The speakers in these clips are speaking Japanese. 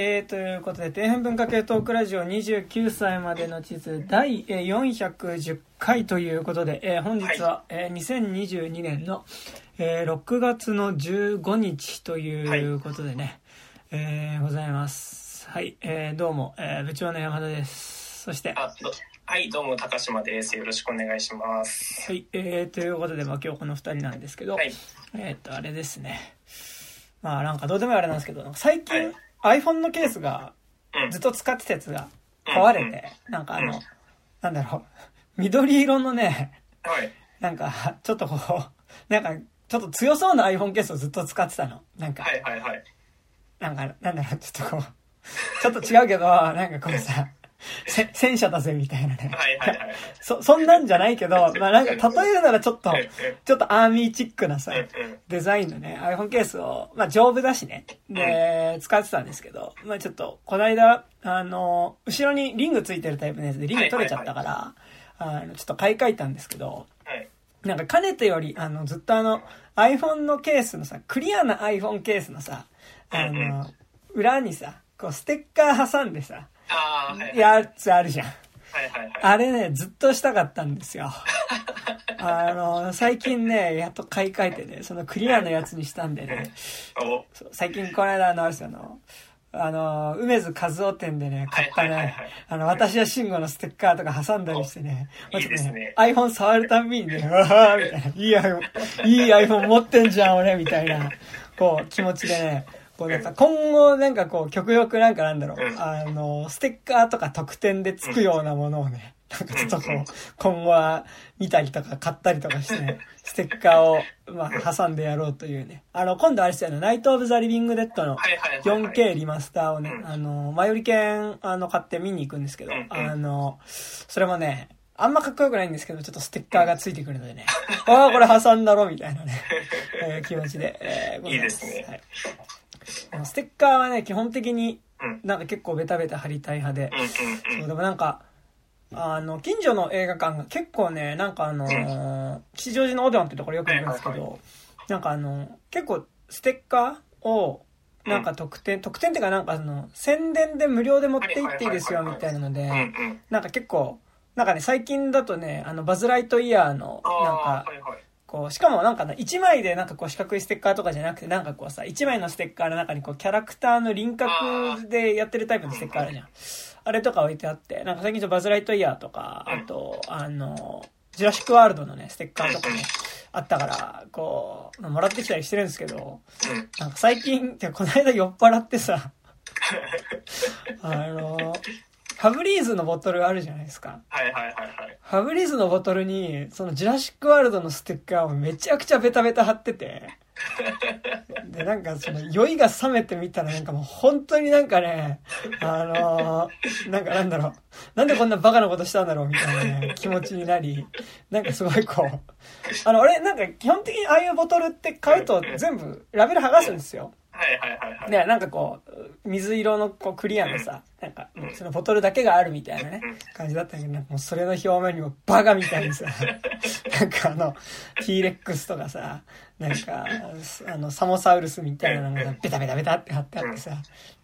ということで、底辺文化系トークラジオ29歳までの地図第410回ということで、本日は2022年の6月の15日ということでね、ございます。はい、どうも、部長の山田です。そして、はい、どうも高島です。よろしくお願いします。はい、ということで、まあ、今日この2人なんですけど、はい、あれですね。まあなんかどうでもいいあれなんですけど、最近、はいiPhone のケースがずっと使ってたやつが壊れて、なんかなんだろう、緑色のね、なんかちょっとこう、なんかちょっと強そうな iPhone ケースをずっと使ってたの。なんかなんだろう、ちょっとこう、ちょっと違うけど、なんかこうさ、戦車だぜみたいなね。そんなんじゃないけど、まあなんか例えるならちょっとアーミーチックなさ、デザインのね、iPhone ケースを、まあ丈夫だしね、で、使ってたんですけど、まあちょっと、こないだ、後ろにリングついてるタイプのやつでリング取れちゃったから、ちょっと買い替えたんですけど、なんかかねてより、ずっとiPhone のケースのさ、クリアな iPhone ケースのさ、裏にさ、こうステッカー挟んでさ、やつあるじゃん、あれねずっとしたかったんですよ最近ねやっと買い替えてね、そのクリアのやつにしたんでね最近この間あれですよ、梅津和夫店でね買ったね、私は慎吾のステッカーとか挟んだりしてね、いいですね、iPhone 触るたんびにね、わーみたいな、いい iPhone 持ってんじゃん俺みたいなこう気持ちでね、今後なんかこう極力なんかなんだろう、ステッカーとか特典でつくようなものをね、なんかちょっとこう今後は見たりとか買ったりとかして、ね、ステッカーをまあ挟んでやろうというね、今度あれしたよね、ナイト・オブ・ザ・リビング・デッドの 4K リマスターをね、前売り券買って見に行くんですけど、それもねあんまかっこよくないんですけど、ちょっとステッカーがついてくるのでね、ああこれ挟んだろみたいなね気持ちで、いいですね、はいステッカーはね基本的になんか結構ベタベタ貼りたい派で、そうでもなんか近所の映画館が結構ね、なんか吉祥寺のオデオンってところよく行くんですけど、なんか結構ステッカーをなんか特典っていうか、なんか宣伝で無料で持って行っていいですよみたいなので、なんか結構なんかね最近だとねバズ・ライトイヤーのなんかこうしかもなんか1枚でなんかこう四角いステッカーとかじゃなくて、なんかこうさ1枚のステッカーの中にこうキャラクターの輪郭でやってるタイプのステッカーあるじゃん、あれとか置いてあって、なんか最近ちょっとバズライトイヤーとか、あとジュラシックワールドのねステッカーとかねあったからこうもらってきたりしてるんですけど、なんか最近ってこの間酔っ払ってさファブリーズのボトルあるじゃないですか。ファブリーズのボトルに、そのジュラシックワールドのステッカーをめちゃくちゃベタベタ貼ってて。で、なんかその酔いが冷めてみたら、なんかもう本当になんかね、なんかなんだろう。なんでこんなバカなことしたんだろうみたいな、ね、気持ちになり、なんかすごいこう。俺なんか基本的にああいうボトルって買うと全部ラベル剥がすんですよ。でなんかこう水色のこうクリアのさ、なんかそのボトルだけがあるみたいなね感じだったけど、なんかもうそれの表面にもバカみたいにさなんかT レックスとかさ、なんかサモサウルスみたいなのがベタベタベタって貼ってあってさ、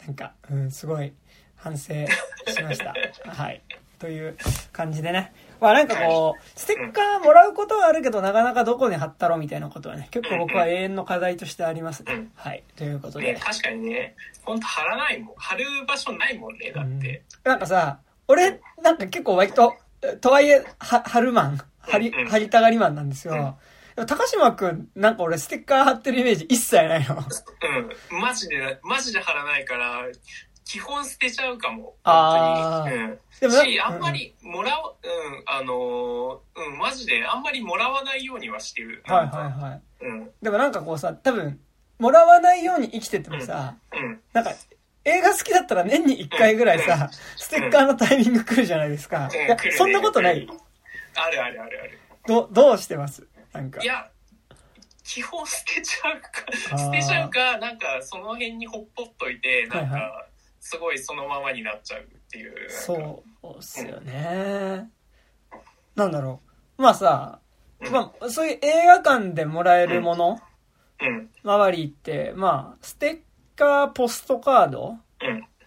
なんかすごい反省しましたはいという感じでね、まあなんかこうステッカーもらうことはあるけど、なかなかどこに貼ったろうみたいなことはね結構僕は永遠の課題としてありますね。はいということで、確かにね本当貼らないもん、貼る場所ないもんね、だってなんかさ俺なんか結構割ととはいえ貼るマン、貼りたがりマンなんですよ。高島くんなんか俺ステッカー貼ってるイメージ一切ないのマジで貼らないから基本捨てちゃうかも。あんまりもらう、マジであんまりもらわないようにはしてる。でもなんかこうさ、多分もらわないように生きててもさ、なんか映画好きだったら年に1回ぐらいさ、ステッカーのタイミング来るじゃないですか。いや、そんなことない？ある。どうしてます？なんか。いや。基本捨てちゃうか、なんかその辺にほっぽっといて、なんかすごいそのままになっちゃうっていう。そうっすよね。なんだろう。まあさ、まあそういう映画館でもらえるもの、周りって、まあステッカー、ポストカード、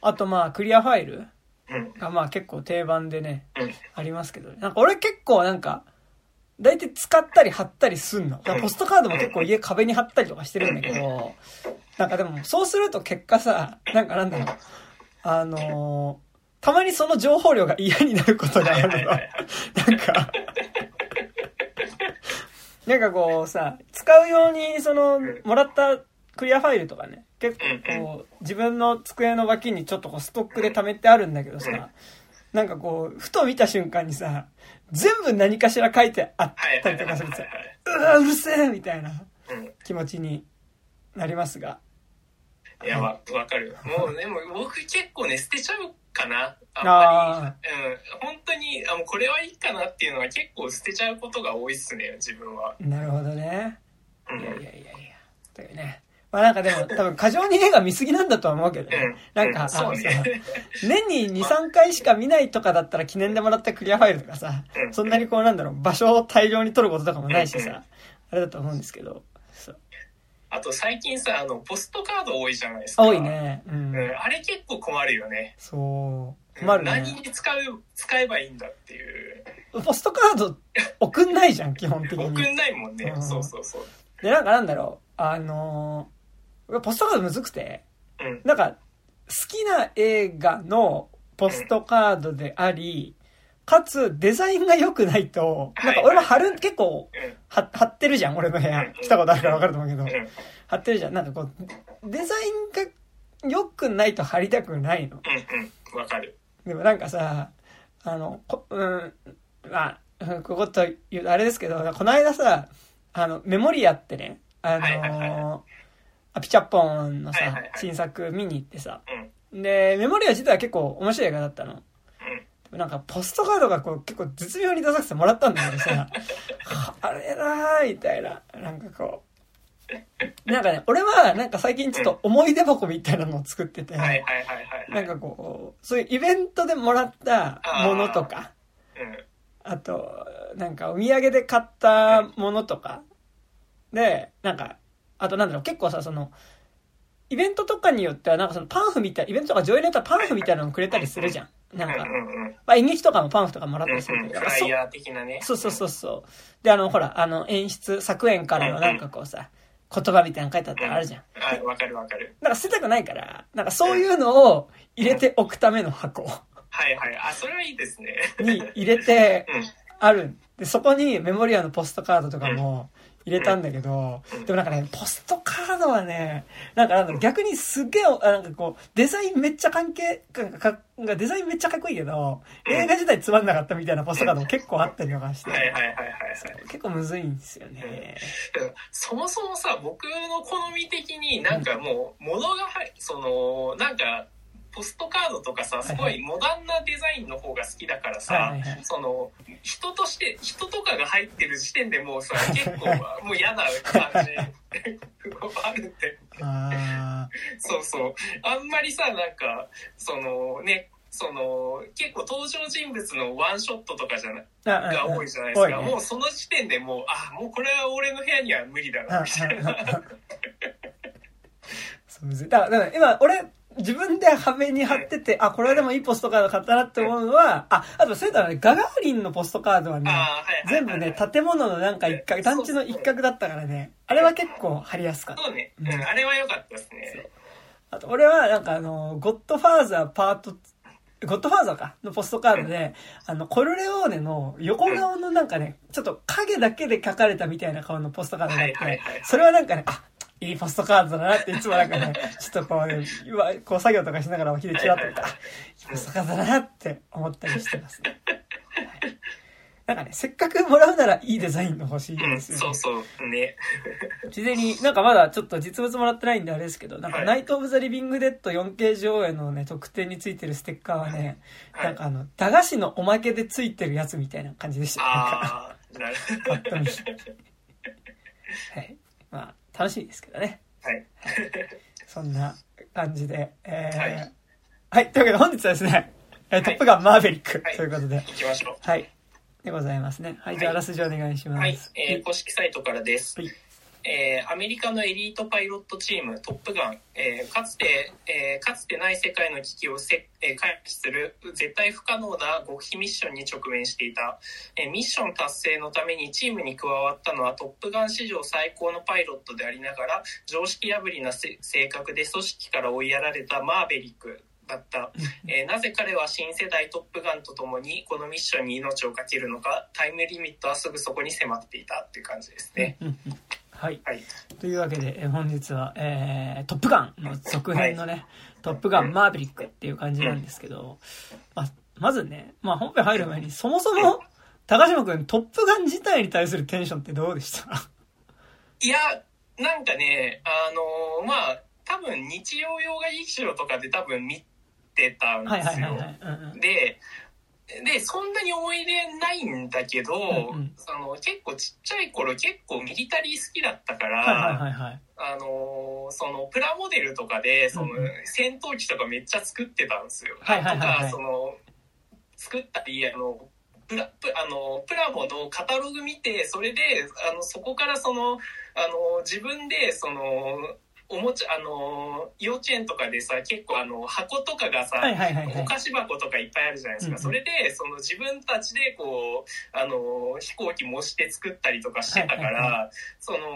あとまあクリアファイルがまあ結構定番でね、ありますけど、なんか俺結構なんか大体使ったり貼ったりすんの。ポストカードも結構家壁に貼ったりとかしてるんだけど、なんかでもそうすると結果さ、なんかなんだろう、たまにその情報量が嫌になることがあるの。なんかこうさ、使うようにそのもらったクリアファイルとかね、結構こう自分の机の脇にちょっとこうストックで溜めてあるんだけどさ、なんかこうふと見た瞬間にさ、全部何かしら書いてあったりとかするとさ、うるせえみたいな気持ちになりますが。いや、わかる。もうでも僕結構ね、捨てちゃうかな。あんまり、うん、本当にもうこれはいいかなっていうのは結構捨てちゃうことが多いっすね、自分は。なるほどね。いやいやいやいや。というね。まあなんかでも多分過剰に映画見すぎなんだとは思うけどね。なんか、そうね。年に 2,3 回しか見ないとかだったら記念でもらったクリアファイルとかさ、そんなにこうなんだろう、場所を大量に取ることとかもないしさ、あれだと思うんですけど。あと最近さ、ポストカード多いじゃないですか。多いね。うん。あれ結構困るよね。そう。困るね。何に使えばいいんだっていう。ポストカード送んないじゃん、基本的に。送んないもんね。そうそうそう。で、なんかなんだろう。ポストカードむずくて、なんか、好きな映画のポストカードであり、かつデザインが良くないと、なんか俺も貼る、結構貼ってるじゃん、俺の部屋。来たことあるから分かると思うけど、貼ってるじゃん。なんかこう、デザインが良くないと貼りたくないの。わかる。でもなんかさ、まあ、ここと言うとあれですけど、この間さ、メモリアってね、ピチャポンのさ、新作見に行ってさ、で、メモリア自体は結構面白い映画だったの。なんかポストカードがこう結構絶妙にダサくてもらったんだけどさ、あれだーみたいな、なんかこう、なんかね、俺はなんか最近ちょっと思い出箱みたいなのを作ってて、なんかこう、そういうイベントでもらったものとか、あと、なんかお土産で買ったものとか、で、なんか、あとなんだろう、結構さ、その、イベントとかによっては、なんかそのパンフみたい、イベントとか上映によってはパンフみたいなのくれたりするじゃん。なんか、まあ演劇とかもパンフとかもらったりするけど。フライヤー的なね。そうそうそうそう。で、ほら、演出、作演からのなんかこうさ、言葉みたいなの書いてあったらあるじゃん。はい、わかるわかる。なんか捨てたくないから、なんかそういうのを入れておくための箱。はいはい。あ、それはいいですね。に入れて、ある。で、そこにメモリアのポストカードとかも、入れたんだけど、でもなんかね、ポストカードはね、なんか逆にすげえ、なんかこう、デザインめっちゃデザインめっちゃかっこいいけど、映画自体つまんなかったみたいなポストカードも結構あったりとかして、結構むずいんですよね。そもそもさ、僕の好み的になんかもう、物がその、なんか、ポストカードとかさ、すごいモダンなデザインの方が好きだからさ、その人とかが入ってる時点でもうさ、結構もう嫌な感じあるんで、そうそう、あんまりさ、なんかそのね、その結構登場人物のワンショットとかじゃないが多いじゃないですか。もうその時点でもうもうこれは俺の部屋には無理だなみたいな。だから今俺自分で壁に貼ってて、これはでもいいポストカード買ったなって思うのは、あとそれとはね、ガガーリンのポストカードはね、全部ね、建物のなんか一角、団地の一角だったからね、あれは結構貼りやすかった。そうね。あれは良かったですね。あと俺はなんかゴッドファーザーゴッドファーザーかのポストカードで、コルレオーネの横顔のなんかね、ちょっと影だけで描かれたみたいな顔のポストカードがあって、それはなんかね、いいポストカードだなっていつもなんかね、ちょっとこうね、こう作業とかしながらお昼チラッと見た、いいポストカードだなって思ったりしてますね。なんかね、せっかくもらうならいいデザインの欲しいですよね。そうそうね。事前になんかまだちょっと実物もらってないんであれですけど、なんかナイト・オブ・ザ・リビング・デッド 4K 上映のね、特典についてるステッカーはね、なんか駄菓子のおまけでついてるやつみたいな感じでした。なるほど。はい。まあ、楽しいですけどね。はい。そんな感じで。はい。というわけで本日はですね、トップガンマーヴェリックということで。行きましょう。はい。でございますね。はい。じゃあ、あらすじお願いします。はい。公式サイトからです。はい。アメリカのエリートパイロットチームトップガン、かつてない世界の危機を回避する絶対不可能な極秘ミッションに直面していた。ミッション達成のためにチームに加わったのはトップガン史上最高のパイロットでありながら、常識破りな性格で組織から追いやられたマーベリックだった。なぜ彼は新世代トップガンとともにこのミッションに命をかけるのか、タイムリミットはすぐそこに迫っていたっていう感じですね。はい、はい、というわけで本日は、トップガンの続編のね、はい、トップガンマーヴェリックっていう感じなんですけど、まずね、本編入る前にそもそも高島くん、トップガン自体に対するテンションってどうでした？いや、なんかね、多分日曜洋画劇場とかで多分見てたんですよ。でそんなに思い入れないんだけど、結構ちっちゃい頃結構ミリタリー好きだったから、そのプラモデルとかでその戦闘機とかめっちゃ作ってたんですよ。その作ったりプラモのカタログ見て、それでそこから自分でおもちゃ幼稚園とかでさ、結構箱とかがさ、お菓子箱とかいっぱいあるじゃないですか、それで自分たちでこう飛行機模して作ったりとかしてたから、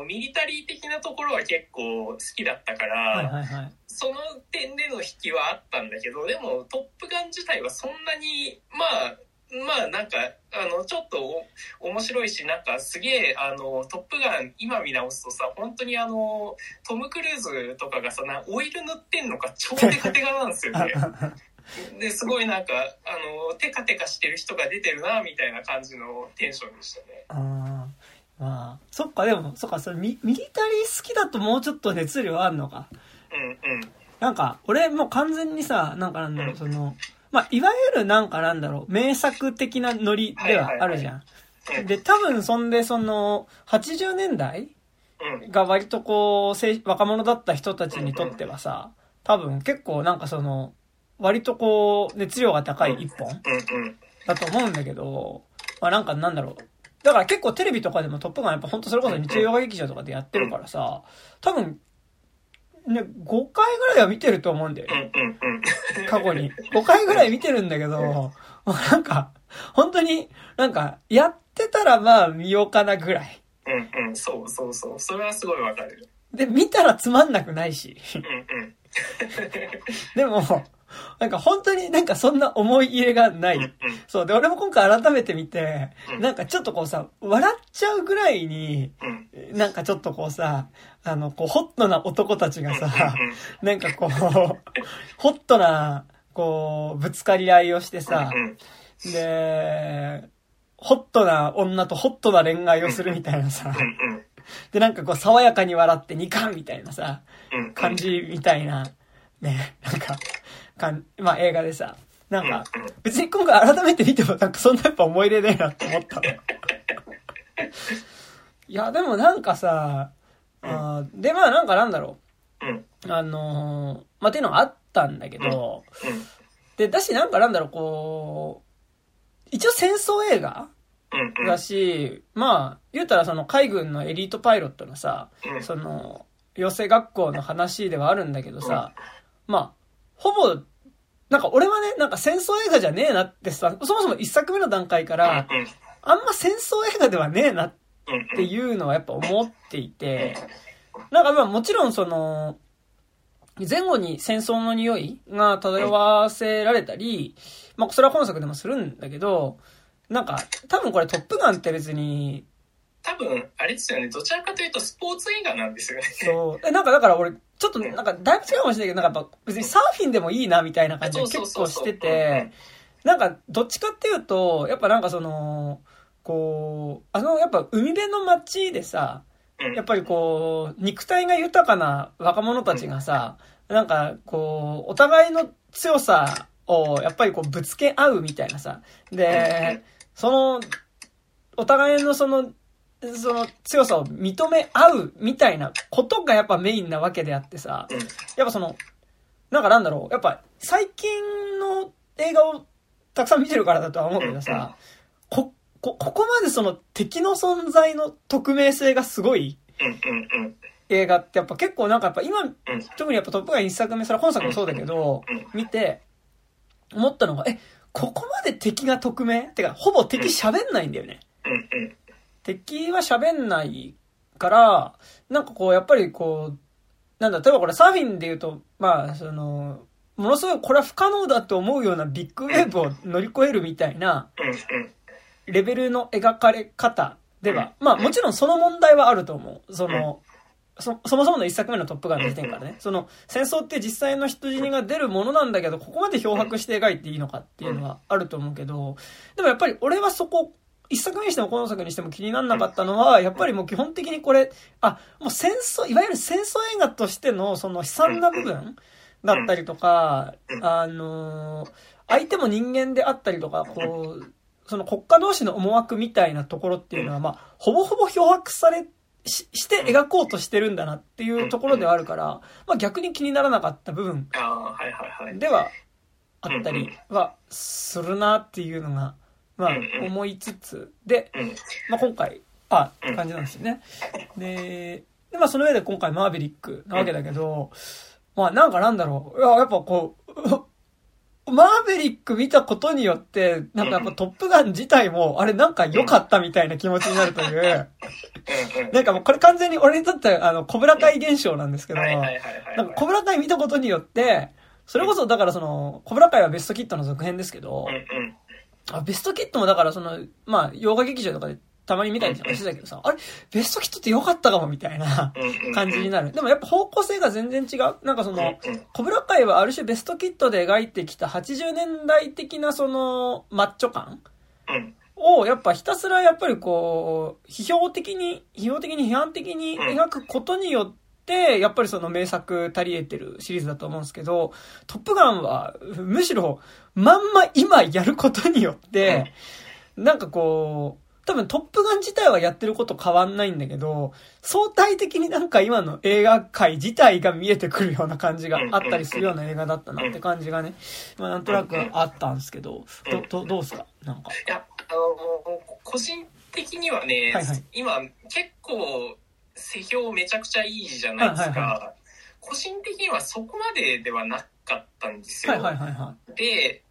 ミリタリー的なところは結構好きだったから、その点での引きはあったんだけど、でもトップガン自体はそんなになんかちょっと面白いし、なんかすげえトップガン今見直すとさ、本当にトム・クルーズとかがさ、オイル塗ってんのか超テカテカなんですよね。ですごいなんかテカテカしてる人が出てるなみたいな感じのテンションでしたね。そっか、でもそっか、ミリタリー好きだともうちょっと熱量あんのか。なんか俺もう完全にさ、いわゆる名作的なノリではあるじゃん。で、多分そんで80年代が割とこう、若者だった人たちにとってはさ、多分結構割とこう、熱量が高い一本だと思うんだけど、だから結構テレビとかでもトップガンやっぱ本当それこそ日曜劇場とかでやってるからさ、多分、ね、5回ぐらいは見てると思うんだよね。過去に。5回ぐらい見てるんだけど、本当にやってたら見ようかなぐらい。それはすごいわかる。で、見たらつまんなくないし。でも、本当にそんな思い入れがない。そう。で、俺も今回改めて見て、ちょっとこうさ、笑っちゃうぐらいに、ちょっとこうさ、ホットな男たちがさ、ホットな、ぶつかり合いをしてさ、で、ホットな女とホットな恋愛をするみたいなさ、で、爽やかに笑ってニカンみたいなさ、感じみたいな、ね、映画でさ、別に今回改めて見てもそんなやっぱ思い入れねえなって思ったの。いや、でもで、っていうのがあったんだけど、で、だし一応戦争映画だし、言うたら海軍のエリートパイロットのさ、養成学校の話ではあるんだけどさ、ほぼ、俺はね、戦争映画じゃねえなってさ、そもそも一作目の段階から、あんま戦争映画ではねえなっていうのはやっぱ思っていて、もちろん前後に戦争の匂いが漂わせられたり、それは本作でもするんだけど、多分これトップガンって別に、多分、あれですよね、どちらかというとスポーツ映画なんですよね。そう。だから俺、ちょっとだいぶ違うかもしれないけど、別にサーフィンでもいいなみたいな感じが結構してて、どっちかっていうと、やっぱやっぱ海辺の街でさ、やっぱり肉体が豊かな若者たちがさ、お互いの強さをやっぱりぶつけ合うみたいなさ、で、お互いの強さを認め合うみたいなことがやっぱメインなわけであってさ、やっぱやっぱ最近の映画をたくさん見てるからだとは思うけどさ、ここまで敵の存在の匿名性がすごい映画ってやっぱ結構なんかやっぱ今、特にやっぱトップガン1作目、それ本作もそうだけど、見て思ったのが、ここまで敵が匿名ってか、ほぼ敵喋んないんだよね。敵は喋んないから、なんかこうやっぱりこう、なんだ、例えばこれサーフィンで言うと、まあその、ものすごいこれは不可能だと思うようなビッグウェーブを乗り越えるみたいなレベルの描かれ方では、まあもちろんその問題はあると思う。そもそもの一作目のトップガンの時点からね、その戦争って実際の人死にが出るものなんだけど、ここまで漂白して描いていいのかっていうのはあると思うけど、でもやっぱり俺はそこ、一作目にしてもこの作にしても気にならなかったのは、やっぱりもう基本的にこれ、もう戦争、いわゆる戦争映画としてのその悲惨な部分だったりとか、相手も人間であったりとか、こう、その国家同士の思惑みたいなところっていうのは、ほぼほぼ漂白され、して描こうとしてるんだなっていうところではあるから、逆に気にならなかった部分ではあったりはするなっていうのが、思いつつ、で、今回、って感じなんですよね。で、その上で今回マーヴェリックなわけだけど、なんだろう。やっぱこう、マーヴェリック見たことによって、なんかやっぱトップガン自体も、良かったみたいな気持ちになるという。なんかもうこれ完全に俺にとっては、コブラ会現象なんですけど、なんかコブラ会見たことによって、それこそだからその、コブラ会はベストキッドの続編ですけど、ベストキッドもだからその、洋画劇場とかで、たまに見たりとかしてたけどさ、ベストキットって良かったかもみたいな感じになる。でもやっぱ方向性が全然違う。なんかその、コブラ会はある種ベストキットで描いてきた80年代的なその、マッチョ感をやっぱひたすらやっぱりこう、批判的に描くことによって、やっぱりその名作足り得てるシリーズだと思うんですけど、トップガンはむしろまんま今やることによって、なんかこう、多分トップガン自体はやってること変わんないんだけど、相対的になんか今の映画界自体が見えてくるような感じがあったりするような映画だったなって感じがね、なんとなくあったんですけど、どうですか？なんか。いや、個人的にはね、今結構、世評めちゃくちゃいいじゃないですか。個人的にはそこまでではなかったんですよ。で、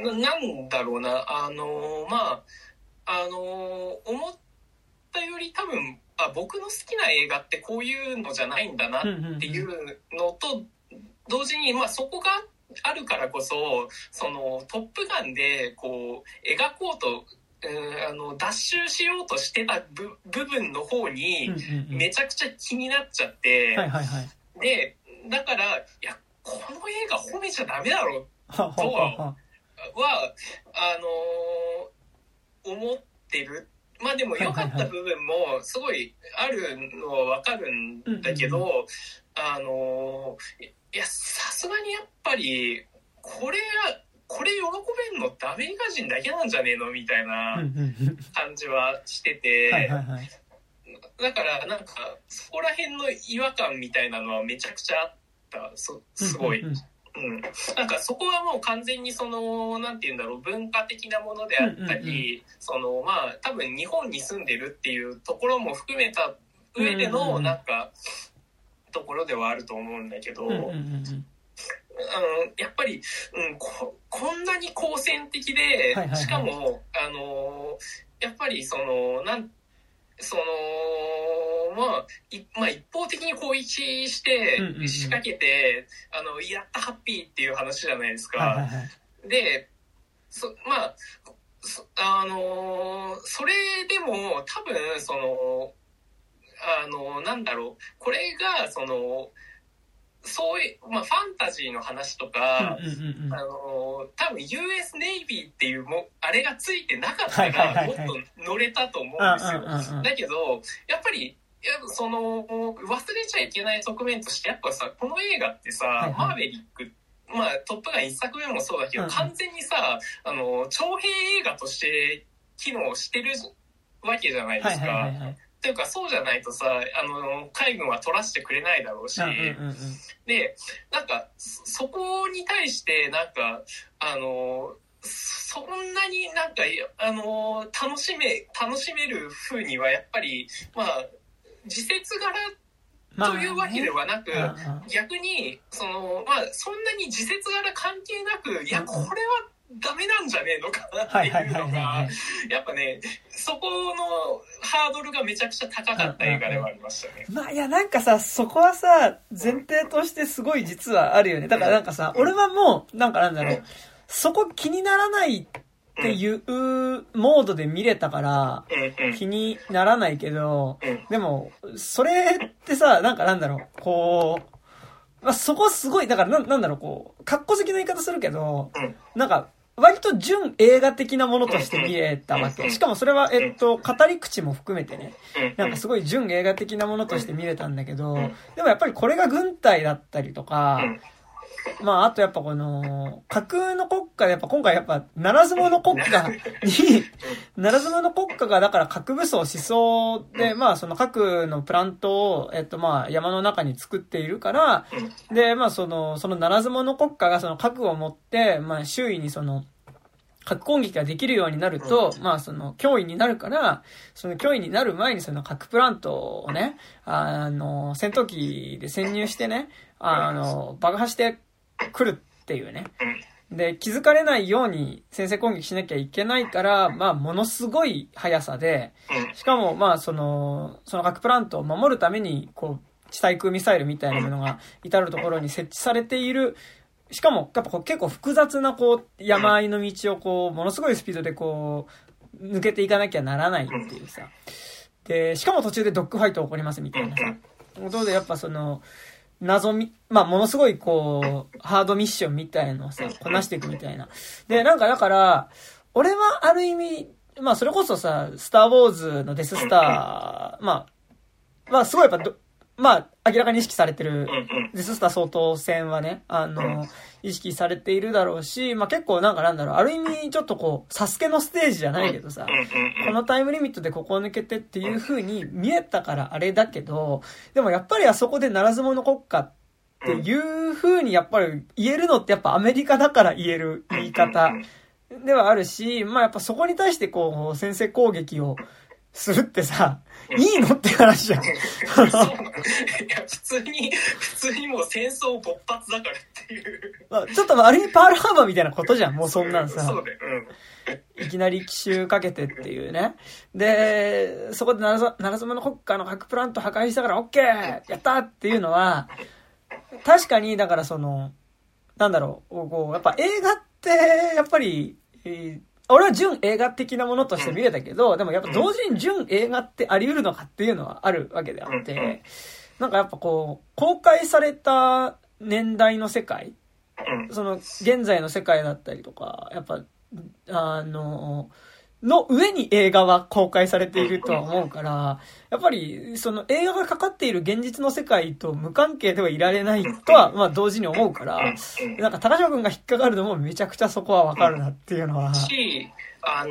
なんだろうな、思ったより多分僕の好きな映画ってこういうのじゃないんだなっていうのと同時に、そこがあるからこそ、そのトップガンでこう描こうと脱臭しようとしてた部分の方にめちゃくちゃ気になっちゃって、でだから、いやこの映画褒めちゃダメだろとは思ってる。でも良かった部分もすごいあるのは分かるんだけど、いやさすがにやっぱりこれ喜べんのってアメリカ人だけなんじゃねえのみたいな感じはしてて、だからなんかそこら辺の違和感みたいなのはめちゃくちゃあった。すごい。なんかそこはもう完全にその、なんていうんだろう、文化的なものであったり、その多分日本に住んでるっていうところも含めた上でのなんかところではあると思うんだけど、やっぱり、こんなに好戦的で、しかもやっぱりその一方的に攻撃して仕掛けて、やったハッピーっていう話じゃないですか。で、それでも多分そのなんだろう、これがそのそういう、ファンタジーの話とか、多分 US ネイビーっていうあれがついてなかったらもっと乗れたと思うんですよ。だけど、やっぱり、その、忘れちゃいけない側面として、やっぱさ、この映画ってさ、マーヴェリック、トップガン1作目もそうだけど、完全にさ、長編映画として機能してるわけじゃないですか。というか、そうじゃないとさ、海軍は取らせてくれないだろうし、で、なんかそこに対してなんかそんなになんか楽しめる風にはやっぱり自節柄というわけではなく、逆にその、まあ、そんなに自節柄関係なく、いやこれはダメなんじゃねえのかなっていうのがやっぱね、そこのハードルがめちゃくちゃ高かった映画ではありましたね。まあいやなんかさ、そこはさ前提としてすごい実はあるよね。だからなんかさ、俺はもうなんかなんだろう、そこ気にならないっていうモードで見れたから気にならないけど、でもそれってさなんかなんだろう、こうまあそこすごいだから なんだろうこう格好好きな言い方するけど、なんか割と純映画的なものとして見えたわけ。しかもそれは語り口も含めてね、なんかすごい純映画的なものとして見れたんだけど、でもやっぱりこれが軍隊だったりとか、まああとやっぱこの架空の国家でやっぱ今回やっぱならず者国家にならず者国家がだから核武装思想で、まあその核のプラントをまあ山の中に作っているから、でまあそのならず者国家がその核を持ってまあ周囲にその核攻撃ができるようになると、まあその脅威になるから、その脅威になる前にその核プラントをね、戦闘機で潜入してね、爆破してくるっていうね。で、気づかれないように先制攻撃しなきゃいけないから、まあものすごい速さで、しかもまあその核プラントを守るために、こう、地対空ミサイルみたいなものが至るところに設置されている、しかもやっぱ結構複雑なこう山あいの道をこうものすごいスピードでこう抜けていかなきゃならないっていうさ、でしかも途中でドッグファイト起こりますみたいなさことで、やっぱその謎み、まあものすごいこうハードミッションみたいのをさこなしていくみたいな。でなんかだから俺はある意味まあそれこそさスター・ウォーズのデススター、まあすごいやっぱまあ、明らかに意識されてる、デススター総統選はね、意識されているだろうし、まあ結構なんかなんだろう、ある意味ちょっとこう、サスケのステージじゃないけどさ、このタイムリミットでここを抜けてっていう風に見えたからあれだけど、でもやっぱりあそこでならず者国家っていう風にやっぱり言えるのってやっぱアメリカだから言える言い方ではあるし、まあやっぱそこに対してこう、先制攻撃をするってさ、いいのって話じゃん。そういや普通にもう戦争勃発だからっていう。ちょっとあれにパールハーバーみたいなことじゃん。もうそんなんさ。そうだよ。いきなり奇襲かけてっていうね。で、そこでならず者国家の核プラント破壊したからオッケーやったっていうのは、確かにだからそのなんだろう、こうやっぱ映画ってやっぱり。俺は純映画的なものとして見れたけど、でもやっぱ同時に純映画ってあり得るのかっていうのはあるわけであって、なんかやっぱこう公開された年代の世界、その現在の世界だったりとか、やっぱの上に映画は公開されているとは思うから、やっぱりその映画がかかっている現実の世界と無関係ではいられないとはまあ同時に思うから、なんか高島君が引っかかるのもめちゃくちゃそこはわかるなっていうのはし、なん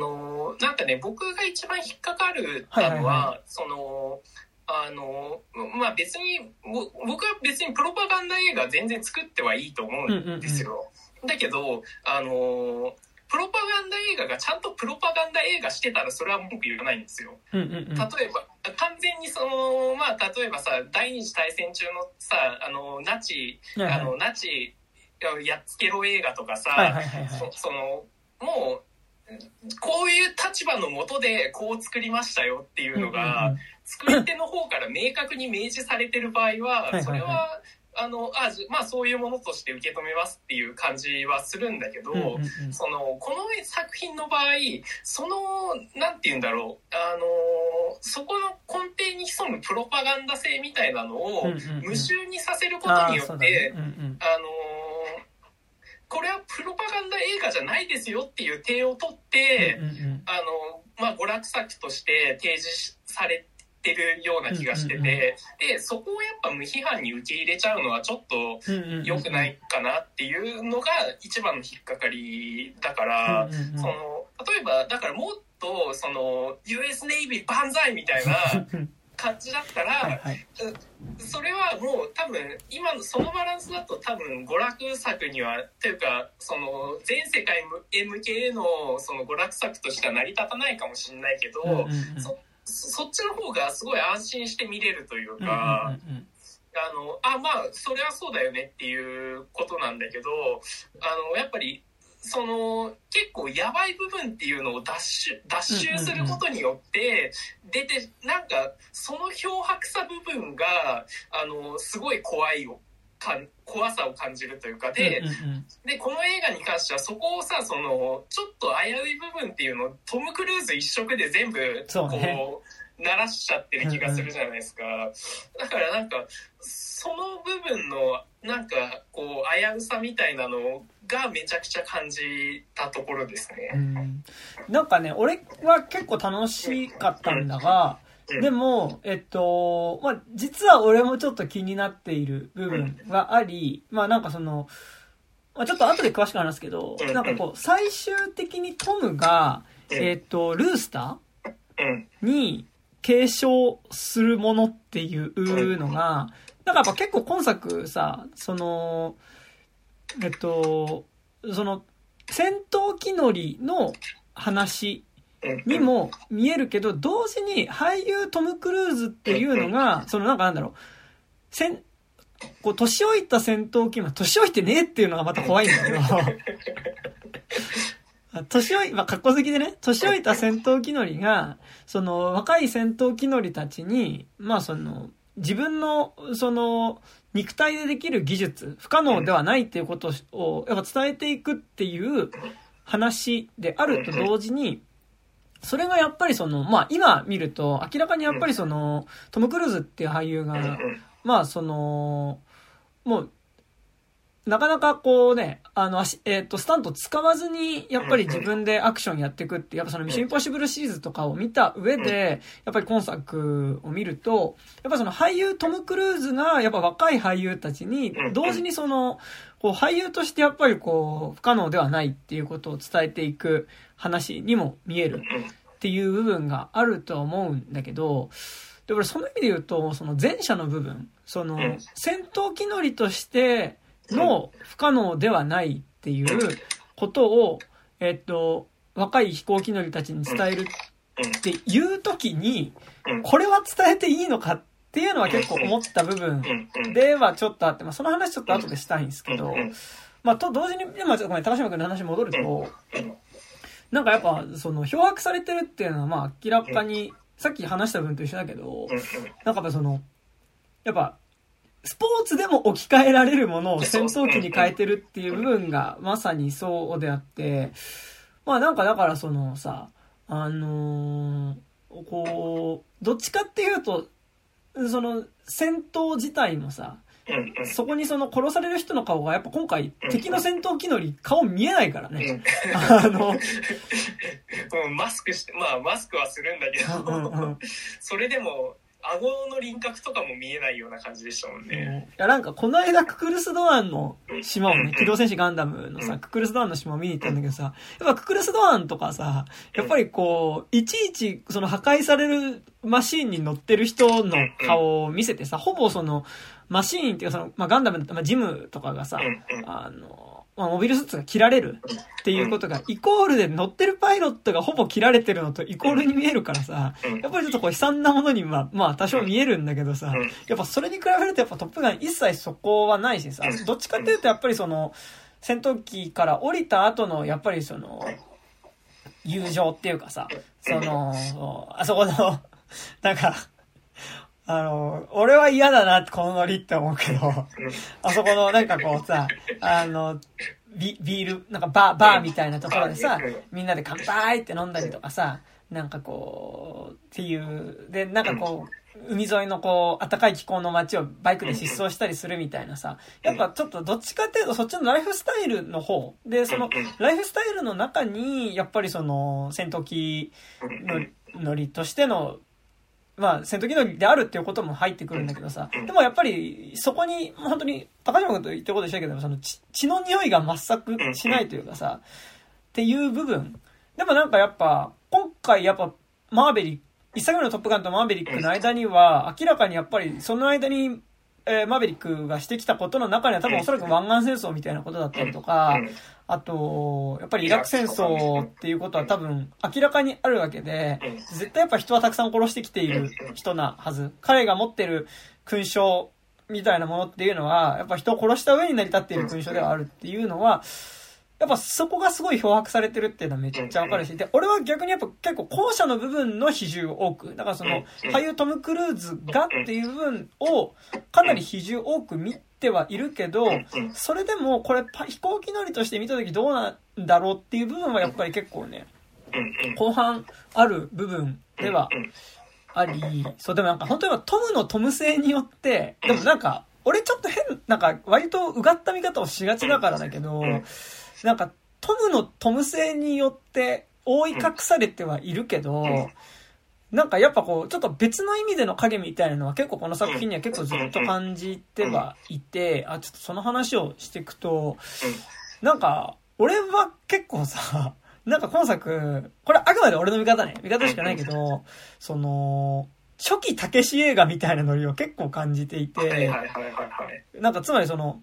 かね、僕が一番引っかかるのは、そのまあ別に僕は別にプロパガンダ映画全然作ってはいいと思うんですよ、だけどプロパガンダ映画がちゃんとプロパガンダ映画してたらそれは文句言わないんですよ。例えば完全にその、まあ例えばさ第二次大戦中のさナチやっつけろ映画とかさ、そのもうこういう立場の下でこう作りましたよっていうのが、作り手の方から明確に明示されてる場合はそれはまあそういうものとして受け止めますっていう感じはするんだけど、そのこの作品の場合、そのなんて言うんだろう、そこの根底に潜むプロパガンダ性みたいなのを無臭にさせることによって、これはプロパガンダ映画じゃないですよっていう体を取って、まあ娯楽作として提示されててるような気がしてて、でそこをやっぱ無批判に受け入れちゃうのはちょっと良くないかなっていうのが一番の引っかかりだから、その例えばだからもっとその US ネイビー万歳みたいな感じだったらそれはもう多分今のそのバランスだと多分娯楽作にはというか、その全世界へ向けのその娯楽作としては成り立たないかもしれないけど、そっちの方がすごい安心して見れるというか、うんうんうんうん、まあそれはそうだよねっていうことなんだけど、やっぱりその結構やばい部分っていうのを脱臭することによって出て、なんかその漂白さ部分がすごい怖さを感じるというか、 でこの映画に関してはそこをさ、そのちょっと危うい部分っていうのをトム・クルーズ一色で全部こう鳴らしちゃってる気がするじゃないですか。だからなんかその部分のなんかこう危うさみたいなのがめちゃくちゃ感じたところですね。うん、なんかね、俺は結構楽しかったんだが、でもまあ実は俺もちょっと気になっている部分があり、まあなんかその、まあ、ちょっと後で詳しく話すけど、なんかこう最終的にトムがルースターに継承するものっていうのが、なんかやっぱ結構今作さ、その戦闘機乗りの話にも見えるけど、同時に俳優トム・クルーズっていうのが、そのなんかなんだろう、こう年老いた戦闘機も年老いてねえっていうのがまた怖いんだけどまあ、格好好きでね、年老いた戦闘機乗りが、その若い戦闘機乗りたちに、まあその、自分のその肉体でできる技術、不可能ではないっていうことをやっぱ伝えていくっていう話であると同時に、それがやっぱりその、まあ今見ると明らかにやっぱりそのトム・クルーズっていう俳優が、まあその、もうなかなかこうね、スタント使わずに、やっぱり自分でアクションやっていくって、やっぱそのミッションインポッシブルシリーズとかを見た上で、やっぱり今作を見ると、やっぱその俳優トム・クルーズが、やっぱ若い俳優たちに、同時にその、こう俳優としてやっぱりこう、不可能ではないっていうことを伝えていく話にも見えるっていう部分があるとは思うんだけど、で、俺その意味で言うと、その前者の部分、その、戦闘機乗りとして、の不可能ではないっていうことを、若い飛行機乗りたちに伝えるっていうときに、これは伝えていいのかっていうのは結構思った部分ではちょっとあって、まあその話ちょっと後でしたいんですけど、まあと同時に、今ちょっとごめん、高島君の話に戻ると、なんかやっぱその漂白されてるっていうのはまあ明らかに、さっき話した部分と一緒だけど、なんかやっぱその、やっぱ、スポーツでも置き換えられるものを戦闘機に変えてるっていう部分がまさにそうであって、まあなんかだからそのさ、こう、どっちかっていうと、その戦闘自体もさ、そこにその殺される人の顔がやっぱ今回敵の戦闘機乗り顔見えないからね。マスクはするんだけど、それでも、顎の輪郭とかも見えないような感じでしたもんね。いやなんかこの間ククルス・ドアンの島をね、機動戦士ガンダムのさ、ククルス・ドアンの島を見に行ったんだけどさ、やっぱククルス・ドアンとかさ、やっぱりこういちいちその破壊されるマシーンに乗ってる人の顔を見せてさ、ほぼそのマシーンっていうかその、まあ、ガンダムだったら、まあ、ジムとかがさ、まあ、モビルスーツが切られるっていうことがイコールで、乗ってるパイロットがほぼ切られてるのとイコールに見えるからさ、やっぱりちょっとこう悲惨なものにはまあ多少見えるんだけどさ、やっぱそれに比べるとやっぱトップガン一切そこはないしさ、どっちかっていうとやっぱりその戦闘機から降りた後のやっぱりその友情っていうかさ、そのあそこのなんか俺は嫌だなってこのノリって思うけど、あそこのなんかこうさ、ビール、なんかバーみたいなところでさ、みんなで乾杯って飲んだりとかさ、なんかこう、っていう、で、なんかこう、海沿いのこう、暖かい気候の街をバイクで疾走したりするみたいなさ、やっぱちょっとどっちかっていうとそっちのライフスタイルの方、で、そのライフスタイルの中に、やっぱりその戦闘機乗りとしての、まあ、戦闘機乗りであるっていうことも入ってくるんだけどさ、でもやっぱりそこに本当に高島君と言ったことでしたけど、その血の匂いが全くしないというかさ、っていう部分でもなんかやっぱ今回やっぱマーベリック、一作目のトップガンとマーベリックの間には明らかにやっぱりその間にマーベリックがしてきたことの中には多分おそらく湾岸戦争みたいなことだったりとか、あとやっぱりイラク戦争っていうことは多分明らかにあるわけで、絶対やっぱ人はたくさん殺してきている人なはず。彼が持ってる勲章みたいなものっていうのはやっぱ人を殺した上に成り立っている勲章ではあるっていうのは、やっぱそこがすごい漂白されてるっていうのはめっちゃわかるし、で俺は逆にやっぱ結構後者の部分の比重を多く、だからその俳優トム・クルーズがっていう部分をかなり比重多く見てはいるけど、それでもこれ飛行機乗りとして見た時どうなんだろうっていう部分はやっぱり結構ね後半ある部分ではあり、そうでもなんか本当にトムのトム性によって、でもなんか俺ちょっと変なんか割とうがった見方をしがちだからだけど、なんかトムのトム性によって覆い隠されてはいるけど、なんかやっぱこうちょっと別の意味での影みたいなのは結構この作品には結構ずっと感じてはいて、あちょっとその話をしていくと、なんか俺は結構さ、なんか今作これあくまで俺の見方ね、見方しかないけど、その初期たけし映画みたいなノリを結構感じていて、なんかつまりその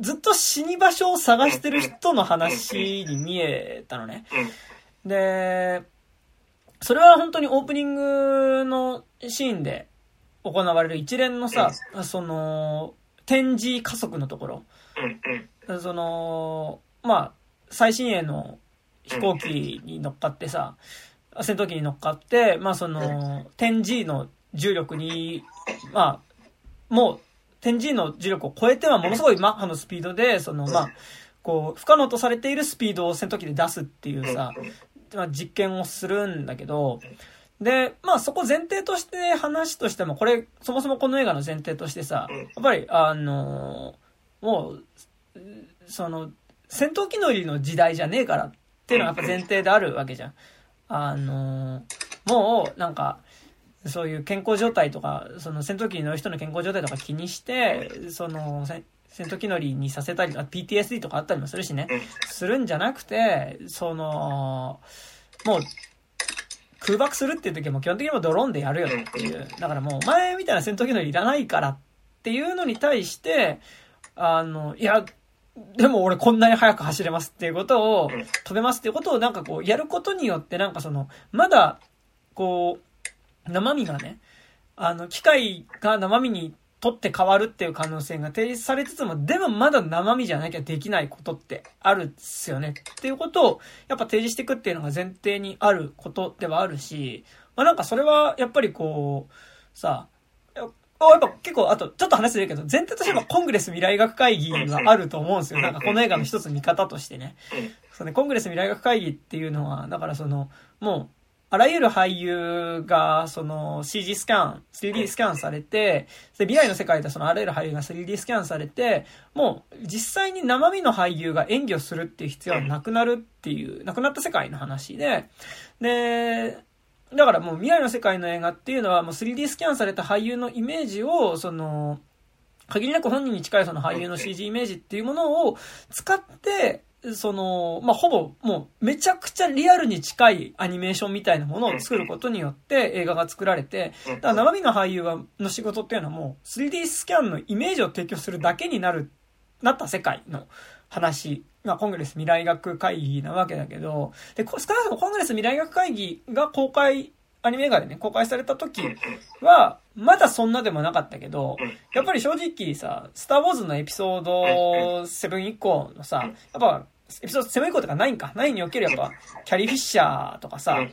ずっと死に場所を探してる人の話に見えたのね。で、それは本当にオープニングのシーンで行われる一連のさ、その、展示加速のところ。その、まあ、最新鋭の飛行機に乗っかってさ、戦闘機に乗っかって、まあその、10G の重力に、まあ、もう、10G の重力を超えてはものすごいマッハのスピードで、そのまあこう不可能とされているスピードを戦闘機で出すっていうさ、まあ実験をするんだけど、でまあそこ前提として話としても、これそもそもこの映画の前提としてさ、やっぱりもうその戦闘機乗りの時代じゃねえからっていうのがやっぱ前提であるわけじゃん。もうなんかそういう健康状態とか、その戦闘機に乗る人の健康状態とか気にして、その戦闘機乗りにさせたりとか、PTSD とかあったりもするしね、するんじゃなくて、その、もう空爆するっていう時はもう基本的にもドローンでやるよっていう。だからもうお前みたいな戦闘機乗りいらないからっていうのに対して、いや、でも俺こんなに速く走れますっていうことを、飛べますっていうことをなんかこうやることによって、なんかその、まだ、こう、生身がね、機械が生身にとって変わるっていう可能性が提示されつつも、でもまだ生身じゃなきゃできないことってあるっすよねっていうことを、やっぱ提示していくっていうのが前提にあることではあるし、まあなんかそれはやっぱりこう、さ、やっぱ結構、あとちょっと話するけど、前提としてはコングレス未来学会議があると思うんですよ。なんかこの映画の一つ見方としてね。そうね、コングレス未来学会議っていうのは、だからその、もう、あらゆる俳優がその CG スキャン、3D スキャンされて、で未来の世界でそのあらゆる俳優が 3D スキャンされて、もう実際に生身の俳優が演技をするっていう必要はなくなるっていう、なくなった世界の話で、で、だからもう未来の世界の映画っていうのはもう 3D スキャンされた俳優のイメージを、その、限りなく本人に近いその俳優の CG イメージっていうものを使って、その、まあ、ほぼ、もう、めちゃくちゃリアルに近いアニメーションみたいなものを作ることによって映画が作られて、だから生身の俳優の仕事っていうのはもう、3D スキャンのイメージを提供するだけになった世界の話が、コングレス未来学会議なわけだけど、で、少なくともコングレス未来学会議が公開、アニメ映画でね、公開された時は、まだそんなでもなかったけど、やっぱり正直さ、スターウォーズのエピソード7以降のさ、やっぱ、エピソード7以降とか9か、9におけるやっぱ、キャリー・フィッシャーとかさ、やっ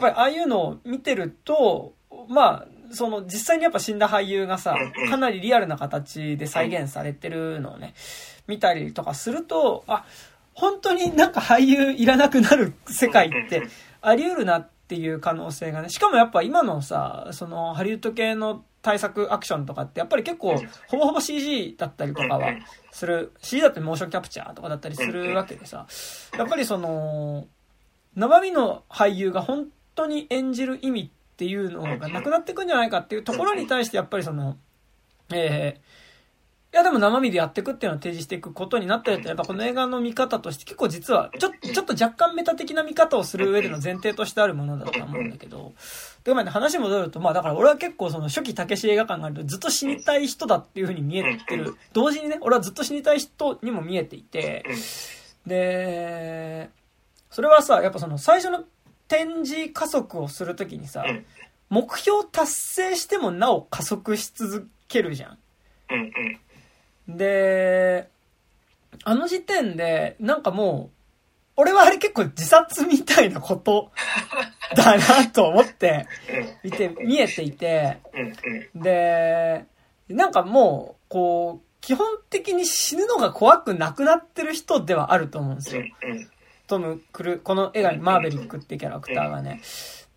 ぱりああいうのを見てると、まあ、その実際にやっぱ死んだ俳優がさ、かなりリアルな形で再現されてるのをね、見たりとかすると、あ、本当になんか俳優いらなくなる世界ってあり得るなっていう可能性がね、しかもやっぱ今のさ、そのハリウッド系の対策アクションとかってやっぱり結構ほぼほぼ CG だったりとかはする、 CG だってモーションキャプチャーとかだったりするわけでさ、やっぱりその生身の俳優が本当に演じる意味っていうのがなくなってくんじゃないかっていうところに対して、やっぱりそのいやでも生身でやっていくっていうのを提示していくことになったりって、やっぱこの映画の見方として結構実はちょっと若干メタ的な見方をする上での前提としてあるものだと思うんだけど、でまあ話戻ると、まあだから俺は結構その初期たけし映画館があるとずっと死にたい人だっていう風に見えてる、同時にね俺はずっと死にたい人にも見えていて、でそれはさ、やっぱその最初の展示加速をするときにさ、うん、目標達成してもなお加速し続けるじゃん、うんうん、であの時点でなんかもう俺はあれ結構自殺みたいなことだなと思って見えていて、でなんかもうこう基本的に死ぬのが怖くなくなってる人ではあると思うんですよ、トム・クルー、この映画にマーベリックってキャラクターがね。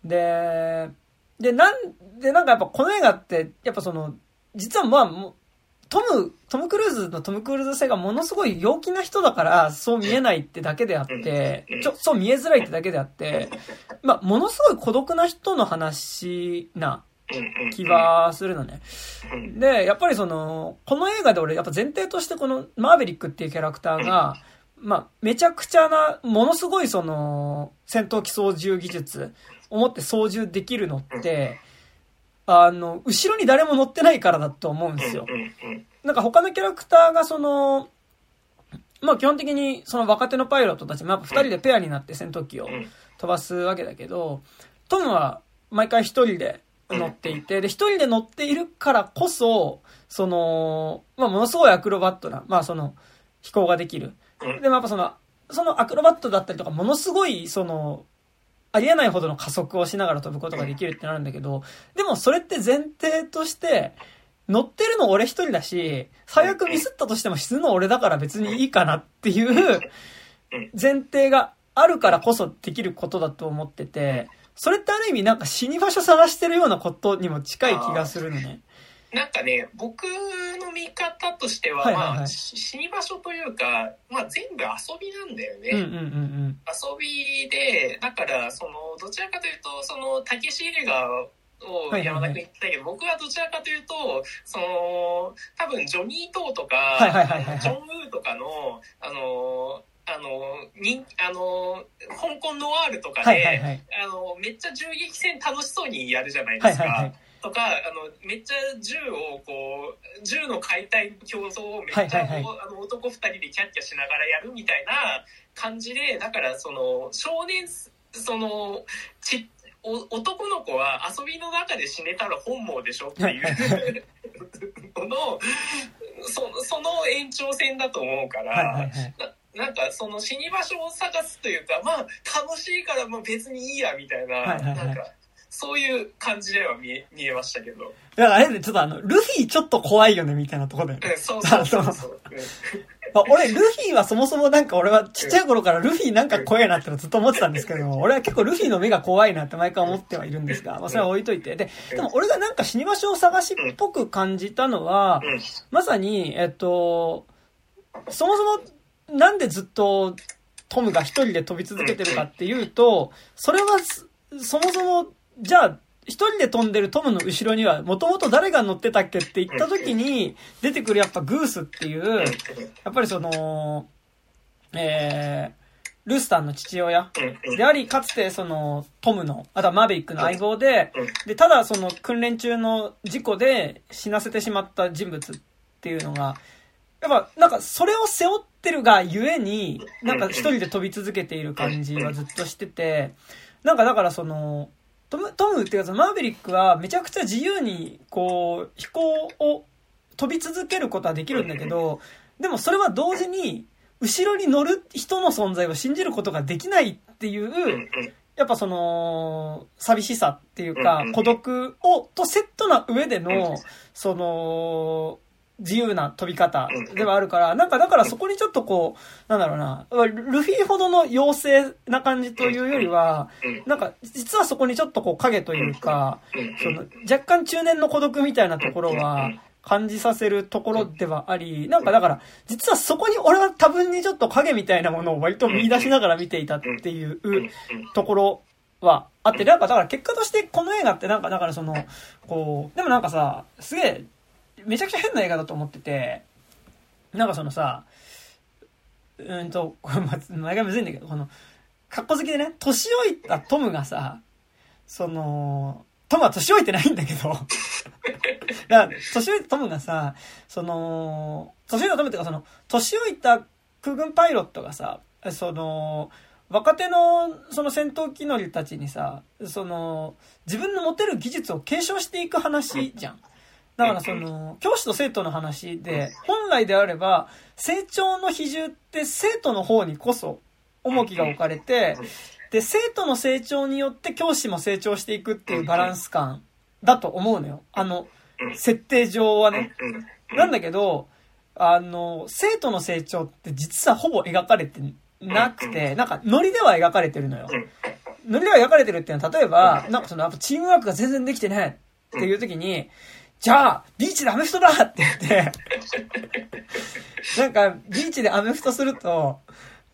でなんかやっぱこの映画ってやっぱその実はまあトム・クルーズ性がものすごい陽気な人だから、そう見えないってだけであって、そう見えづらいってだけであって、まあ、ものすごい孤独な人の話な気がするのね。で、やっぱりその、この映画で俺、やっぱ前提としてこのマーヴェリックっていうキャラクターが、まあ、めちゃくちゃな、ものすごいその、戦闘機操縦技術を持って操縦できるのって、後ろに誰も乗ってないからだと思うんですよ。なんか他のキャラクターがその、まあ基本的にその若手のパイロットたちもやっぱ2人でペアになって戦闘機を飛ばすわけだけど、トムは毎回1人で乗っていて、で1人で乗っているからこそ、その、まあものすごいアクロバットな、まあその飛行ができる。でもやっぱそのアクロバットだったりとかものすごいその、ありえないほどの加速をしながら飛ぶことができるってなるんだけど、でもそれって前提として、乗ってるの俺一人だし、最悪ミスったとしても死ぬの俺だから別にいいかなっていう前提があるからこそできることだと思ってて、それってある意味なんか死に場所探してるようなことにも近い気がするのね。なんかね、僕の見方としては、まあ、死に場所というか、まあ、全部遊びなんだよね。遊びで、だから、その、どちらかというと、その、たけし映画を山田君言ったけど、僕はどちらかというと、その、多分、ジョニー・トーとか、ジョン・ウーとかの、香港ノワールとかで、めっちゃ銃撃戦楽しそうにやるじゃないですか。とかめっちゃ銃の解体競争をめっちゃ、男2人でキャッキャしながらやるみたいな感じで、だからその少年その男の子は遊びの中で死ねたら本望でしょっていうその延長線だと思うから。なんかその死に場所を探すというか、まあ楽しいからもう別にいいやみたいな、なんかそういう感じでは見えましたけど。だからあれね、ちょっとルフィちょっと怖いよねみたいなとこだよね。そう。俺、ルフィはそもそもなんか俺はちっちゃい頃からルフィなんか怖いなってずっと思ってたんですけども、俺は結構ルフィの目が怖いなって毎回思ってはいるんですが、まあそれは置いといて。でも俺がなんか死に場所を探しっぽく感じたのは、まさに、そもそもなんでずっとトムが一人で飛び続けてるかっていうと、それはそもそもじゃあ、一人で飛んでるトムの後ろには、もともと誰が乗ってたっけって言った時に、出てくるやっぱグースっていう、やっぱりその、ルースタンの父親であり、かつてその、トムの、あとはマーヴェリックの相棒で、ただその訓練中の事故で死なせてしまった人物っていうのが、やっぱなんかそれを背負ってるがゆえに、なんか一人で飛び続けている感じはずっとしてて、なんかだからその、トムっていうか、マーヴェリックはめちゃくちゃ自由に、こう、飛行を飛び続けることはできるんだけど、でもそれは同時に、後ろに乗る人の存在を信じることができないっていう、やっぱその、寂しさっていうか、孤独とセットな上での、その、自由な飛び方ではあるから、なんかだからそこにちょっとこう、なんだろうな、ルフィほどの妖精な感じというよりは、なんか実はそこにちょっとこう影というか、その若干中年の孤独みたいなところは感じさせるところではあり、なんかだから実はそこに俺は多分にちょっと影みたいなものを割と見出しながら見ていたっていうところはあって、なんかだから結果としてこの映画ってなんかだからその、こう、でもなんかさ、すげえ、めちゃくちゃ変な映画だと思ってて、なんかそのさ、毎回むずいんだけど、この、かっこ好きでね、年老いたトムがさ、その、トムは年老いてないんだけど、年老いたトムがさ、その、年老いたトムっていうかその、年老いた空軍パイロットがさ、その若手のその戦闘機乗りたちにさ、その自分の持てる技術を継承していく話じゃん。だからその教師と生徒の話で、本来であれば成長の比重って生徒の方にこそ重きが置かれて、で生徒の成長によって教師も成長していくっていうバランス感だと思うのよ、あの設定上はね。なんだけど生徒の成長って実はほぼ描かれてなくて、なんかノリでは描かれてるのよ。ノリでは描かれてるっていうのは、例えばなんかそのやっぱチームワークが全然できてないっていう時に、じゃあビーチでアメフトだって言ってなんかビーチでアメフトすると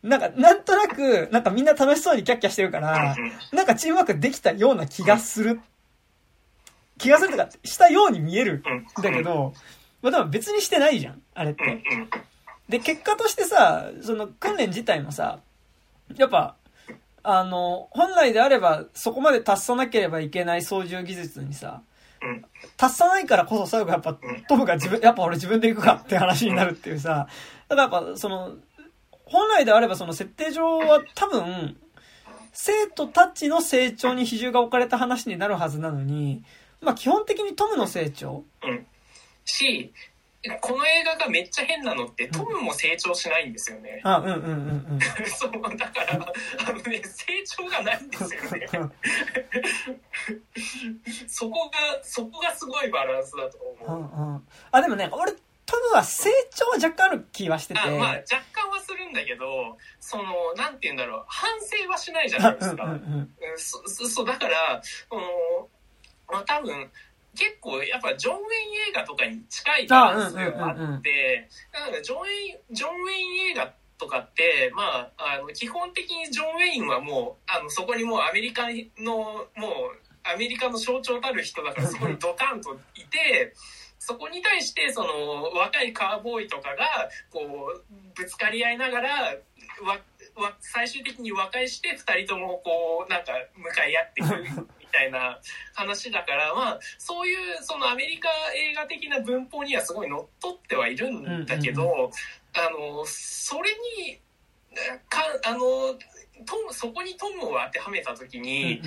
なんとなくなんかみんな楽しそうにキャッキャしてるから、なんかチームワークできたような気がするとかしたように見えるんだけど、まあ、でも別にしてないじゃんあれって。で結果としてさ、その訓練自体もさ、やっぱ本来であればそこまで達さなければいけない操縦技術にさ、達さないからこそ最後やっぱトムが俺自分で行くかって話になるっていうさ。だからやっぱその本来であればその設定上は多分生徒たちの成長に比重が置かれた話になるはずなのに、まあ基本的にトムの成長、しこの映画がめっちゃ変なのってトムも成長しないんですよね。そうだからね、成長がないんですよねそこがすごいバランスだと思う。あでもね、俺トムは成長は若干ある気はしてて、まあ、若干はするんだけど、そのなんて言うんだろう、反省はしないじゃないですか。そうだから多分結構やっぱジョン・ウェイン映画とかに近いバランスがあって、ジョン・ウェイン映画とかって、まあ、基本的にジョン・ウェインはもうそこにもうアメリカの象徴たる人だから、そこにドカンといてそこに対してその若いカーボーイとかがこうぶつかり合いながら最終的に和解して2人ともこうなんか向かい合ってくるみたいな話だからまあそういうそのアメリカ映画的な文法にはすごいのっとってはいるんだけど、それにかそこにトムを当てはめた時に、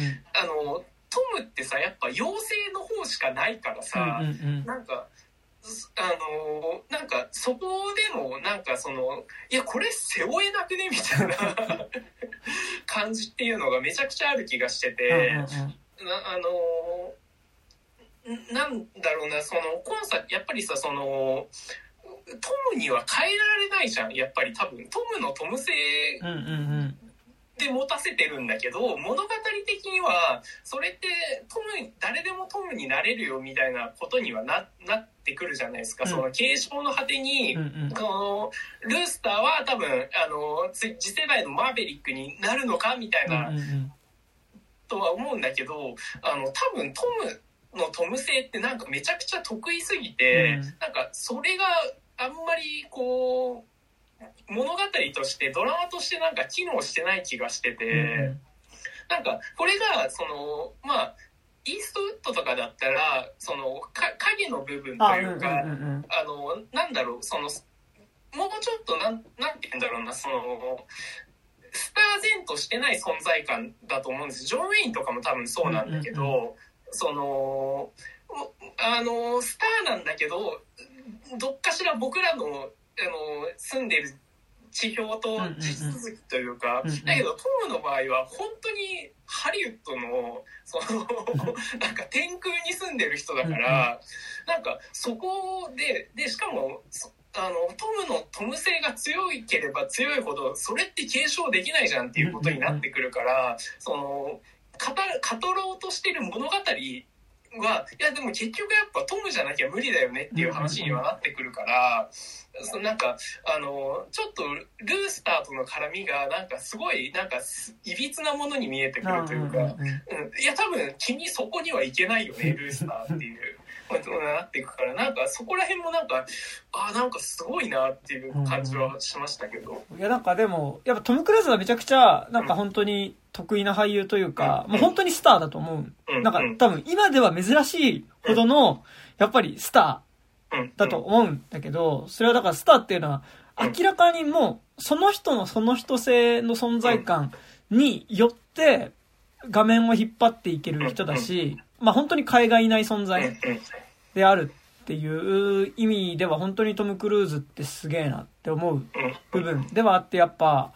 トムってさやっぱ妖精の方しかないからさ、なんかそこでもなんかそのいやこれ背負えなくねみたいな感じっていうのがめちゃくちゃある気がしてて、なんだろうな、その今作やっぱりさそのトムには変えられないじゃん、やっぱり多分トムのトム性で持たせてるんだけど、物語的にはそれって誰でもトムになれるよみたいなことには なってくるじゃないですか。その継承の果てに、ルースターは多分次世代のマーベリックになるのかみたいなとは思うんだけど、多分トムのトム性ってなんかめちゃくちゃ得意すぎて、なんかそれがあんまりこう物語としてドラマとしてなんか機能してない気がしてて、なんかこれがそのまあイーストウッドとかだったらその影の部分というかなんだろう、そのもうちょっとなんて言うんだろうな、そのスター然としてない存在感だと思うんです。ジョン・ウェインとかも多分そうなんだけど、そのスターなんだけどどっかしら僕らの住んでる地表と地続きというか、だけどトムの場合は本当にハリウッド のなんか天空に住んでる人だから、なんかそこ でしかもトムのトム性が強いければ強いほどそれって継承できないじゃんっていうことになってくるから、その語ろうとしてる物語はいやでも結局やっぱトムじゃなきゃ無理だよねっていう話にはなってくるから、なんかちょっとルースターとの絡みがなんかすごいなんかいびつなものに見えてくるというか、いや多分君そこにはいけないよねルースターっていうことになっていくから、なんかそこら辺もなんかなんかすごいなっていう感じはしましたけど、いやなんかでもやっぱトム・クルーズはめちゃくちゃなんか本当に得意な俳優というか、もう本当にスターだと思う。なんか多分今では珍しいほどのやっぱりスターだと思うんだけど、それはだからスターっていうのは明らかにもうその人のその人性の存在感によって画面を引っ張っていける人だし、まあ本当に甲斐がいない存在であるっていう意味では本当にトム・クルーズってすげえなって思う部分ではあって、やっぱ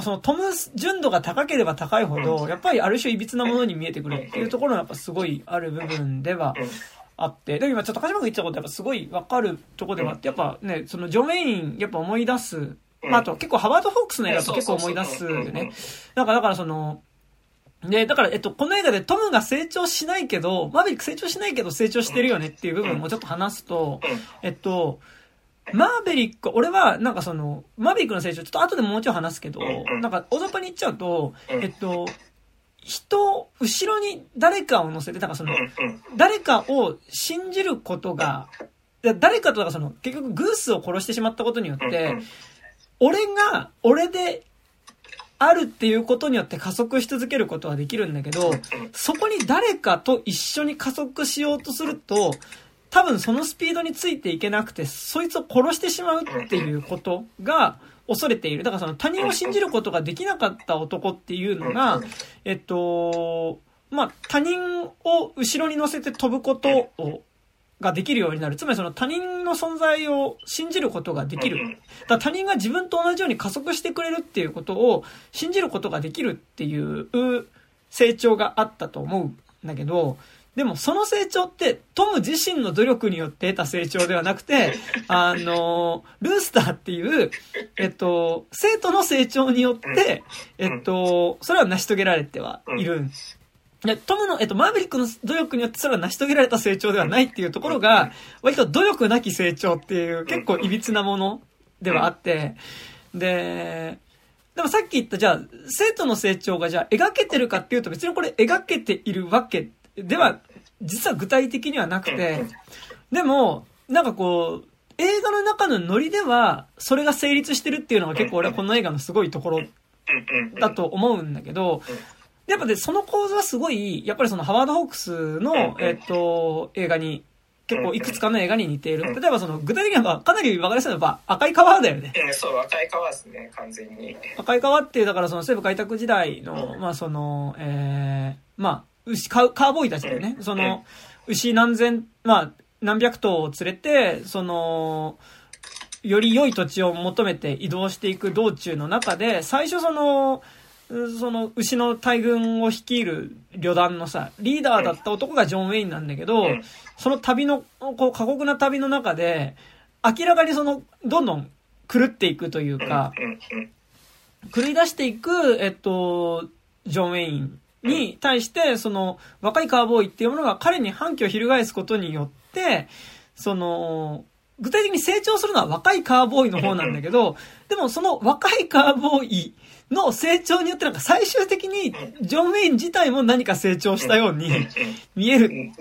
そのトム純度が高ければ高いほどやっぱりある種いびつなものに見えてくるっていうところがやっぱすごいある部分ではあって、で今ちょっと鹿島君言ってたことやっぱすごい分かるところではあって、やっぱねそのジョメインやっぱ思い出す、まあ、あと結構ハワード・フォークスの映画と結構思い出すよね。だからそので、だから、この映画でトムが成長しないけど、マーヴェリック成長しないけど成長してるよねっていう部分もちょっと話すと、マーヴェリック、俺はなんかその、マーヴェリックの成長ちょっと後でもうちょい話すけど、なんか大雑把に言っちゃうと、人、後ろに誰かを乗せて、なんかその、誰かを信じることが、誰かとだからその、結局グースを殺してしまったことによって、俺が、俺で、あるっていうことによって加速し続けることはできるんだけど、そこに誰かと一緒に加速しようとすると多分そのスピードについていけなくてそいつを殺してしまうっていうことが恐れている。だからその他人を信じることができなかった男っていうのがまあ他人を後ろに乗せて飛ぶことをができるようになる。つまりその他人の存在を信じることができる。だ他人が自分と同じように加速してくれるっていうことを信じることができるっていう成長があったと思うんだけど、でもその成長ってトム自身の努力によって得た成長ではなくて、ルースターっていう、生徒の成長によって、それは成し遂げられてはいるんです。トムの、マーヴェリックの努力によってそれは成し遂げられた成長ではないっていうところが、割と努力なき成長っていう結構歪なものではあって、でもさっき言ったじゃあ、生徒の成長がじゃあ描けてるかっていうと別にこれ描けているわけでは、実は具体的にはなくて、でも、なんかこう、映画の中のノリではそれが成立してるっていうのが結構俺はこの映画のすごいところだと思うんだけど、やっぱでその構図はすごいやっぱりそのハワード・ホークスの映画に結構いくつかの映画に似ている。例えばその具体的にはかなり分かりやすいのは赤い川だよね。そう赤い川ですね。完全に赤い川っていうだからその西部開拓時代のまあそのまあ牛カウボーイたちだよね。その牛何千まあ何百頭を連れてそのより良い土地を求めて移動していく道中の中で最初その牛の大群を率いる旅団のさリーダーだった男がジョン・ウェインなんだけど、その旅のこう過酷な旅の中で明らかにそのどんどん狂っていくというか狂い出していくジョン・ウェインに対してその若いカウボーイっていうものが彼に反旗を翻すことによってその具体的に成長するのは若いカーボーイの方なんだけど、でもその若いカーボーイの成長によってなんか最終的にジョン・ウェイン自体も何か成長したように見える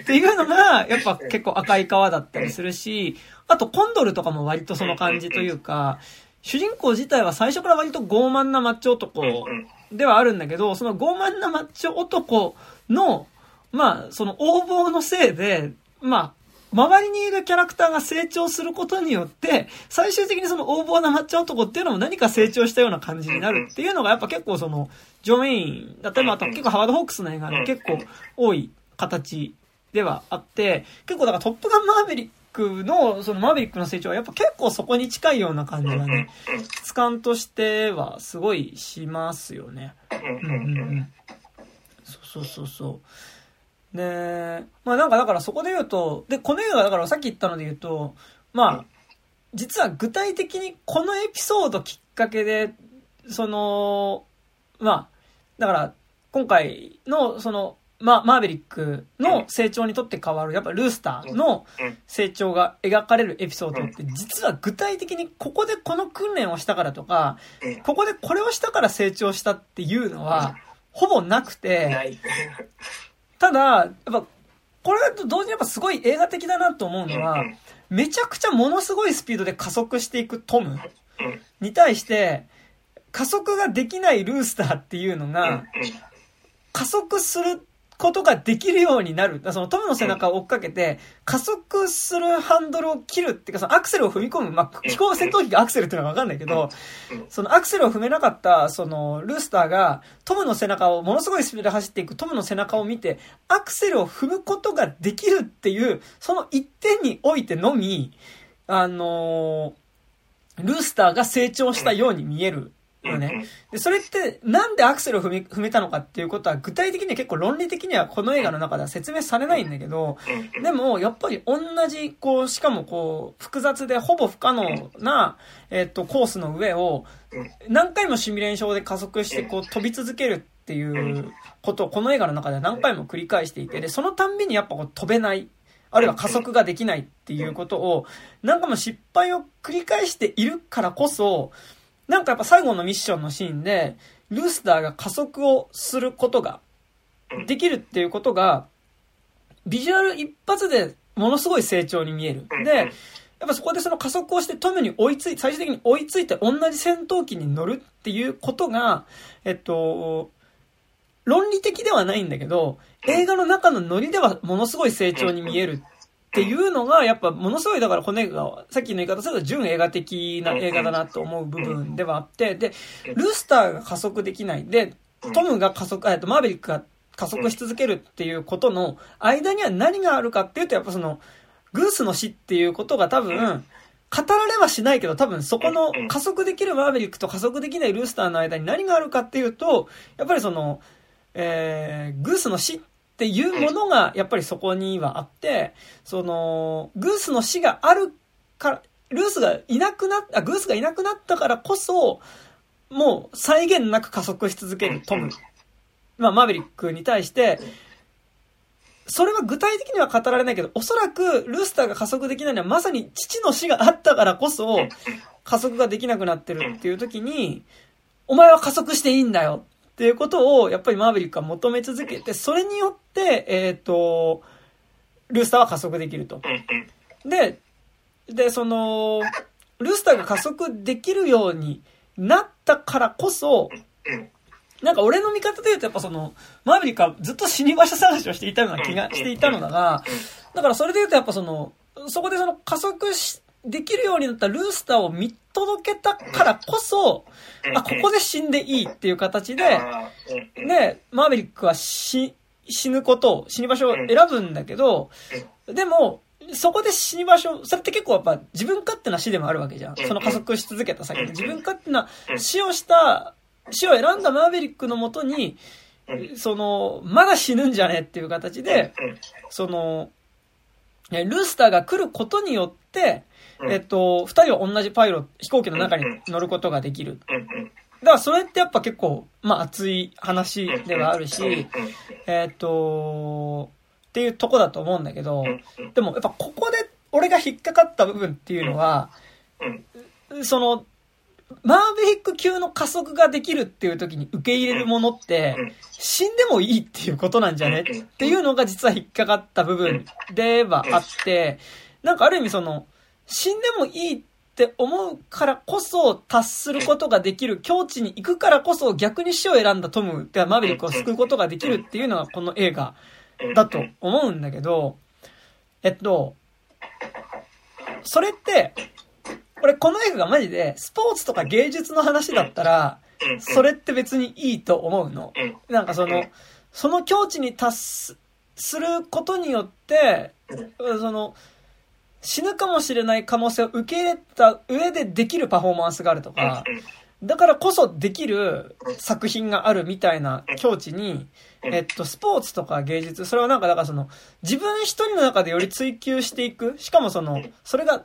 っていうのがやっぱ結構赤い川だったりするし、あとコンドルとかも割とその感じというか、主人公自体は最初から割と傲慢なマッチョ男ではあるんだけど、その傲慢なマッチョ男のまあその横暴のせいでまあ周りにいるキャラクターが成長することによって、最終的にその横暴なマッチョ男っていうのも何か成長したような感じになるっていうのがやっぱ結構その、ジョン・ウェインだったり、また結構ハワード・ホークスの映画で結構多い形ではあって、結構だからトップガンマーヴェリックの、そのマーヴェリックの成長はやっぱ結構そこに近いような感じがね、質感としてはすごいしますよね。そう。で、まあなんかだからそこで言うと、で、この映画だからさっき言ったので言うと、まあ、実は具体的にこのエピソードきっかけで、その、まあ、だから今回のその、マーヴェリックの成長にとって変わる、やっぱルースターの成長が描かれるエピソードって、実は具体的にここでこの訓練をしたからとか、ここでこれをしたから成長したっていうのは、ほぼなくて、ただやっぱこれと同時にやっぱすごい映画的だなと思うのは、めちゃくちゃものすごいスピードで加速していくトムに対して加速ができないルースターっていうのが加速することができるようになる。そのトムの背中を追っかけて加速するハンドルを切るっていうか、そのアクセルを踏み込む、まあ、飛行戦闘機がアクセルっていうのは分かんないけど、そのアクセルを踏めなかったそのルースターがトムの背中をものすごいスピードで走っていくトムの背中を見てアクセルを踏むことができるっていうその一点においてのみ、ルースターが成長したように見える。ね、でそれってなんでアクセルを踏めたのかっていうことは具体的には結構論理的にはこの映画の中では説明されないんだけど、でもやっぱり同じこうしかもこう複雑でほぼ不可能なコースの上を何回もシミュレーションで加速してこう飛び続けるっていうことをこの映画の中では何回も繰り返していて、でそのたんびにやっぱこう飛べない。あるいは加速ができないっていうことをなんかも失敗を繰り返しているからこそ、なんかやっぱ最後のミッションのシーンでルースターが加速をすることができるっていうことがビジュアル一発でものすごい成長に見える。でやっぱそこでその加速をしてトムに最終的に追いついて同じ戦闘機に乗るっていうことが論理的ではないんだけど、映画の中のノリではものすごい成長に見えるっていうのが、やっぱものすごい、だからこの映画が、さっきの言い方すると純映画的な映画だなと思う部分ではあって、で、ルースターが加速できない。で、トムがマーベリックが加速し続けるっていうことの間には何があるかっていうと、やっぱその、グースの死っていうことが多分、語られはしないけど、多分そこの加速できるマーベリックと加速できないルースターの間に何があるかっていうと、やっぱりその、グースの死っていうものがやっぱりそこにはあって、そのグースの死があるから、グースがいなくなったからこそ、もう際限なく加速し続けるトム、まあマーヴェリックに対して、それは具体的には語られないけど、おそらくルースターが加速できないのはまさに父の死があったからこそ加速ができなくなってるっていう時に、お前は加速していいんだよ。っていうことをやっぱりマーヴェリックは求め続けて、それによってルースターは加速できると。でそのルースターが加速できるようになったからこそ、なんか俺の見方で言うとやっぱそのマーヴェリックはずっと死に場所探しをしていたような気がしていたのだが、だからそれで言うとやっぱそのそこでその加速できるようになったルースターを見届けたからこそ、あ、ここで死んでいいっていう形で、で、マーヴェリックは死に場所を選ぶんだけど、でも、そこで死に場所、それって結構やっぱ自分勝手な死でもあるわけじゃん。その加速し続けた先で。自分勝手な死を選んだマーヴェリックのもとに、その、まだ死ぬんじゃねっていう形で、その、ルースターが来ることによって、二人は同じ飛行機の中に乗ることができる。だからそれってやっぱ結構、まあ熱い話ではあるし、っていうとこだと思うんだけど、でもやっぱここで俺が引っかかった部分っていうのは、その、マーヴェリック級の加速ができるっていう時に受け入れるものって死んでもいいっていうことなんじゃねっていうのが実は引っかかった部分ではあって、なんかある意味その死んでもいいって思うからこそ達することができる境地に行くからこそ逆に死を選んだトムがマーヴェリックを救うことができるっていうのがこの映画だと思うんだけど、それって俺この映画がマジでスポーツとか芸術の話だったらそれって別にいいと思うの。なんかその境地に達することによってその死ぬかもしれない可能性を受け入れた上でできるパフォーマンスがあるとか、だからこそできる作品があるみたいな境地に、スポーツとか芸術、それはなんかだからその自分一人の中でより追求していく、しかもそれが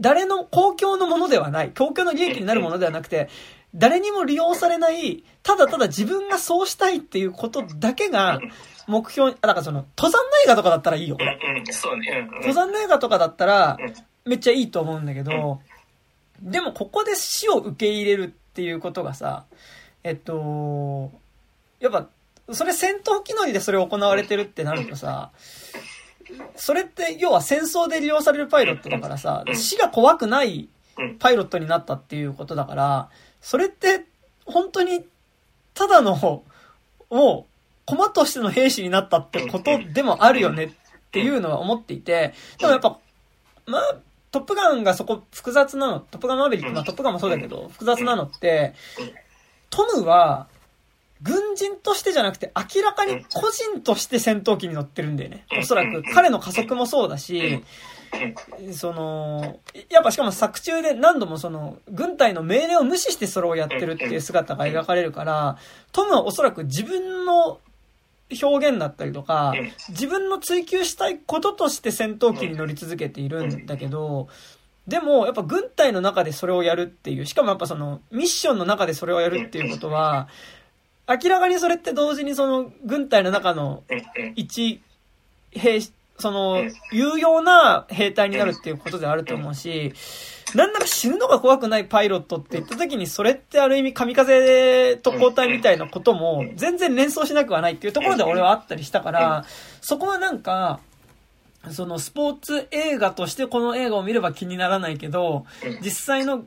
誰の公共のものではない、公共の利益になるものではなくて、誰にも利用されない、ただただ自分がそうしたいっていうことだけが目標に、だから登山の映画とかだったらいいよ。そうね。登山の映画とかだったら、めっちゃいいと思うんだけど、でもここで死を受け入れるっていうことがさ、やっぱ、それ戦闘機乗りでそれ行われてるってなるとさ、それって要は戦争で利用されるパイロットだからさ、死が怖くないパイロットになったっていうことだから、それって本当にただのもう駒としての兵士になったってことでもあるよねっていうのは思っていて、でもやっぱ、まあ、トップガンがそこ複雑なの、トップガンマーヴェリック、まあトップガンもそうだけど、複雑なのって、トムは、軍人としてじゃなくて明らかに個人として戦闘機に乗ってるんだよね。おそらく彼の加速もそうだし、そのやっぱしかも作中で何度もその軍隊の命令を無視してそれをやってるっていう姿が描かれるから、トムはおそらく自分の表現だったりとか自分の追求したいこととして戦闘機に乗り続けているんだけど、でもやっぱ軍隊の中でそれをやるっていう、しかもやっぱそのミッションの中でそれをやるっていうことは、明らかにそれって同時にその軍隊の中の一兵士、その有用な兵隊になるっていうことであると思うし、なんなら死ぬのが怖くないパイロットって言った時に、それってある意味神風特攻隊みたいなことも全然連想しなくはないっていうところで俺はあったりしたから、そこはなんかそのスポーツ映画としてこの映画を見れば気にならないけど、実際の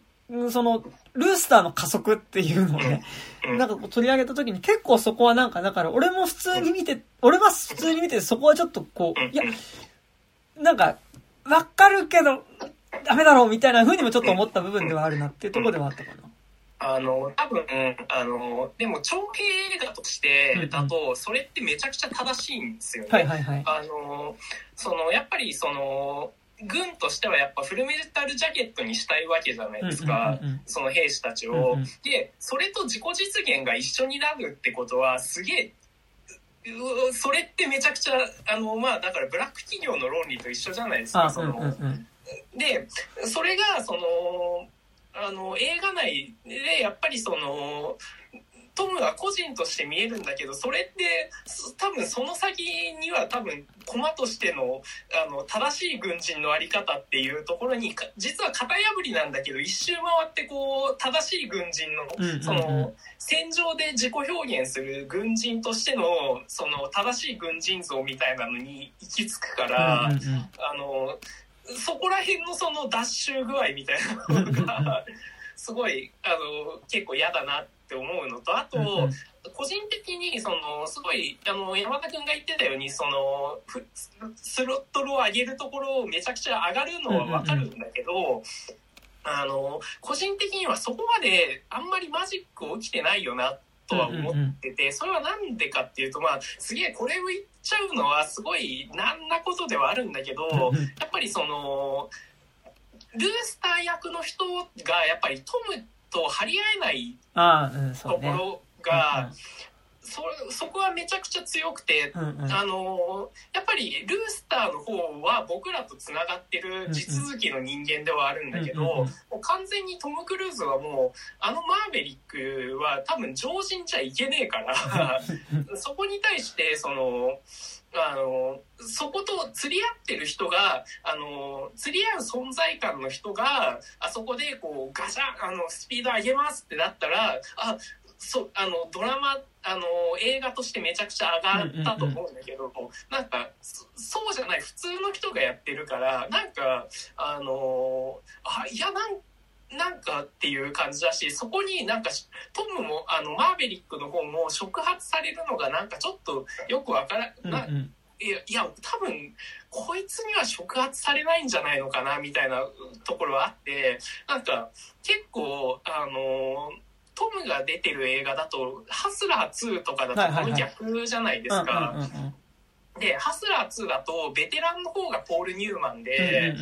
そのルースターの加速っていうのをね、なんかこう取り上げた時に結構そこはなんか、だから俺も普通に見て、俺は普通に見てそこはちょっとこう、いや、なんかわかるけどダメだろうみたいな風にもちょっと思った部分ではあるなっていうところではあったかな。多分でも長編映画としてだとそれってめちゃくちゃ正しいんですよね。はいはいはい。そのやっぱりその軍としてはやっぱフルメタルジャケットにしたいわけじゃないですか、うんうんうんうん、その兵士たちを、うんうん、でそれと自己実現が一緒になるってことはすげえ、それってめちゃくちゃまあだからブラック企業の論理と一緒じゃないですか。その、うんうんうん、でそれがその映画内でやっぱりそのトムは個人として見えるんだけど、それって多分その先には多分駒としての正しい軍人の在り方っていうところに実は型破りなんだけど、一周回ってこう正しい軍人のその戦場で自己表現する軍人としてのその正しい軍人像みたいなのに行き着くから、そこら辺のその脱臭具合みたいなのがすごい結構嫌だなって思うのと、あと、個人的にそのすごい山田くんが言ってたように、そのスロットルを上げるところをめちゃくちゃ上がるのは分かるんだけど、個人的にはそこまであんまりマジック起きてないよなとは思ってて、それはなんでかっていうと、まあすげえこれを言っちゃうのはすごいなんなことではあるんだけど、やっぱりそのルースター役の人がやっぱりトムと張り合えないところが、そこはめちゃくちゃ強くて、やっぱりルースターの方は僕らとつながってる地続きの人間ではあるんだけど、もう完全にトム・クルーズはもうマーヴェリックは多分常人じゃいけねえからそこに対してそこと釣り合ってる人が釣り合う存在感の人があそこでこうガシャンスピード上げますってなったら、ドラマ映画としてめちゃくちゃ上がったと思うんだけど、なんかそうじゃない普通の人がやってるから、なんかいやなんかっていう感じだし、そこになんかトムもマーベリックの方も触発されるのがなんかちょっとよくわからない、いや多分こいつには触発されないんじゃないのかなみたいなところはあって、なんか結構トムが出てる映画だとハスラー2とかだとこの逆じゃないですか。でハスラー2だとベテランの方がポール・ニューマンで、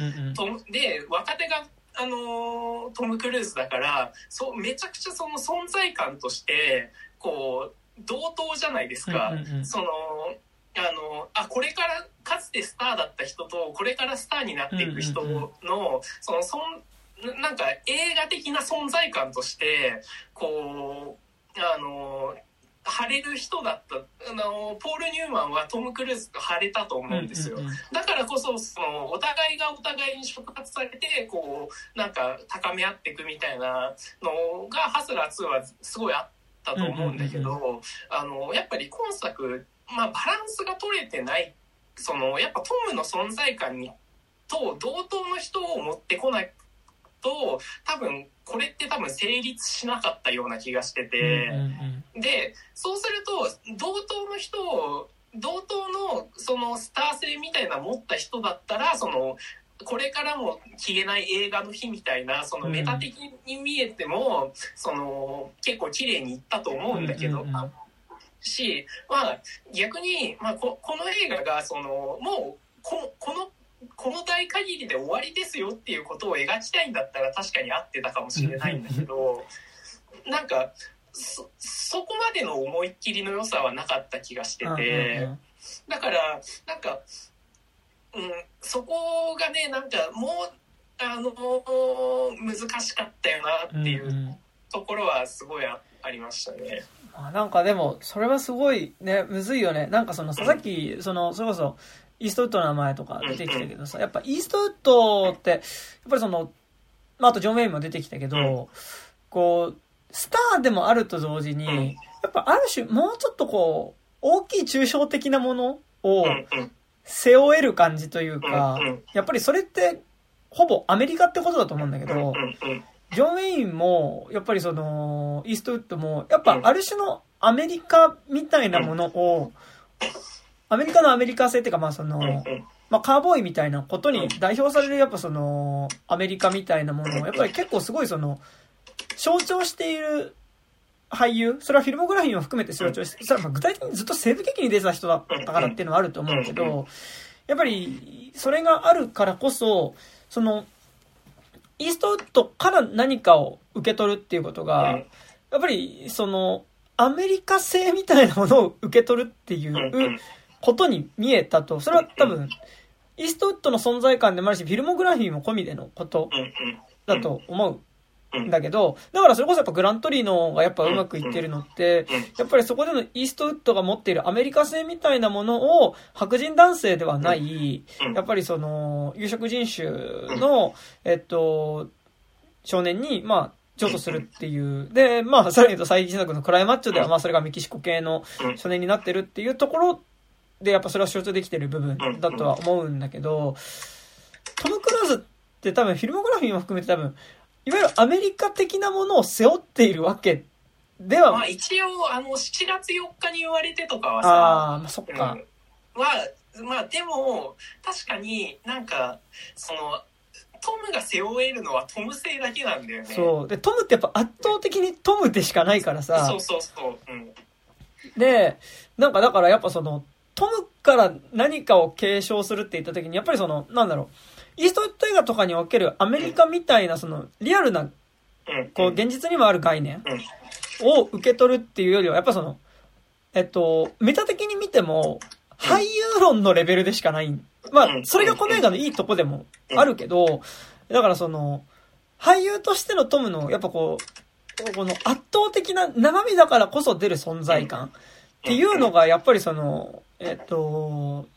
で若手がトム・クルーズだから、めちゃくちゃその存在感としてこう同等じゃないですか、そのこれからかつてスターだった人とこれからスターになっていく人の、なんか映画的な存在感としてこう貼れる人だったポール・ニューマンはトム・クルーズと貼れたと思うんですよ、だからこそ、そのお互いがお互いに触発されてこうなんか高め合っていくみたいなのがハスラー2はすごいあったと思うんだけど、やっぱり今作、バランスが取れてない、そのやっぱトムの存在感にと同等の人を持ってこなくと多分これって多分成立しなかったような気がしてて、うんうんうん、でそうすると同等のそのスター性みたいな持った人だったらそのこれからも消えない映画の日みたいなそのメタ的に見えても、うん、その結構綺麗にいったと思うんだけど、うんうんうん、し、まあ、逆に、まあ、この映画がそのもうこの代限りで終わりですよっていうことを描きたいんだったら確かに合ってたかもしれないんだけどなんかそこまでの思いっきりの良さはなかった気がしてて、だからなんか、うん、そこがねなんかもう難しかったよなっていうところはすごいありましたね。なんかでもそれはすごいねむずいよね。なんかそのさっきそれこそイーストウッドの名前とか出てきたけどさ、やっぱイーストウッドってやっぱりその、まあ、あとジョン・ウェインも出てきたけど、こうスターでもあると同時にやっぱある種もうちょっとこう大きい抽象的なものを背負える感じというか、やっぱりそれってほぼアメリカってことだと思うんだけど、ジョン・ウェインもやっぱりそのイーストウッドもやっぱある種のアメリカみたいなものをアメリカのアメリカ性っていうか、まあその、まあカーボーイみたいなことに代表されるやっぱそのアメリカみたいなものをやっぱり結構すごいその象徴している俳優、それはフィルモグラフィーも含めて象徴して、それは具体的にずっと西部劇に出てた人だったからっていうのはあると思うけど、やっぱりそれがあるからこそ、そのイーストウッドから何かを受け取るっていうことが、やっぱりそのアメリカ性みたいなものを受け取るっていうことに見えたと、それは多分イーストウッドの存在感でもあるし、フィルモグラフィーも込みでのことだと思うんだけど、だからそれこそやっぱグラントリーノがやっぱうまくいってるのってやっぱりそこでのイーストウッドが持っているアメリカ性みたいなものを白人男性ではないやっぱりその有色人種の少年にまあちょっとするっていう。で、まあ、さらに言うと最近作のクライマッチョでは、まあ、それがメキシコ系の少年になってるっていうところで、やっぱそれは象徴できてる部分だとは思うんだけど、トム・クルーズって多分、フィルモグラフィーも含めて多分、いわゆるアメリカ的なものを背負っているわけでは。まあ、一応、7月4日に言われてとかはさ、まあ、そっか。まあ、でも、確かになんか、その、トムが背負えるのはトム性だけなんだよね。そうでトムってやっぱ圧倒的にトムでしかないからさ。そう、うん、でなんかだからやっぱそのトムから何かを継承するって言った時にやっぱりそのなんだろうイーストウッド映画とかにおけるアメリカみたいなそのリアルなこう現実にもある概念を受け取るっていうよりはやっぱそのメタ的に見ても俳優論のレベルでしかない。まあ、それがこの映画のいいとこでもあるけど、だからその、俳優としてのトムの、やっぱこの圧倒的な生身だからこそ出る存在感っていうのが、やっぱりその、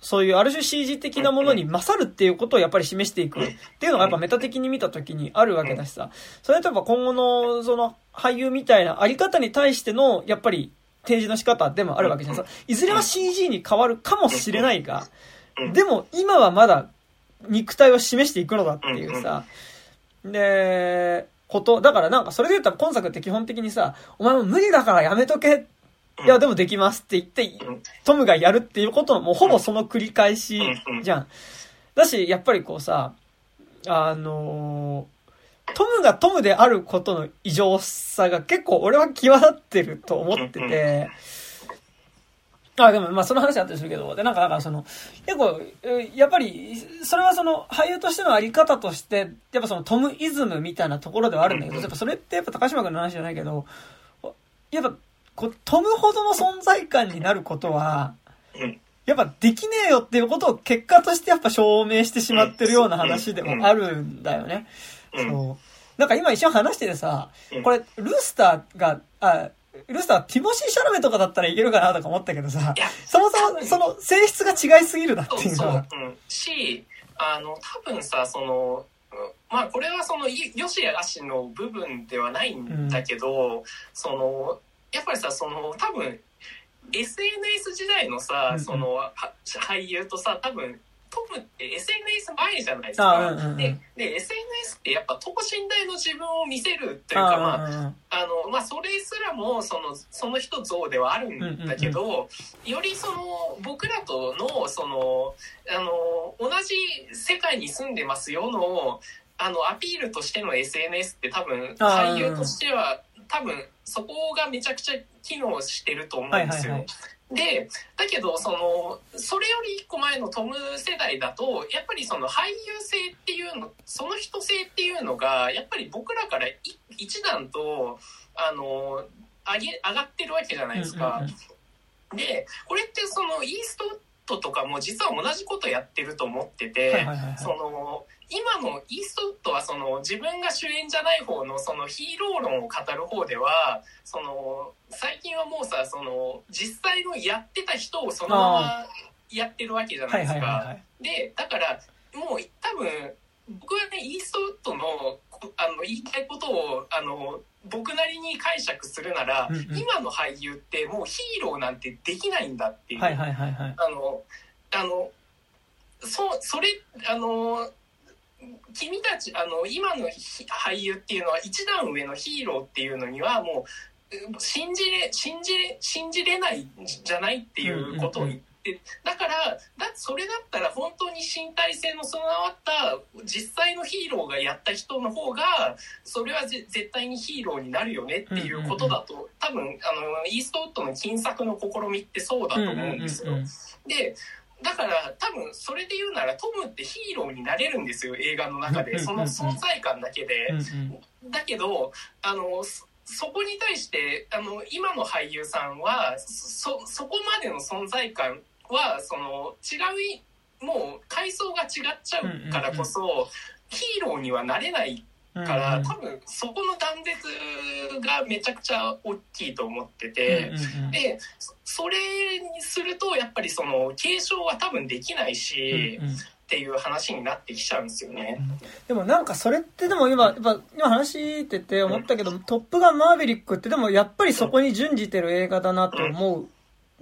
そういうある種 CG 的なものに勝るっていうことをやっぱり示していくっていうのがやっぱメタ的に見た時にあるわけだしさ、それとやっぱ今後のその俳優みたいなあり方に対しての、やっぱり提示の仕方でもあるわけじゃないですか。いずれは CG に変わるかもしれないが、でも今はまだ肉体を示していくのだっていうさ、で、こと、だからなんかそれで言ったら今作って基本的にさ、お前も無理だからやめとけ、いやでもできますって言って、トムがやるっていうことのもうほぼその繰り返しじゃん。だし、やっぱりこうさ、トムがトムであることの異常さが結構俺は際立ってると思ってて、でもまあその話あったりするけど、でなんかその結構やっぱりそれはその俳優としてのあり方としてやっぱそのトムイズムみたいなところではあるんだけど、やっぱそれってやっぱ高島君の話じゃないけど、やっぱこうトムほどの存在感になることはやっぱできねえよっていうことを結果としてやっぱ証明してしまってるような話でもあるんだよね。そうなんか今一緒に話しててさ、これルスター、ティモシー・シャラメとかだったらいけるかなとか思ったけどさ、そもそもその性質が違いすぎるなっていうのは。多分さ、その、まあこれはその、よしあしの部分ではないんだけど、その、やっぱりさ、その、多分、SNS 時代のさ、その、俳優とさ、多分、飛ぶって SNS 前じゃないですか、うんうんうん、で SNS ってやっぱ等身大の自分を見せるというか、まあそれすらもその人像ではあるんだけど、うんうんうん、よりその僕らとの同じ世界に住んでますよのアピールとしての SNS って多分俳優としては多分そこがめちゃくちゃ機能してると思うんですよ。はいはいはい。でだけどそれより1個前のトム世代だとやっぱりその俳優性っていうのその人性っていうのがやっぱり僕らから一段と上がってるわけじゃないですか、うんうんうん、でこれってイーストウッドとかも実は同じことやってると思ってて、はいはいはいはい、今のイーストウッドは自分が主演じゃない方のヒーロー論を語る方では最近はもうさ実際のやってた人をそのままやってるわけじゃないですか、はいはいはいはい、でだからもう多分僕はねイーストウッドの言いたいことを僕なりに解釈するなら、うんうん、今の俳優ってもうヒーローなんてできないんだっていう、はいはいはいはい、君たち今の俳優っていうのは一段上のヒーローっていうのにはもう信じれないじゃないっていうことを言って、うんうんうん、だからそれだったら本当に身体性の備わった実際のヒーローがやった人の方がそれは絶対にヒーローになるよねっていうことだと、うんうんうん、多分イーストウッドの金作の試みってそうだと思うんですよ、うんうんうんうん、でだから多分それで言うならトムってヒーローになれるんですよ映画の中でその存在感だけで、うんうん、だけどそこに対して今の俳優さんはそこまでの存在感は違うもう階層が違っちゃうからこそ、うんうんうん、ヒーローにはなれないから、うんうん、多分そこの断絶がめちゃくちゃ大きいと思ってて、うんうんうん、でそれにするとやっぱり継承は多分できないし、うんうん、っていう話になってきちゃうんですよね、うん、でもなんかそれってでも今話してて思ったけど、うん、トップガンマーヴェリックってでもやっぱりそこに準じてる映画だなと思う、う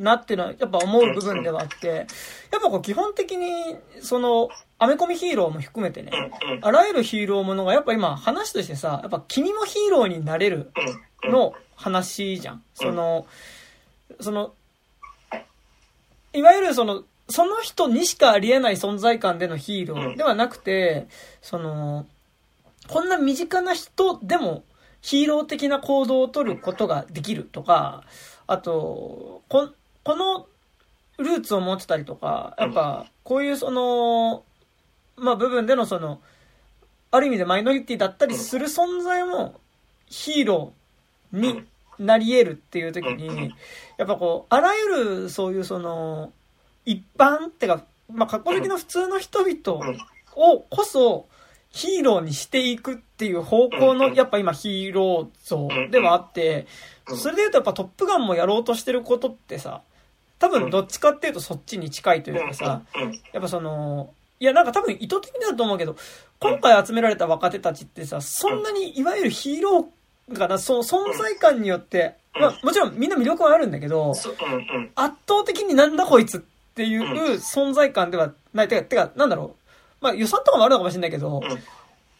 ん、なっていうのはやっぱ思う部分ではあって、うんうん、やっぱこう基本的にアメコミヒーローも含めてね、あらゆるヒーローものがやっぱ今話としてさ、やっぱ君もヒーローになれるの話じゃん。いわゆるその人にしかありえない存在感でのヒーローではなくて、こんな身近な人でもヒーロー的な行動をとることができるとか、あと、このルーツを持ってたりとか、やっぱこういうまあ、部分でのある意味でマイノリティだったりする存在もヒーローになり得るっていう時に、やっぱこうあらゆるそういう一般ってか、まあ格好的な普通の人々をこそヒーローにしていくっていう方向のやっぱ今ヒーロー像ではあって、それでいうとやっぱトップガンもやろうとしてることってさ、多分どっちかっていうとそっちに近いというかさ、やっぱいやなんか多分意図的だと思うけど、今回集められた若手たちってさ、そんなにいわゆるヒーローが存在感によって、まあ、もちろんみんな魅力はあるんだけど、圧倒的になんだこいつっていう存在感ではない。てかなんだろう、まあ予算とかもあるのかもしれないけど、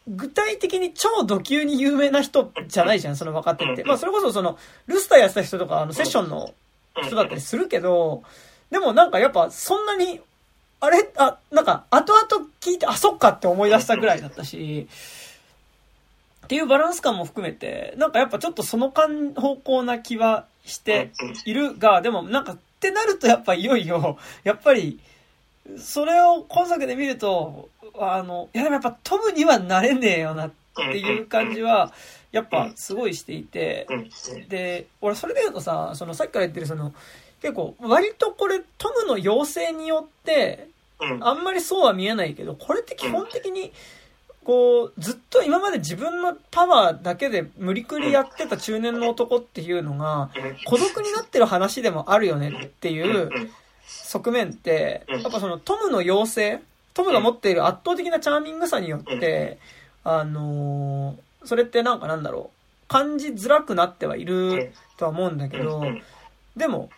具体的に超ド級に有名な人じゃないじゃん、その若手って。まあそれこそルスターやってた人とかセッションの人だったりするけど、でもなんかやっぱそんなになんか、後々聞いて、あ、そっかって思い出したぐらいだったし、っていうバランス感も含めて、なんかやっぱちょっと方向な気はしているが、でもなんか、ってなるとやっぱいよいよ、やっぱり、それを今作で見ると、いやでもやっぱトムにはなれねえよなっていう感じは、やっぱすごいしていて、で、俺それで言うとさ、さっきから言ってる結構、割とこれ、トムの要請によって、あんまりそうは見えないけど、これって基本的に、ずっと今まで自分のパワーだけで無理くりやってた中年の男っていうのが、孤独になってる話でもあるよねっていう側面って、やっぱトムの要請、トムが持っている圧倒的なチャーミングさによって、それってなんかなんだろう、感じづらくなってはいるとは思うんだけど、でも、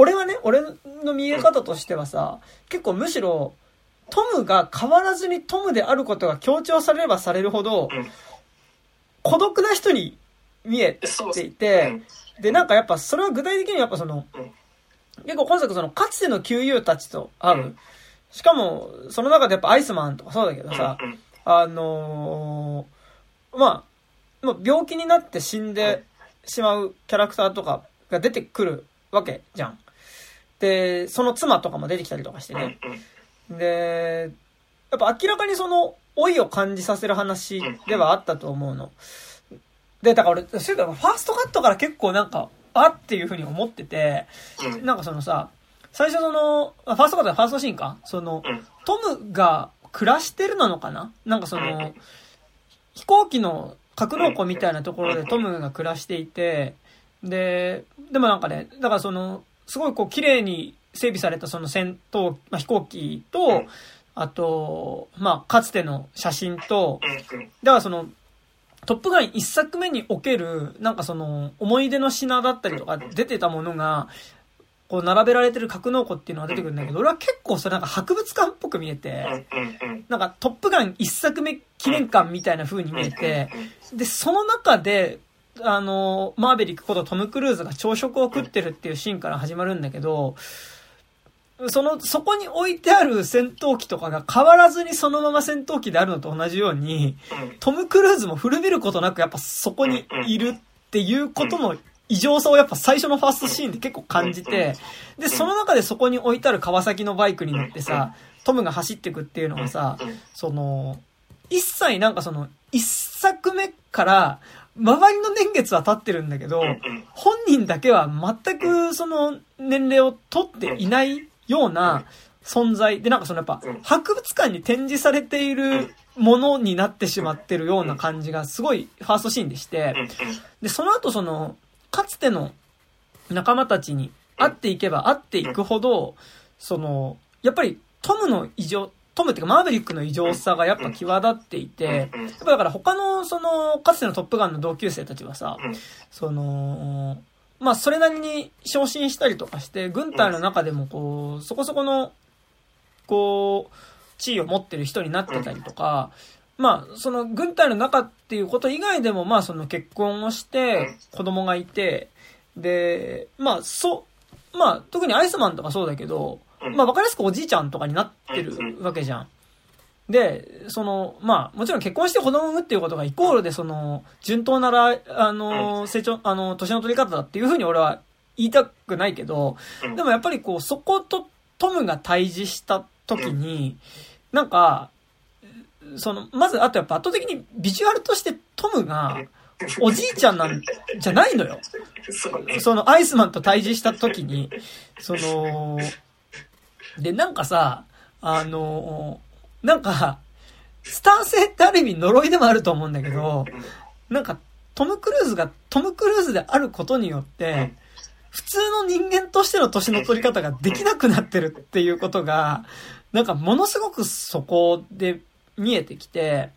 俺の見え方としてはさ、結構むしろトムが変わらずにトムであることが強調されればされるほど、うん、孤独な人に見えていて、うん、でなんかやっぱそれは具体的にやっぱその、うん、結構今作そのかつての旧友たちと会う、うん、しかもその中でやっぱアイスマンとかそうだけどさ、うん、まあもう病気になって死んでしまうキャラクターとかが出てくるわけじゃん。でその妻とかも出てきたりとかしてね、うんうん、でやっぱ明らかにその老いを感じさせる話ではあったと思うので、だから俺ファーストカットから結構なんかあっていう風に思ってて、なんかそのさ最初そのファーストカットはファーストシーンかそのトムが暮らしてるなのかな、なんかその飛行機の格納庫みたいなところでトムが暮らしていて、でもなんかねだからそのすごいこう綺麗に整備されたその戦闘、まあ、飛行機と、あと、まあ、かつての写真と、だからその、トップガン一作目における、なんかその、思い出の品だったりとか出てたものが、こう並べられてる格納庫っていうのが出てくるんだけど、俺は結構それなんか博物館っぽく見えて、なんかトップガン一作目記念館みたいな風に見えて、で、その中で、マーベリックことトム・クルーズが朝食を食ってるっていうシーンから始まるんだけど、そこに置いてある戦闘機とかが変わらずにそのまま戦闘機であるのと同じように、トム・クルーズも古びることなくやっぱそこにいるっていうことの異常さをやっぱ最初のファーストシーンで結構感じて、で、その中でそこに置いてある川崎のバイクに乗ってさ、トムが走ってくっていうのがさ、その、一切なんかその、一作目から、周りの年月は経ってるんだけど、本人だけは全くその年齢を取っていないような存在で、なんかそのやっぱ博物館に展示されているものになってしまってるような感じがすごいファーストシーンでして、で、その後そのかつての仲間たちに会っていけば会っていくほど、そのやっぱりトムっていうかマーヴェリックの異常さがやっぱ際立っていて、やっぱだから他のそのかつてのトップガンの同級生たちはさ、そのまあそれなりに昇進したりとかして軍隊の中でもこうそこそこのこう地位を持ってる人になってたりとか、まあその軍隊の中っていうこと以外でもまあその結婚をして子供がいて、でまあまあ特にアイスマンとかそうだけど、まあ分かりやすくおじいちゃんとかになってるわけじゃん。で、その、まあもちろん結婚して子供を産むっていうことがイコールでその、順当なら、成長、年の取り方だっていうふうに俺は言いたくないけど、でもやっぱりこう、そことトムが対峙した時に、なんか、その、まずあとやっぱ圧倒的にビジュアルとしてトムが、おじいちゃんなんじゃないのよ。そのアイスマンと対峙した時に、その、で、なんかさ、なんか、スタン性ってある意味呪いでもあると思うんだけど、なんか、トム・クルーズがトム・クルーズであることによって、普通の人間としての年の取り方ができなくなってるっていうことが、なんかものすごくそこで見えてきて、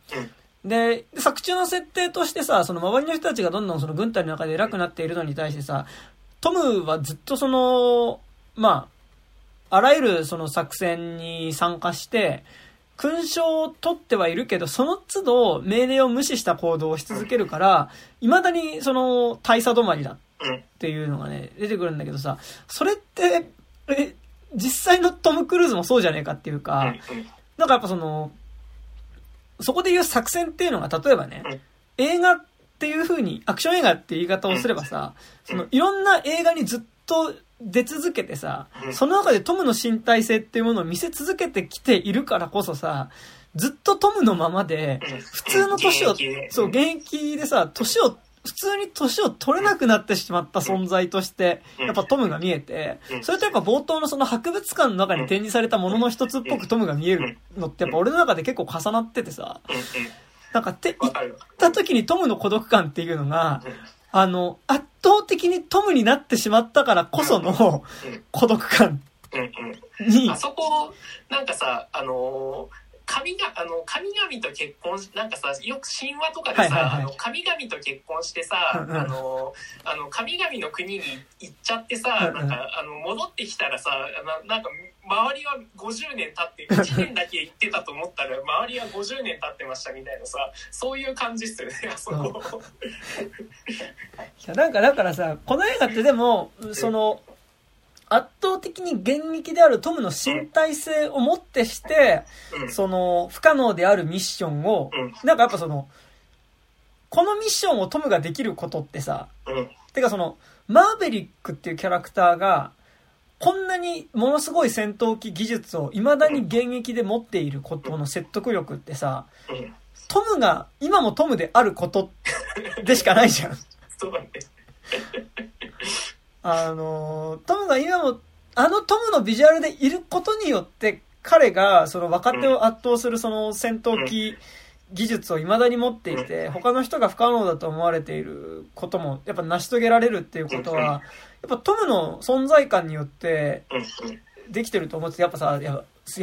で、作中の設定としてさ、その周りの人たちがどんどんその軍隊の中で偉くなっているのに対してさ、トムはずっとその、まあ、あらゆるその作戦に参加して、勲章を取ってはいるけど、その都度命令を無視した行動をし続けるから、未だにその大佐止まりだっていうのがね、出てくるんだけどさ、それって、実際のトム・クルーズもそうじゃねえかっていうか、なんかやっぱその、そこで言う作戦っていうのが例えばね、映画っていう風に、アクション映画っていう言い方をすればさ、そのいろんな映画にずっと、出続けてさ、その中でトムの身体性っていうものを見せ続けてきているからこそさ、ずっとトムのままで、普通の年を、そう、現役でさ、普通に年を取れなくなってしまった存在として、やっぱトムが見えて、それとやっぱ冒頭のその博物館の中に展示されたものの一つっぽくトムが見えるのって、やっぱ俺の中で結構重なっててさ、なんかって言った時にトムの孤独感っていうのが、圧倒的にトムになってしまったからこその孤独感に、あそこなんかさ、神々と結婚し、なんかさ、よく神話とかでさ、はいはいはい、神々と結婚してさ、うんうん、神々の国に行っちゃってさ、うんうん、なんか戻ってきたらさ、なんか周りは50年経って1年だけ行ってたと思ったら周りは50年経ってましたみたいなさ、そういう感じっすよね、あそこ。うん、なんかだからさ、この映画ってでもその圧倒的に現役であるトムの身体性をもってして、その不可能であるミッションを、なんかやっぱその、このミッションをトムができることってさ、てかその、マーベリックっていうキャラクターが、こんなにものすごい戦闘機技術を未だに現役で持っていることの説得力ってさ、トムが今もトムであることでしかないじゃん。そうだね。トムが今もトムのビジュアルでいることによって彼がその若手を圧倒するその戦闘機技術を未だに持っていて、他の人が不可能だと思われていることもやっぱ成し遂げられるっていうことはやっぱトムの存在感によってできてると思って、やっぱさ、や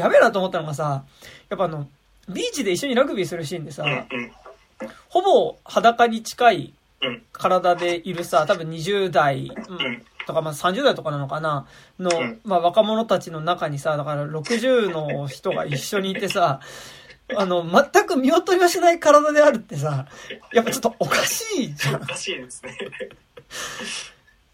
べえなと思ったのがさ、やっぱビーチで一緒にラグビーするシーンでさ、ほぼ裸に近い体でいるさ、多分20代とか、まあ30代とかなのかなの、まあ若者たちの中にさ、だから60の人が一緒にいてさ、全く見劣りはしない体であるってさ、やっぱちょっとおかしいじゃん。おかしいですね。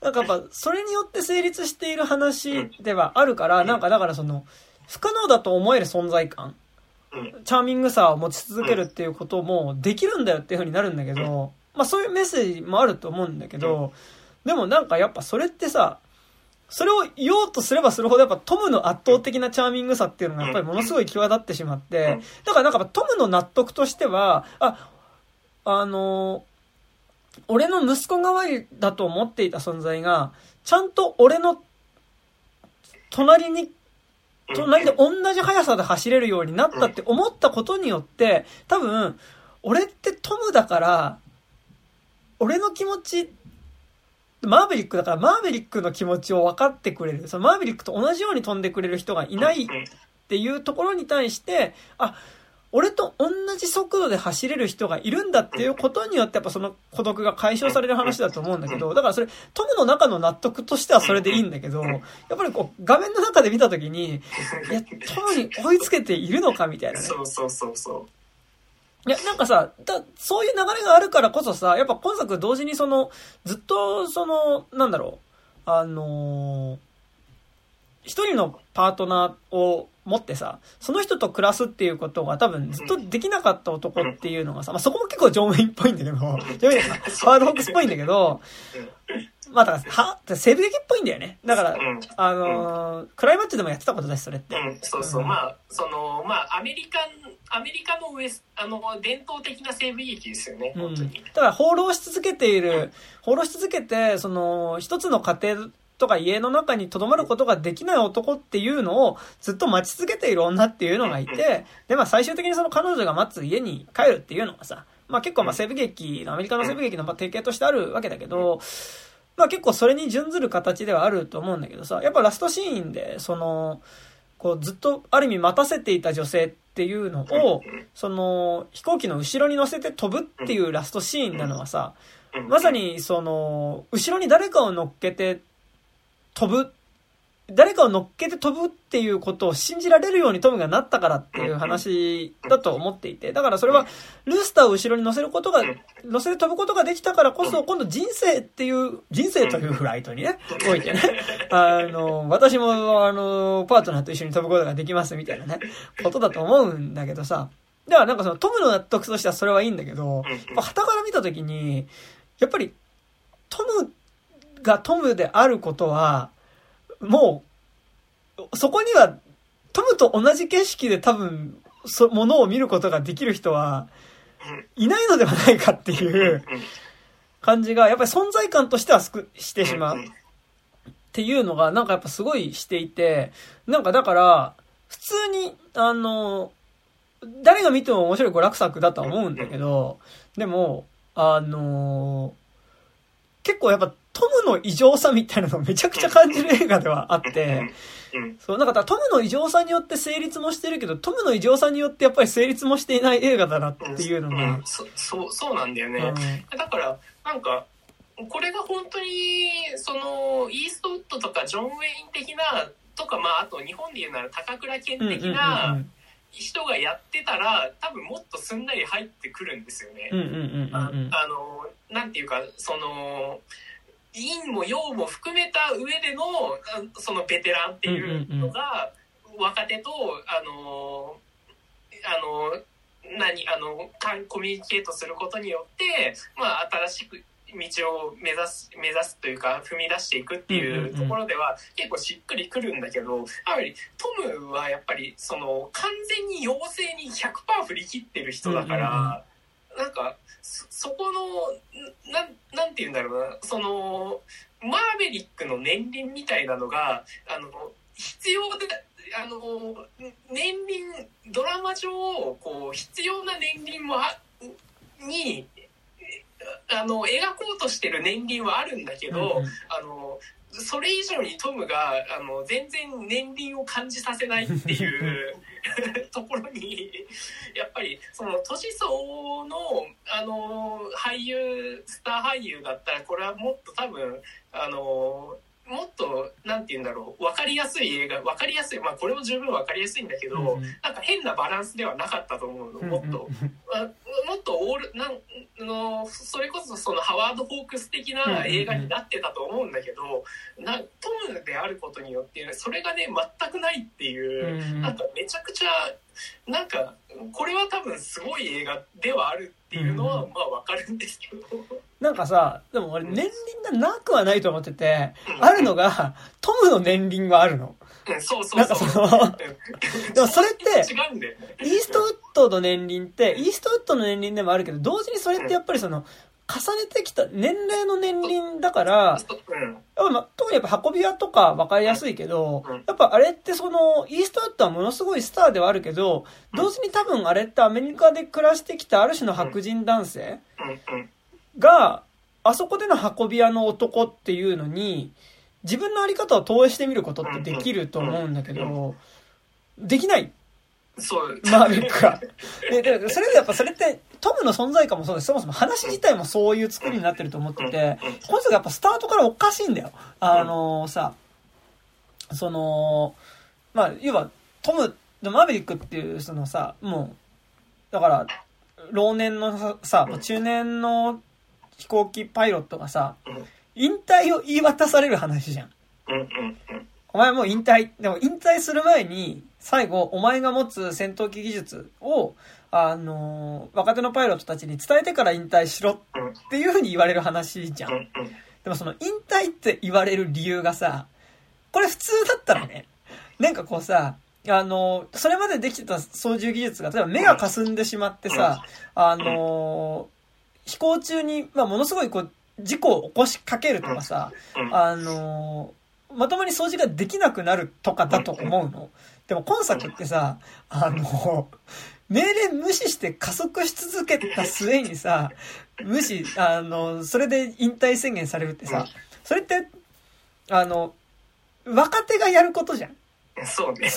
なんかやっぱそれによって成立している話ではあるから、なんかだからその、不可能だと思える存在感、チャーミングさを持ち続けるっていうこともできるんだよっていう風になるんだけど、まあそういうメッセージもあると思うんだけど、でもなんかやっぱそれってさ、それを言おうとすればするほどやっぱトムの圧倒的なチャーミングさっていうのがやっぱりものすごい際立ってしまって、だからなんかトムの納得としては、俺の息子代わりだと思っていた存在が、ちゃんと俺の隣で同じ速さで走れるようになったって思ったことによって、多分、俺ってトムだから、俺の気持ち、マーベリックだからマーベリックの気持ちを分かってくれる、そのマーベリックと同じように飛んでくれる人がいないっていうところに対して、あ、俺と同じ速度で走れる人がいるんだっていうことによって、やっぱその孤独が解消される話だと思うんだけど、だからそれトムの中の納得としてはそれでいいんだけど、やっぱりこう画面の中で見た時に、いや、トムに追いつけているのかみたいなね。そうそうそうそう。いや、なんかさ、そういう流れがあるからこそさ、やっぱ今作同時にその、ずっとその、なんだろう、一人のパートナーを持ってさ、その人と暮らすっていうことが多分ずっとできなかった男っていうのがさ、まあ、そこも結構ジョン・ウェインっぽいんだけど、ジョン・ウェインがハードホックスっぽいんだけど、まあだから、西部劇っぽいんだよね。だから、クライマッチでもやってたことだし、それって。うん、そうそう。まあ、その、まあ、アメリカの伝統的な西部劇ですよね、本当に。だから、放浪し続けて、その、一つの家庭とか家の中に留まることができない男っていうのをずっと待ち続けている女っていうのがいて、で、まあ、最終的にその彼女が待つ家に帰るっていうのがさ、まあ、結構、まあ、アメリカの西部劇の定型としてあるわけだけど、まあ結構それに準ずる形ではあると思うんだけどさ、やっぱラストシーンで、その、こうずっとある意味待たせていた女性っていうのを、その飛行機の後ろに乗せて飛ぶっていうラストシーンなのはさ、まさにその、後ろに誰かを乗っけて飛ぶっていうことを信じられるようにトムがなったからっていう話だと思っていて、だからそれはルースターを後ろに乗せて飛ぶことができたからこそ、今度人生というフライトにね、おいてね、私もパートナーと一緒に飛ぶことができますみたいなね、ことだと思うんだけどさ、だからなんかそのトムの納得としてはそれはいいんだけど、旗から見たときに、やっぱりトムがトムであることは、もうそこにはトムと同じ景色で多分ものを見ることができる人はいないのではないかっていう感じが、やっぱり存在感としてはしてしまうっていうのがなんかやっぱすごいしていて、なんかだから普通に誰が見ても面白い娯楽作だとは思うんだけど、でも結構やっぱトムの異常さみたいなのをめちゃくちゃ感じる映画ではあって、そう、なんかトムの異常さによって成立もしてるけど、トムの異常さによってやっぱり成立もしていない映画だなっていうのが、そうなんだよね。だからなんかこれが本当にそのイーストウッドとかジョン・ウェイン的なとか、まああと日本で言うなら高倉健的な、人がやってたら多分もっとすんなり入ってくるんですよね。なんていうかその陰も陽も含めた上でのそのベテランっていうのが、若手とコミュニケートすることによって、まあ、新しく道を目指すというか踏み出していくっていうところでは結構しっくりくるんだけど、やはりトムはやっぱりその完全に妖精に 100% 振り切ってる人だから、なんか そこの なんていうんだろうな、そのマーベリックの年輪みたいなのが必要で年輪ドラマ上こう必要な年輪もに描こうとしてる年輪はあるんだけど、それ以上にトムが全然年輪を感じさせないっていうところに、やっぱりその年相応の、スター俳優だったらこれはもっと多分もっとなんて言うんだろう、分かりやすい映画、分かりやすい、まあこれも十分分かりやすいんだけど、なんか変なバランスではなかったと思うの。もっとオールそれこそそのハワード・ホークス的な映画になってたと思うんだけど、トムであることによってそれがね全くないっていう、なんかめちゃくちゃなんかこれは多分すごい映画ではあるっていうのはまあわかるんですけど、なんかさ、でも俺年輪がなくはないと思ってて、あるのがトムの年輪はあるの。なんかそのでもそれって違うんだよね。イーストウッドの年輪ってイーストウッドの年輪でもあるけど、同時にそれってやっぱりその重ねてきた年齢の年輪だから、特にやっぱ運び屋とか分かりやすいけど、やっぱあれってそのイーストウッドはものすごいスターではあるけど、同時に多分あれってアメリカで暮らしてきたある種の白人男性があそこでの運び屋の男っていうのに自分の在り方を投影してみることってできると思うんだけど、できない。そう。マーベリックが。で、それでやっぱそれって、トムの存在感もそうです。そもそも話自体もそういう作りになってると思ってて、こいつがやっぱスタートからおかしいんだよ。さ、その、まあ、要は、トム、マーベリックっていう、そのさ、もう、だから、老年のさ、中年の飛行機パイロットがさ、引退を言い渡される話じゃん。お前もう引退。でも引退する前に、最後、お前が持つ戦闘機技術を、若手のパイロットたちに伝えてから引退しろっていう風に言われる話じゃん。でもその引退って言われる理由がさ、これ普通だったらね、なんかこうさ、それまでできてた操縦技術が、例えば目が霞んでしまってさ、飛行中に、まあ、ものすごいこう、事故を起こしかけるとかさ、まともに掃除ができなくなるとかだと思うの。でも今作ってさ、命令無視して加速し続けた末にさ、それで引退宣言されるってさ、それって、若手がやることじゃん。そうね。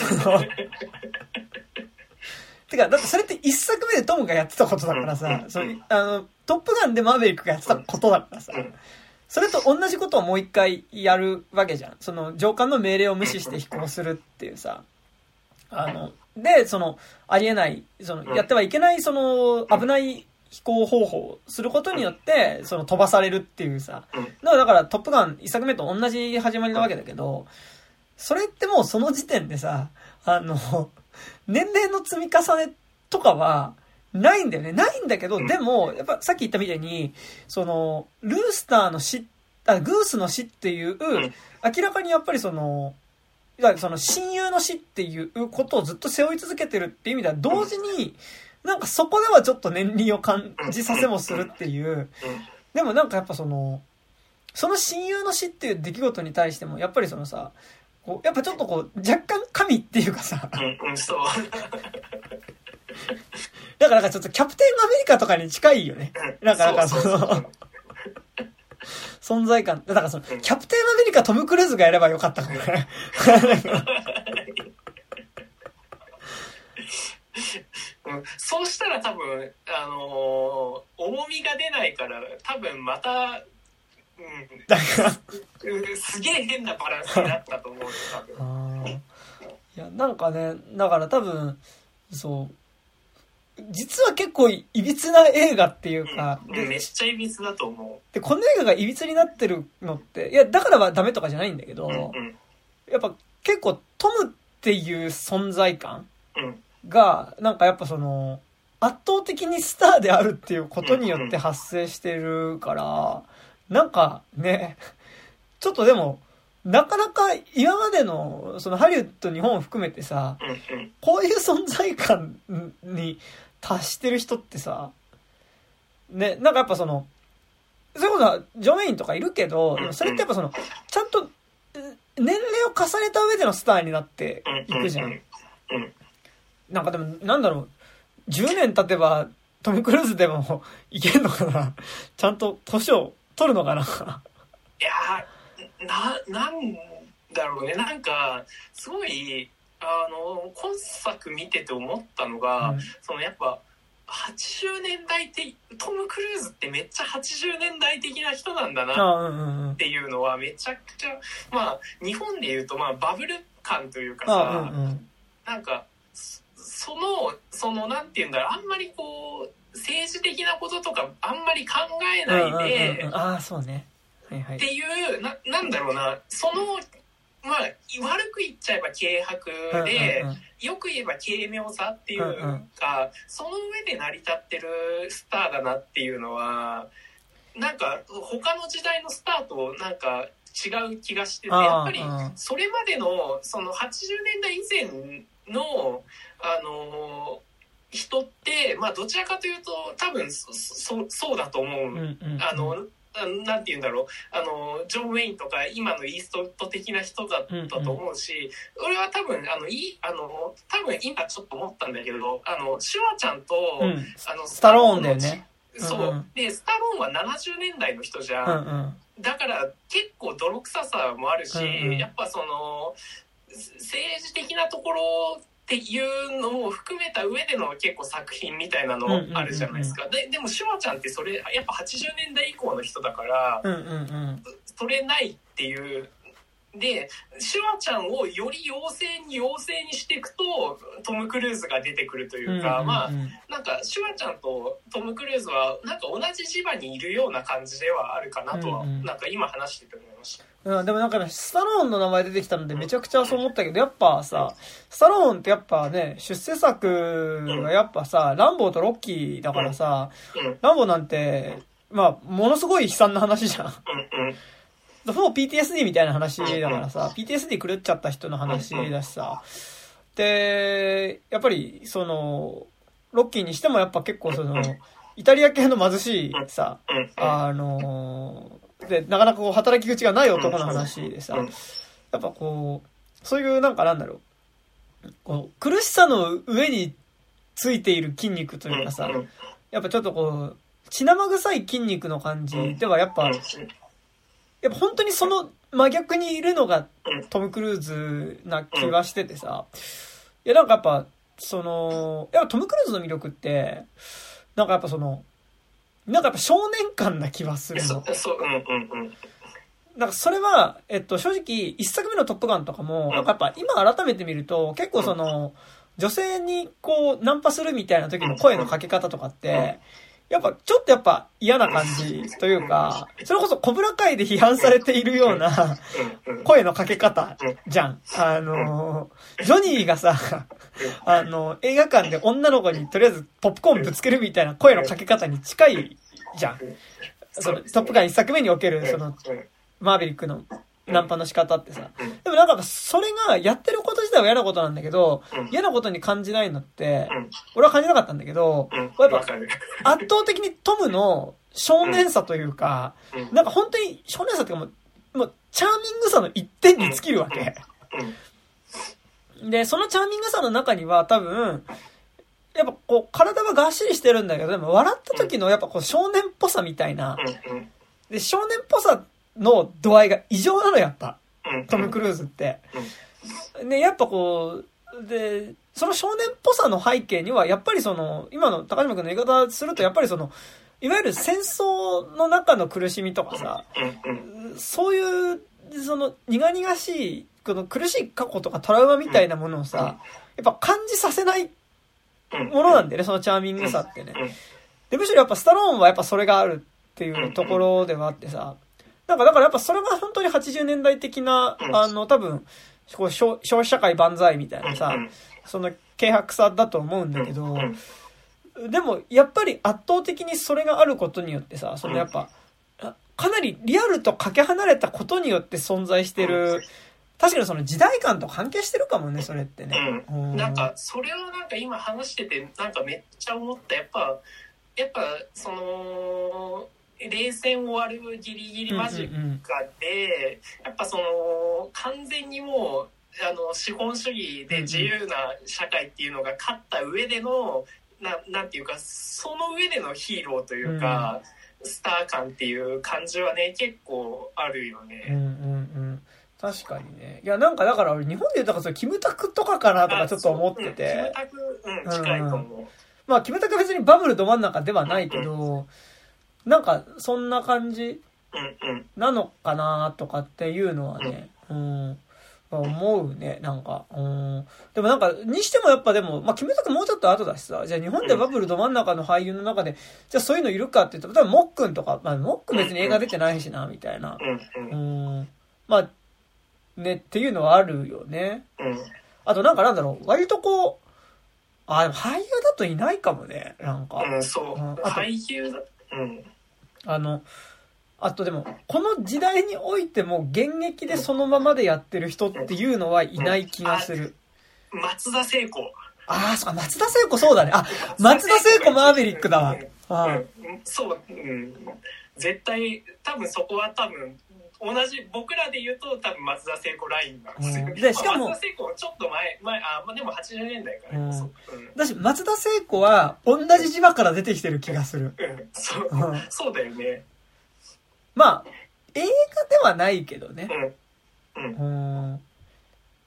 てか、だってそれって一作目でトムがやってたことだからさ、トップガンでマーベリックがやってたことだからさ、それと同じことをもう一回やるわけじゃん。その上官の命令を無視して飛行するっていうさ、で、その、ありえない、その、やってはいけない、その、危ない飛行方法をすることによって、その、飛ばされるっていうさ、だからトップガン一作目と同じ始まりなわけだけど、それってもうその時点でさ、年齢の積み重ねとかは、ないんだよね。ないんだけど、でも、やっぱさっき言ったみたいに、その、グースの死っていう、明らかにやっぱりその親友の死っていうことをずっと背負い続けてるっていう意味では、同時に、なんかそこではちょっと年輪を感じさせもするっていう。でもなんかやっぱその親友の死っていう出来事に対しても、やっぱりそのさ、こう、やっぱちょっとこう、若干神っていうかさ、そう。だからなんかちょっとキャプテンアメリカとかに近いよね。なんかその存在感。だからその、キャプテンアメリカトム・クルーズがやればよかったかもね。そうしたら多分、重みが出ないから、多分また、うん、だからすげえ変なバランスになったと思うよ、多分。いや、なんかね、だから多分、そう、実は結構いびつな映画っていうか、うん、でめっちゃいびつだと思う。でこの映画がいびつになってるのって、いやだからはダメとかじゃないんだけど、うんうん、やっぱ結構トムっていう存在感が、うん、なんかやっぱその圧倒的にスターであるっていうことによって発生してるから、うんうん、なんかねちょっとでもなかなか今までのそのハリウッド日本を含めてさ、うんうん、こういう存在感に達してる人ってさ、ね、なんかやっぱその、そういうことはジョン・ウェインとかいるけど、それってやっぱその、ちゃんと年齢を重ねた上でのスターになっていくじゃん。なんかでも、なんだろう、10年経てばトム・クルーズでもいけんのかなちゃんと年を取るのかないやなんだろうね、なんかすごい今作見てて思ったのが、うん、そのやっぱ80年代的トム・クルーズってめっちゃ80年代的な人なんだなっていうのはめちゃくちゃ、まあ日本でいうとまあバブル感というかさ、うんうん、なんかそのなんていうんだろう、あんまりこう政治的なこととかあんまり考えないで、うんうんうん、ああそうね、はいはい、っていうなんだろうな、そのまあ、悪く言っちゃえば軽薄で、うんうんうん、よく言えば軽妙さっていうか、うんうん、その上で成り立ってるスターだなっていうのはなんか他の時代のスターとなんか違う気がしてて、やっぱりそれまでのその80年代以前の人って、まあ、どちらかというと多分そうだと思う。うんうんうん、なんて言うんだろう、ジョン・ウェインとか今のイーストウッド的な人だったと思うし、うんうん、俺は多分多分今ちょっと思ったんだけど、シュワちゃんと、うん、スタローンだよね。そう、うんうん、でスタローンは70年代の人じゃん、うんうん、だから結構泥臭さもあるし、うんうん、やっぱその政治的なところっていうのも含めた上での結構作品みたいなのあるじゃないですか、うんうんうんうん、でもシュワちゃんってそれやっぱ80年代以降の人だから、うんうんうん、それないっていう。でシュワちゃんをより妖精にしていくとトム・クルーズが出てくるというか、うんうんうん、まあなんかシュワちゃんとトム・クルーズはなんか同じ磁場にいるような感じではあるかなとは、うんうん、なんか今話してて思いました。うん、でもなんかね、スタローンの名前出てきたのでめちゃくちゃそう思ったけど、やっぱさスタローンってやっぱね出世作がやっぱさランボーとロッキーだからさ、ランボーなんてまあものすごい悲惨な話じゃん。ほぼ PTSD みたいな話だからさ、PTSD 狂っちゃった人の話だしさ、でやっぱりそのロッキーにしてもやっぱ結構そのイタリア系の貧しいさ、でなかなかこう働き口がない男の話でさ、やっぱこうそういうなんかなんだろう、こう苦しさの上についている筋肉というかさ、やっぱちょっとこう血生臭い筋肉の感じではやっぱ本当にその真逆にいるのがトム・クルーズな気がしててさ、いやなんかやっぱそのやっぱトム・クルーズの魅力ってなんかやっぱそのなんかやっぱ少年感な気はするの。そう、うんうんうん。なんかそれは、正直、一作目のトップガンとかも、なんかやっぱ今改めて見ると、結構その、女性にこう、ナンパするみたいな時の声のかけ方とかって、やっぱちょっとやっぱ嫌な感じというか、それこそ小倉会で批判されているような声のかけ方じゃん。ジョニーがさ、映画館で女の子にとりあえずポップコーンぶつけるみたいな声のかけ方に近いじゃん。そのトップガン一作目におけるそのマーヴェリックのナンパの仕方ってさ、でもなんかそれがやってること自体は嫌なことなんだけど、嫌なことに感じないのって俺は感じなかったんだけど、やっぱ圧倒的にトムの少年さというか、なんか本当に少年さっていうかもうチャーミングさの一点に尽きるわけで、そのチャーミングさの中には多分やっぱこう体はがっしりしてるんだけど、でも笑った時のやっぱこう少年っぽさみたいなで少年っぽさの度合いが異常なのやっぱトム・クルーズって、ね、やっぱこうでその少年っぽさの背景にはやっぱりその今の高島君の言い方するとやっぱりそのいわゆる戦争の中の苦しみとかさそういうその苦々しいこの苦しい過去とかトラウマみたいなものをさやっぱ感じさせないものなんだよねそのチャーミングさってね。でむしろやっぱスタローンはやっぱそれがあるっていうところではあってさなんかだからやっぱそれが本当に80年代的な多分こう消費社会万歳みたいなさその軽薄さだと思うんだけどでもやっぱり圧倒的にそれがあることによってさそのやっぱかなりリアルとかけ離れたことによって存在してる確かにその時代感と関係してるかもねそれってね、うん、なんかそれをなんか今話しててなんかめっちゃ思ったやっぱその冷戦終わるギリギリ間近で、うんうんうん、やっぱその完全にもう資本主義で自由な社会っていうのが勝った上でのなんていうかその上でのヒーローというか、うん、スター感っていう感じはね結構あるよね、うんうんうん確かにね。いや、なんかだから俺日本で言ったらそれキムタクとかかなとかちょっと思ってて。キムタク、うん、近いと思う。まあキムタク別にバブルど真ん中ではないけど、うんうん、なんかそんな感じなのかなとかっていうのはね、うんまあ、思うね、なんか、うん。でもなんか、にしてもやっぱでも、まあキムタクもうちょっと後だしさ、じゃあ日本でバブルど真ん中の俳優の中で、じゃあそういうのいるかって言ったら、例えばモックンとか、まあモックン別に映画出てないしな、みたいな。うん、まあねっていうのはあるよね。うん、あとなんかなんだろう割とこうでも俳優だといないかもねなんか。うん、そう。うん、俳優だ。うん。あとでもこの時代においても現役でそのままでやってる人っていうのはいない気がする。うんうん、松田聖子。ああそう松田聖子そうだね。あ松田聖子マーヴェリックだわ。うん、そう、うん、絶対多分そこは多分。同じ僕らで言うと多分松田聖子ラインなんですよ、うん、でしかも松田聖子はちょっと前まあ、でも80年代から、ねうんうん、だし松田聖子は同じ磁場から出てきてる気がする、うんうん、そうだよねまあ映画ではないけどね、うんうんうん、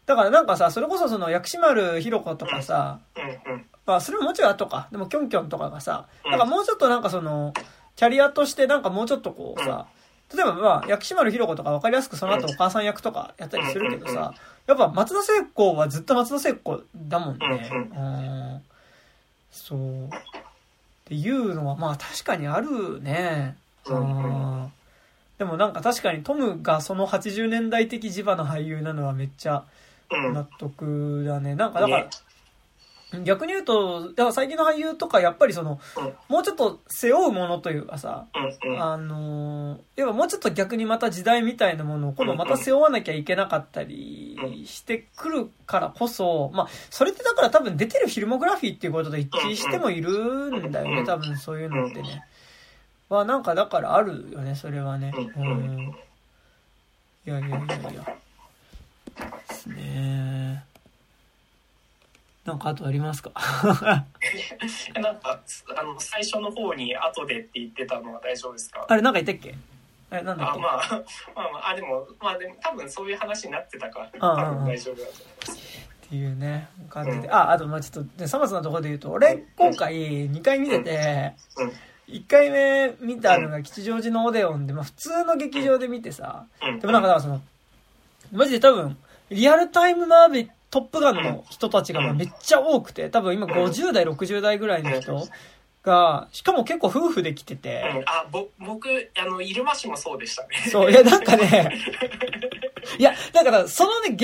だからなんかさそれこそその薬師丸ひろ子とかさ、うんうんうんまあ、それももちろん後かでもキョンキョンとかがさなんかもうちょっとなんかそのキャリアとしてなんかもうちょっとこうさ、うん例えばまあ薬師丸ひろ子とか分かりやすくその後お母さん役とかやったりするけどさやっぱ松田聖子はずっと松田聖子だもんね、うん、そうっていうのはまあ確かにあるね、うん、でもなんか確かにトムがその80年代的磁場の俳優なのはめっちゃ納得だねなんかだから逆に言うとだから最近の俳優とかやっぱりそのもうちょっと背負うものというかさ要はもうちょっと逆にまた時代みたいなものを今度また背負わなきゃいけなかったりしてくるからこそまあそれってだから多分出てるフィルモグラフィーっていうことと一致してもいるんだよね多分そういうのってねはなんかだからあるよねそれはねうんいやいやいやいやですねなんかあとありますかなんか最初の方に後でって言ってたのは大丈夫ですかあれなんか言ったっけあれなんだっけあ、まあ、まあまああでも多分そういう話になってたから多分大丈夫だと思いますっていうね感じで、うん、あとまあちょっとさまざまなところで言うと俺今回2回見てて、うんうんうん1回目見たのが吉祥寺のオデオンで、まあ、普通の劇場で見てさ、うん、でもなんかだからそのマジで多分リアルタイムマーベリトップガンの人たちがめっちゃ多くて、多分今50代、60代ぐらいの人が、しかも結構夫婦で来てて。僕、入間市もそうでしたね。そう、いや、なんかね、いや、だから、そのね、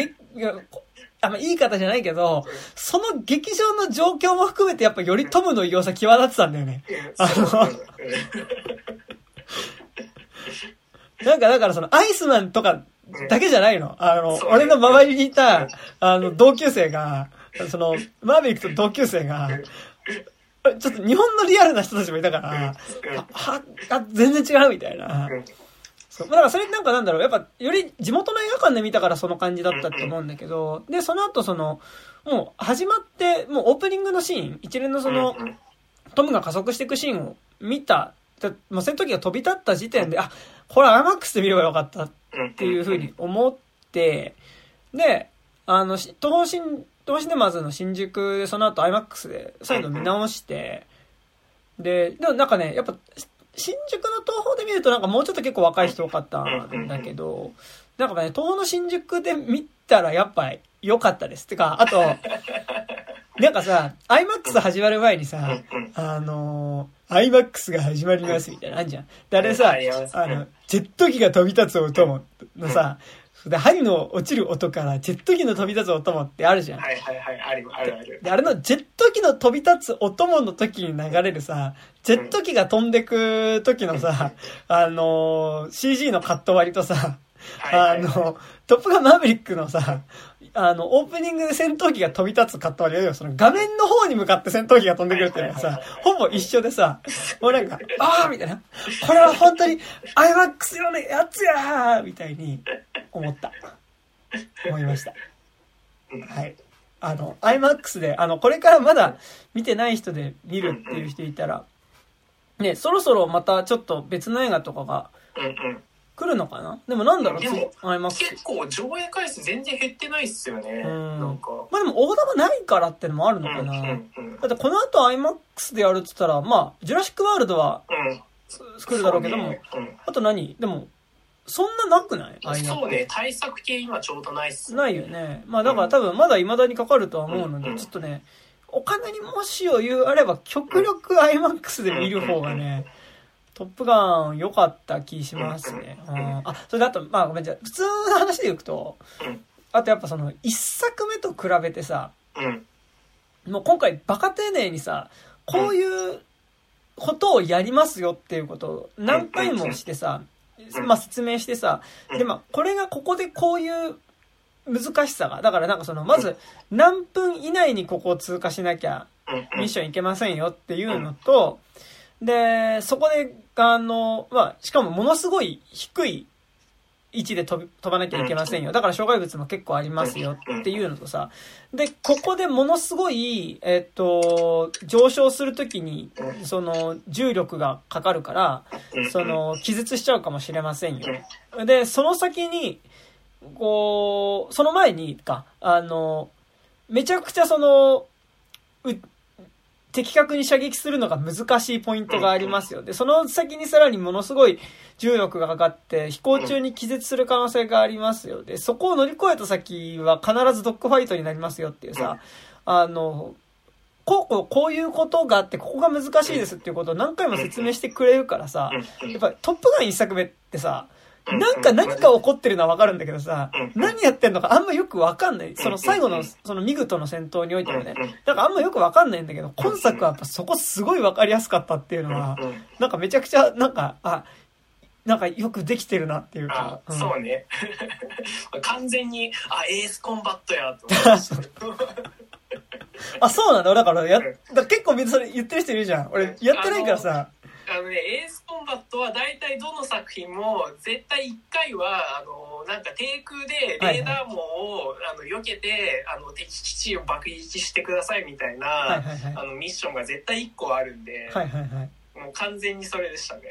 いい方じゃないけど、その劇場の状況も含めて、やっぱよりトムの異様さ際立ってたんだよね。なんか、だからその、アイスマンとか、だけじゃないの。俺の周りにいた、同級生が、その、マーベリックと同級生が、ちょっと日本のリアルな人たちもいたから、全然違うみたいな。そう。だからそれなんかなんだろう、やっぱ、より地元の映画館で見たからその感じだったと思うんだけど、で、その後その、もう始まって、もうオープニングのシーン、一連のその、トムが加速していくシーンを見た、もうその時が飛び立った時点で、あ、これ IMAX で見ればよかったっていう風に思って、で、東宝シネマズの新宿でその後 IMAX で再度見直して、でもなんかね、やっぱ新宿の東宝で見るとなんかもうちょっと結構若い人多かったんだけど、なんかね、東宝の新宿で見たらやっぱ良かったです。ってか、あと、なんかさ、IMAX 始まる前にさ、IMAX が始まりますみたいなのあんじゃん。で、あれさ、ジェット機が飛び立つ音のさ、で針の落ちる音からジェット機の飛び立つお供ってあるじゃん。はいはいはい、ある。で、あれのジェット機の飛び立つお供の時に流れるさ、ジェット機が飛んでく時のさ、CG のカット割りとさ、トップガンマーヴェリックのさ、オープニングで戦闘機が飛び立つカット割りよりも、その画面の方に向かって戦闘機が飛んでくるっていうのはさ、ほぼ一緒でさ、もうなんか、あーみたいな、これは本当に IMAX 用のやつやーみたいに思いました。はい。IMAX で、これからまだ見てない人で見るっていう人いたら、ね、そろそろまたちょっと別の映画とかが、来るのかな。でもなんだろう、結構上映回数全然減ってないっすよね。なんかまあでも大玉ないからってのもあるのかな。だってこの後 IMAX でやるって言ったら、まあジュラシックワールドは来るだろうけども、あと何でもそんななくない？そうね、対策系今ちょうどないっすね。ないよね。まあだから多分まだ未だにかかるとは思うので、ちょっとね、お金にもし余裕あれば極力 IMAX で見る方がね。トップガン良かった気しますね。あ、それだと、まあごめん、じゃあ普通の話でいくと、あとやっぱその一作目と比べてさ、もう今回バカ丁寧にさ、こういうことをやりますよっていうことを何回もしてさ、まあ説明してさ、でまあこれがここでこういう難しさが、だからなんかそのまず何分以内にここを通過しなきゃミッションいけませんよっていうのと、でそこでまあ、しかもものすごい低い位置で飛ばなきゃいけませんよ、だから障害物も結構ありますよっていうのとさ、でここでものすごい上昇するときにその重力がかかるから、その気絶しちゃうかもしれませんよ。でその先にこうその前にかめちゃくちゃその的確に射撃するのが難しいポイントがありますよ。で、その先にさらにものすごい重力がかかって飛行中に気絶する可能性がありますよ。で、そこを乗り越えた先は必ずドッグファイトになりますよっていうさ、こういうことがあって、ここが難しいですっていうことを何回も説明してくれるからさ、やっぱりトップガン一作目ってさ、何か起こってるのはわかるんだけどさ、何やってんのかあんまよくわかんない。その最後の、そのミグとの戦闘においてもね、だからあんまよくわかんないんだけど、今作はやっぱそこすごいわかりやすかったっていうのは、なんかめちゃくちゃ、なんかよくできてるなっていうか。そうね。完全に、エースコンバットやと思って。あ、そうなんだ。だから、結構みんなそれ言ってる人いるじゃん。俺、やってないからさ。エースコンバットは大体どの作品も絶対1回はなんか低空でレーダー網を避けて敵基地を爆撃してくださいみたいなミッションが絶対1個あるんで、もう完全にそれでしたね。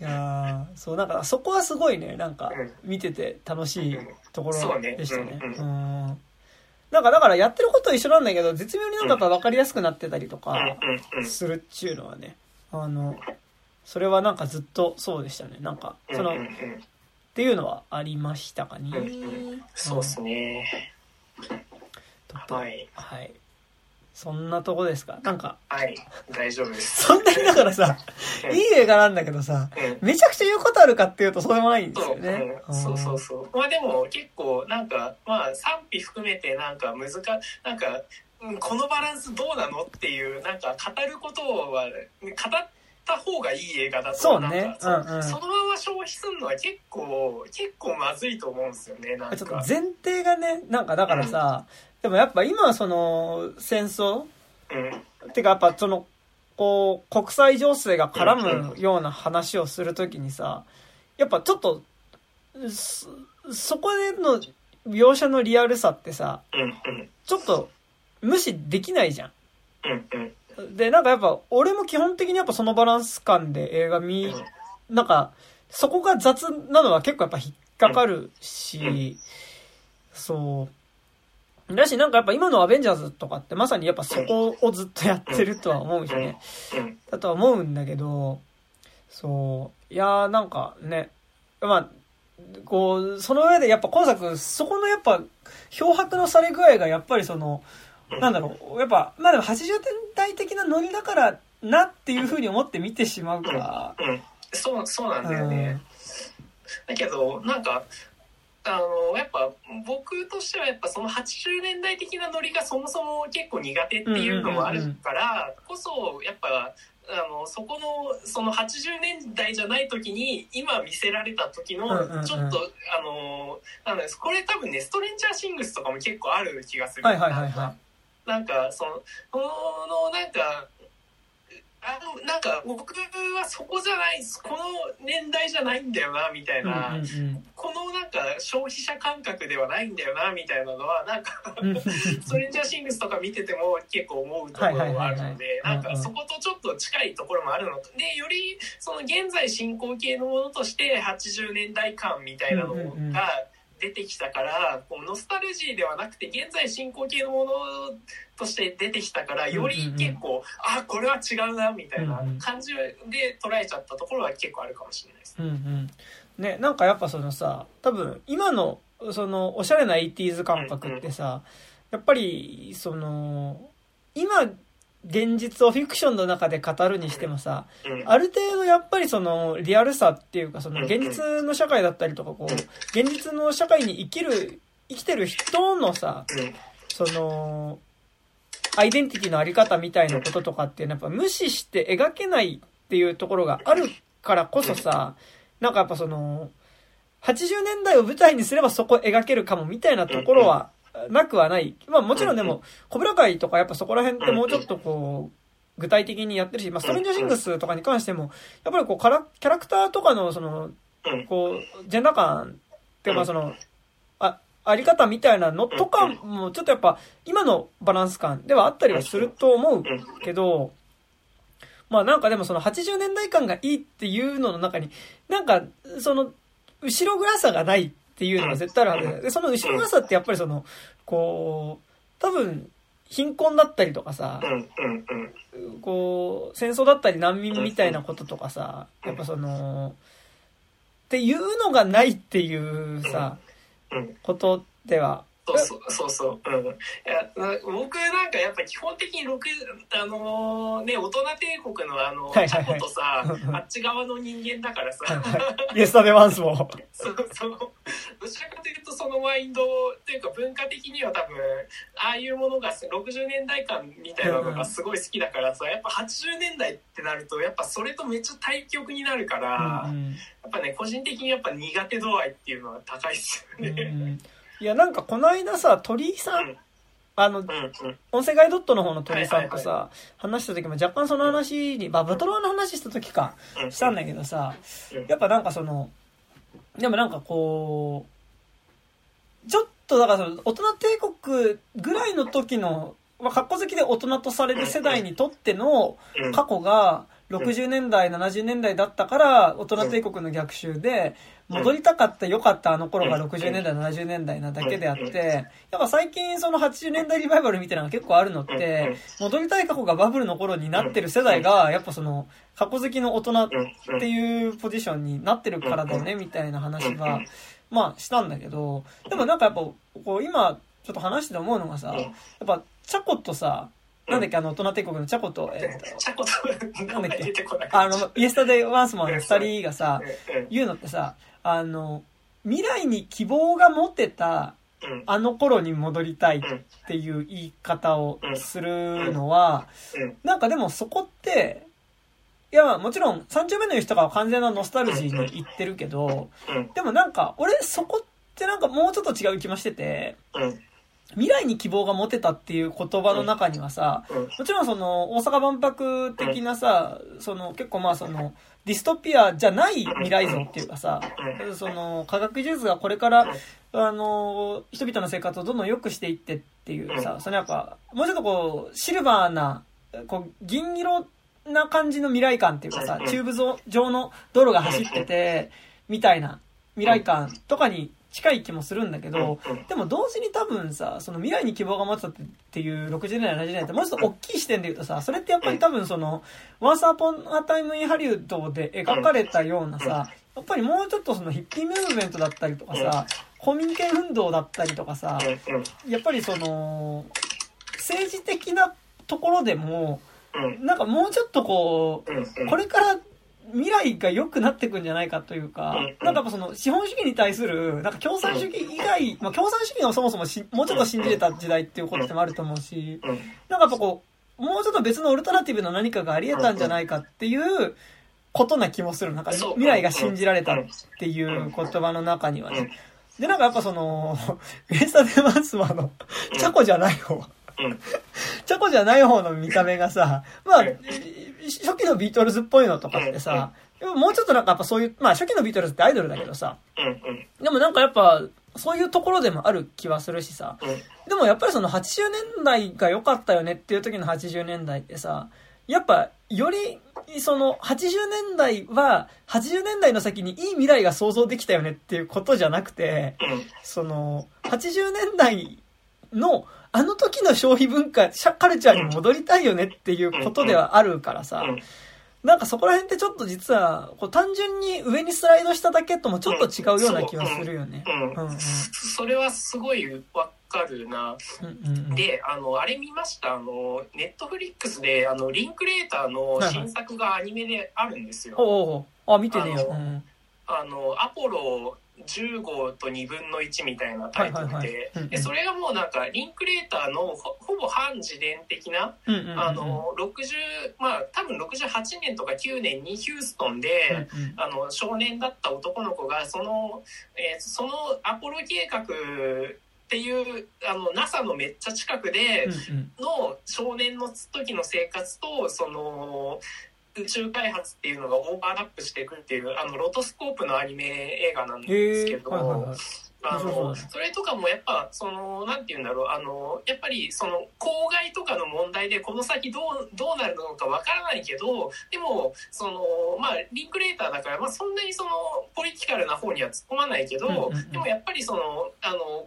いやそう、なんかそこはすごいね、なんか見てて楽しいところでしたね。なんかだからやってることは一緒なんだけど、絶妙になんか分かりやすくなってたりとかするっちゅうのはね、それはなんかずっとそうでしたね。なんかそのっていうのはありましたかね。そうですね。はいはい。そんなとこですか。なんかはい大丈夫です。そんなにだからさ、いい映画なんだけどさ、めちゃくちゃ言うことあるかっていうとそうでもないんですよね。そう。まあでも結構なんかまあ賛否含めてなんかこのバランスどうなのっていうなんか語ることは語った方がいい映画だとそうね。そのまま消費するのは結構まずいと思うんですよね。なんかちょっと前提がね、なんかだからさ。でもやっぱ今その戦争、てかやっぱそのこう国際情勢が絡むような話をするときにさ、やっぱちょっとそこでの描写のリアルさってさ、ちょっと無視できないじゃん。で、なんかやっぱ、俺も基本的にやっぱそのバランス感で映画なんか、そこが雑なのは結構やっぱ引っかかるし、そう。だし、なんかやっぱ今のアベンジャーズとかってまさにやっぱそこをずっとやってるとは思うしね。だとは思うんだけど、そう。いやーなんかね、まあ、こう、その上でやっぱ今作、そこのやっぱ、漂白のされ具合がやっぱりその、なんだろう、やっぱ、まあでも80年代的なノリだからなっていう風に思って見てしまうから。そうなんだよね。だけど、なんか、やっぱ僕としてはやっぱその80年代的なノリがそもそも結構苦手っていうのもあるからこそ、やっぱ、そこのその80年代じゃない時に今見せられた時のちょっと、これ多分ねストレンジャーシングスとかも結構ある気がする。なんかそのなんか僕はそこじゃない、この年代じゃないんだよなみたいな、このなんか消費者感覚ではないんだよなみたいなのはなんかストレンジャーシングスとか見てても結構思うところはあるので、なんかそことちょっと近いところもあるので、よりその現在進行形のものとして80年代感みたいなのが出てきたから、こうノスタルジーではなくて現在進行形のものとして出てきたから、より結構あこれは違うなみたいな感じで捉えちゃったところは結構あるかもしれないです。ね、なんかやっぱそのさ、多分今のそのおしゃれな 80s 感覚ってさ、やっぱりその今現実をフィクションの中で語るにしてもさ、ある程度やっぱりそのリアルさっていうか、その現実の社会だったりとか、こう現実の社会に生きてる人のさ、そのアイデンティティのあり方みたいなこととかってやっぱ無視して描けないっていうところがあるからこそさ、なんかやっぱその80年代を舞台にすればそこ描けるかもみたいなところはなくはない。まあもちろんでも、コブラ会とかやっぱそこら辺ってもうちょっとこう、具体的にやってるし、まあストレンジャーシングスとかに関しても、やっぱりこうキャラクターとかのその、こう、ジェンダー感っていうかその、あり方みたいなのとかもちょっとやっぱ今のバランス感ではあったりはすると思うけど、まあなんかでもその80年代感がいいっていうのの中に、なんかその、後ろ暗さがないっていうのが絶対あるはずで、その後ろ暗さってやっぱりその、こう、多分、貧困だったりとかさ、こう、戦争だったり難民みたいなこととかさ、やっぱその、っていうのがないっていうさ、ことでは、そう、いや僕なんかやっぱ基本的に大人帝国のチャコとさ、あっち側の人間だからさ、イエスタデワンスもそうどちらかというとそのマインドというか文化的には多分ああいうものが60年代感みたいなのがすごい好きだからさ、やっぱ80年代ってなるとやっぱそれとめっちゃ対極になるから、やっぱね個人的にやっぱ苦手度合いっていうのは高いっすよね。いやなんかこの間さ、鳥居さん、音声ガイドットの方の鳥居さんとさ、話した時も若干その話に、バトロワの話した時かしたんだけどさ、やっぱなんかそのでもなんかこうちょっとだからその大人帝国ぐらいの時の、かっこ好きで大人とされる世代にとっての過去が60年代70年代だったから、大人帝国の逆襲で戻りたかった良かったあの頃が60年代70年代なだけであって、やっぱ最近その80年代リバイバルみたいなのが結構あるのって、戻りたい過去がバブルの頃になってる世代がやっぱその過去好きの大人っていうポジションになってるからだよねみたいな話はまあしたんだけど、でもなんかやっぱこう今ちょっと話してて思うのがさ、やっぱチャコとさ、なんだっけ、大人帝国のチャコと、なんだっけ、イエスタデイ・ワンスモアの二人がさ、言うのってさ、未来に希望が持てた、あの頃に戻りたいっていう言い方をするのは、なんかでもそこって、いや、もちろん三丁目の夕日とかは完全なノスタルジーに言ってるけど、でもなんか、俺そこってなんかもうちょっと違う気もしてて、未来に希望が持てたっていう言葉の中にはさ、もちろんその大阪万博的なさ、その結構まあそのディストピアじゃない未来像っていうかさ、その科学技術がこれから人々の生活をどんどん良くしていってっていうさ、そのやっぱもうちょっとこうシルバーなこう銀色な感じの未来感っていうかさ、チューブ状の道路が走っててみたいな未来感とかに近い気もするんだけど、でも同時に多分さ、その未来に希望が持ってたっていう60年代70年代ってもうちょっと大きい視点で言うとさ、それってやっぱり多分そのOnce Upon a Time in Hollywoodで描かれたようなさ、やっぱりもうちょっとそのヒッピームーブメントだったりとかさ、公民権運動だったりとかさ、やっぱりその政治的なところでもなんかもうちょっとこうこれから未来が良くなっていくんじゃないかというか、なんかその資本主義に対するなんか共産主義以外、まあ、共産主義をそもそももうちょっと信じれた時代っていうことでもあると思うし、なんかやっぱこうもうちょっと別のオルタナティブな何かがあり得たんじゃないかっていうことな気もする。なんか未来が信じられたっていう言葉の中にはね。でなんかやっぱそのウエスタ・デ・マンスマのチャコじゃない方チャコじゃない方の見た目がさ、まあ初期のビートルズっぽいのとかってさ、もうちょっとなんかやっぱそういう、まあ初期のビートルズってアイドルだけどさ、でもなんかやっぱそういうところでもある気はするしさ、でもやっぱりその80年代が良かったよねっていう時の80年代ってさ、やっぱよりその80年代は80年代の先にいい未来が想像できたよねっていうことじゃなくて、その80年代のあの時の消費文化、カルチャーに戻りたいよねっていうことではあるからさ、なんかそこら辺ってちょっと実はこう単純に上にスライドしただけともちょっと違うような気がするよね。それはすごいわかるな。で、あれ見ました。ネットフリックスでリンクレーターの新作がアニメであるんですよ。あ、見てねよ。アポロ15と2分の1みたいなタイトルで、それがもうなんかリンクレーターの ほぼ反自伝的な、まあ多分68年とか9年にヒューストンで、少年だった男の子がそのアポロ計画っていうNASA のめっちゃ近くでの少年の時の生活とその宇宙開発っていうのがオーバーラップしていくっていうロトスコープのアニメ映画なんですけど、それとかもやっぱそのなんていうんだろう、やっぱりその公害とかの問題でこの先どうなるのかわからないけど、でもそのまあリンクレーターだから、まあそんなにそのポリティカルな方には突っ込まないけど、でもやっぱりその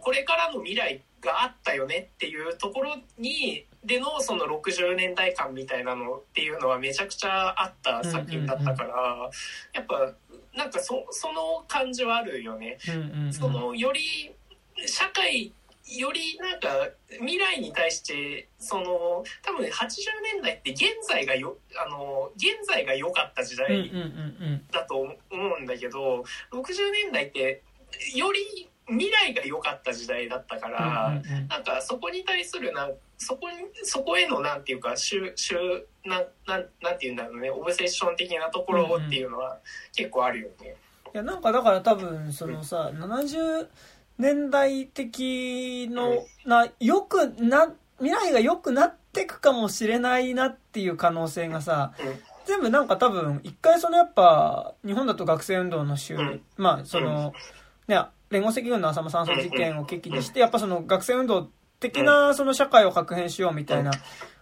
これからの未来があったよねっていうところにでのその60年代感みたいなのっていうのはめちゃくちゃあった作品だったから、やっぱなんかその感じはあるよね。そのより社会よりなんか未来に対してその多分80年代って現在が良かった時代だと思うんだけど、60年代ってより未来が良かった時代だったから、なんかそこに対するそこへのなんていうかなんていうんだろうね、オブセッション的なところっていうのは結構あるよね。いやなんかだから多分そのさ、70年代的の未来が良くなってくかもしれないなっていう可能性がさ。全部なんか多分一回そのやっぱ日本だと学生運動の週、まあそのね。連合赤軍の浅間山荘事件を契機にして、やっぱその学生運動的なその社会を確変しようみたいな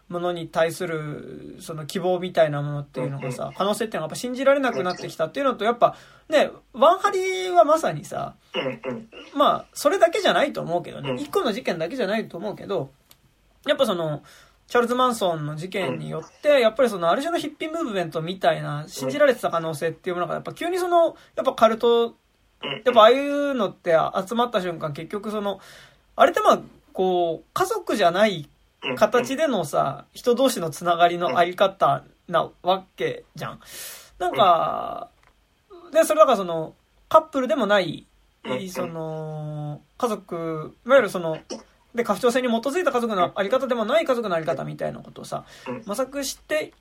ものに対するその希望みたいなものっていうのがさ、可能性っていうのがやっぱ信じられなくなってきたっていうのと、やっぱねワンハリはまさにさ、まあそれだけじゃないと思うけどね、一個の事件だけじゃないと思うけど、やっぱそのチャールズ・マンソンの事件によって、やっぱりそのある種のヒッピームーブメントみたいな信じられてた可能性っていうものがやっぱ急にそのやっぱカルトやっぱああいうのって集まった瞬間、結局そのあれってまあこう家族じゃない形でのさ、人同士のつながりのあり方なわけじゃん。なんかでそれだからそのカップルでもないその家族、いわゆるそので家父長制に基づいた家族のあり方でもない家族のあり方みたいなことをさ模索して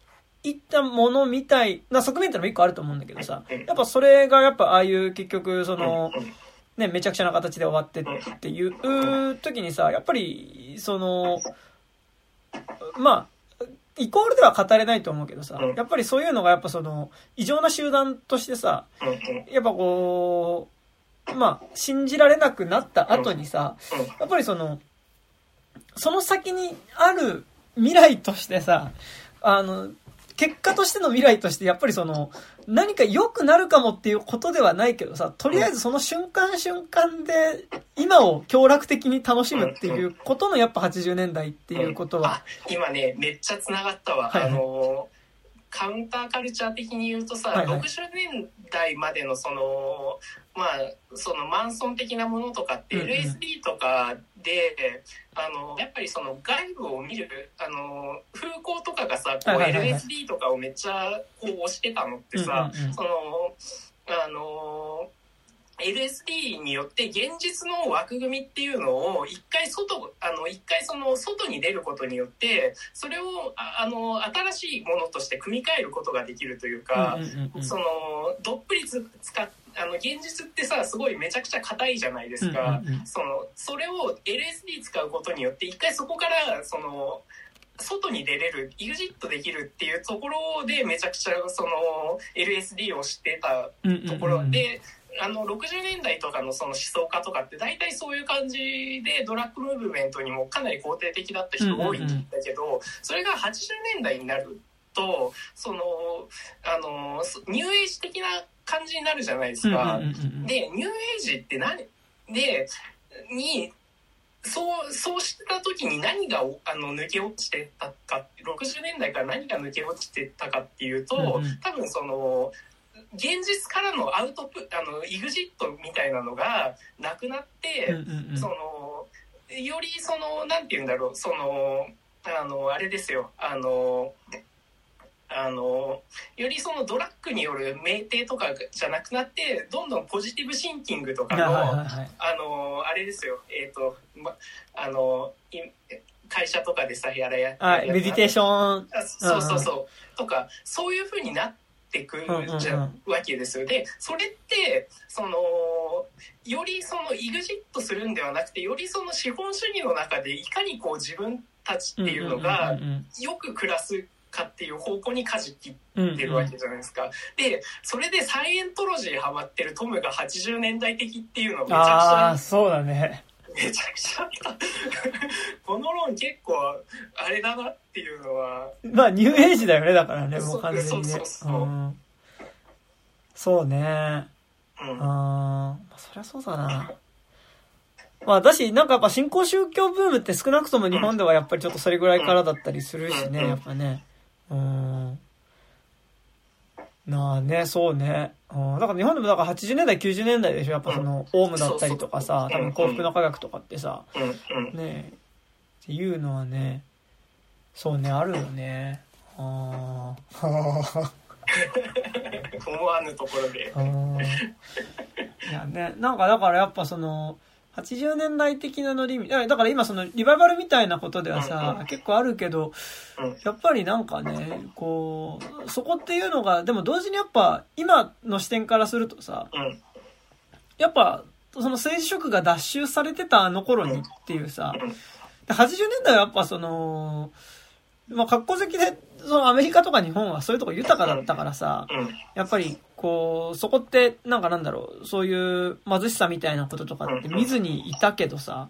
いったものみたいな側面ってのも一個あると思うんだけどさ、やっぱそれがやっぱああいう結局そのねめちゃくちゃな形で終わってっていう時にさ、やっぱりそのまあイコールでは語れないと思うけどさ、やっぱりそういうのがやっぱその異常な集団としてさ、やっぱこうまあ信じられなくなった後にさ、やっぱりその先にある未来としてさ、結果としての未来としてやっぱりその何か良くなるかもっていうことではないけどさ、とりあえずその瞬間瞬間で今を享楽的に楽しむっていうことのやっぱ80年代っていうことは、うんうん、あ今ねめっちゃつながったわ、はい、カウンターカルチャー的に言うとさ、はいはい、60年代までのそのまあそのマンソン的なものとかって LSD とかで、うんうん、やっぱりその外部を見る風光とかがさこう LSD とかをめっちゃこう押してたのってさ、うんうんうん、そのLSD によって現実の枠組みっていうのを一回その外に出ることによってそれを新しいものとして組み替えることができるというか、うんうんうん、そのどっぷり使って現実ってさすごいめちゃくちゃ硬いじゃないですか、うんうんうん、それを LSD 使うことによって一回そこからその外に出れるエグジットできるっていうところでめちゃくちゃその LSD をしてたところ、うんうんうん、で60年代とかのその思想家とかって大体そういう感じでドラッグムーブメントにもかなり肯定的だった人多いんだけど、うんうんうん、それが80年代になるとそのニューエイジ的な感じになるじゃないですか、うんうんうんうん、でニューエイジって何でにそうした時に何が抜け落ちてったか60年代から何が抜け落ちてったかっていうと、うんうん、多分その現実からのアウトプエグジットみたいなのがなくなって、うんうんうん、そのよりそのなんて言うんだろうそのあれですよよりそのドラッグによる酩酊とかじゃなくなってどんどんポジティブシンキングとかの、はいはい、あれですよ会社とかでさやメディテーションそうとかそういう風になってくるじゃんわけですよ。でそれってそのよりそのエグジットするんではなくてよりその資本主義の中でいかにこう自分たちっていうのがよく暮らすかっていう方向に舵切ってるわけじゃないですか、うんうん、でそれでサイエントロジーハマってるトムが80年代的っていうのめちゃくちゃそうだねめちゃくちゃあったこの論結構あれだなっていうのはまあニューエイジだよねだからねもう完全にねそう、うん、そうね、うん、あそりゃそうだなまあだし、なんかやっぱ新興宗教ブームって少なくとも日本ではやっぱりちょっとそれぐらいからだったりするしねやっぱねなあねそうねだから日本でもだから80年代90年代でしょやっぱそのオウムだったりとかさ多分幸福の科学とかってさねっていうのはねそうねあるよね思わぬところでいやねなんかだからやっぱその80年代的なノリだから今そのリバイバルみたいなことではさ、うんうん、結構あるけど、うん、やっぱりなんかねこうそこっていうのがでも同時にやっぱ今の視点からするとさ、うん、やっぱその政治色が脱臭されてたあの頃にっていうさ80年代はやっぱそのまあ格好好きでそのアメリカとか日本はそういうとこ豊かだったからさ、やっぱりこうそこってなんかなんだろうそういう貧しさみたいなこととかって見ずにいたけどさ、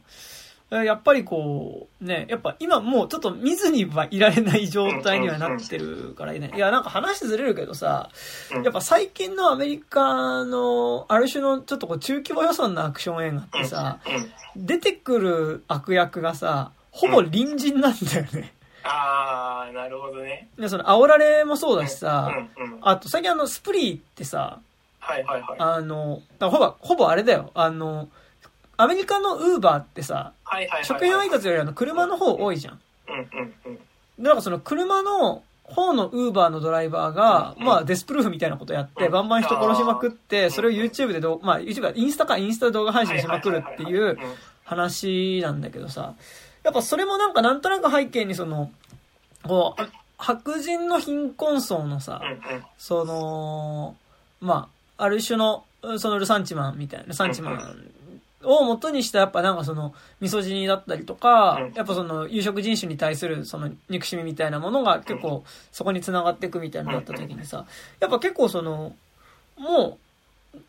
やっぱりこうねやっぱ今もうちょっと見ずにはいられない状態にはなってるからね。いやなんか話ずれるけどさ、やっぱ最近のアメリカのある種のちょっとこう中規模予算のアクション映画ってさ、出てくる悪役がさほぼ隣人なんだよね。あーなるほどね。でその煽られもそうだしさ、うんうん、あと最近スプリーってさ、はいはいはい、ほぼあれだよアメリカのウーバーってさ、はいはいはいはい、食品配達より車の方多いじゃん。うんうんうん、なんかその車の方のウーバーのドライバーが、うんうん、まあデスプルーフみたいなことやって、うん、バンバン人殺しまくって、それを YouTube でまあ YouTube はインスタで動画配信しまくるっていう話なんだけどさ。やっぱそれもなんかなんとなく背景にそのこう白人の貧困層のさそのまあある種のそのルサンチマンみたいなルサンチマンを元にしたやっぱなんかそのミソジニだったりとかやっぱその有色人種に対するその憎しみみたいなものが結構そこに繋がっていくみたいなのだった時にさやっぱ結構そのもう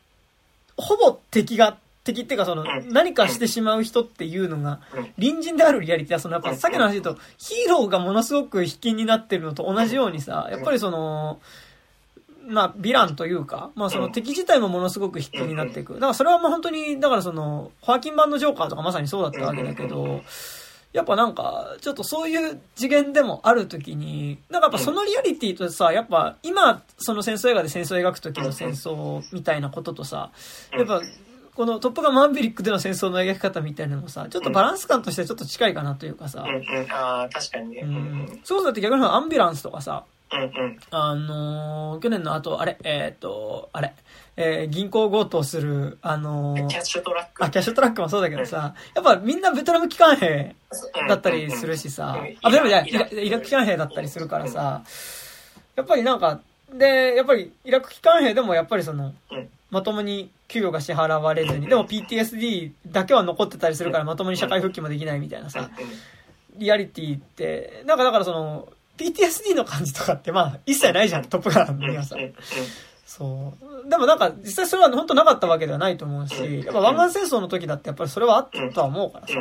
ほぼ敵が敵っていうかその何かしてしまう人っていうのが隣人であるリアリティはそのやっぱさっきの話で言うとヒーローがものすごく卑近になってるのと同じようにさ、やっぱりそのまあヴィランというかまあその敵自体もものすごく卑近になっていく。だからそれはもう本当にだからそのホアキン版のジョーカーとかまさにそうだったわけだけど、やっぱなんかちょっとそういう次元でもあるときになんかやっぱそのリアリティとさ、やっぱ今その戦争映画で戦争を描くときの戦争みたいなこととさ、やっぱこのトップガンマーヴェリックでの戦争の描き方みたいなのもさ、ちょっとバランス感としてちょっと近いかなというかさ、ああ確かにね、そうだって逆にアンビュランスとかさ、去年の後銀行強盗するキャッシュトラック、キャッシュトラックもそうだけどさ、やっぱみんなベトナム機関兵だったりするしさ、でもイラク機関兵だったりするからさ、やっぱりなんかでやっぱりイラク機関兵でもやっぱりその、まともに給与が支払われずに、でも PTSD だけは残ってたりするからまともに社会復帰もできないみたいなさ、リアリティって、なんかだからその、PTSD の感じとかってまあ一切ないじゃん、トップガンの皆さん。そう。でもなんか実際それは本当なかったわけではないと思うし、やっぱ湾岸戦争の時だってやっぱりそれはあったとは思うからさ。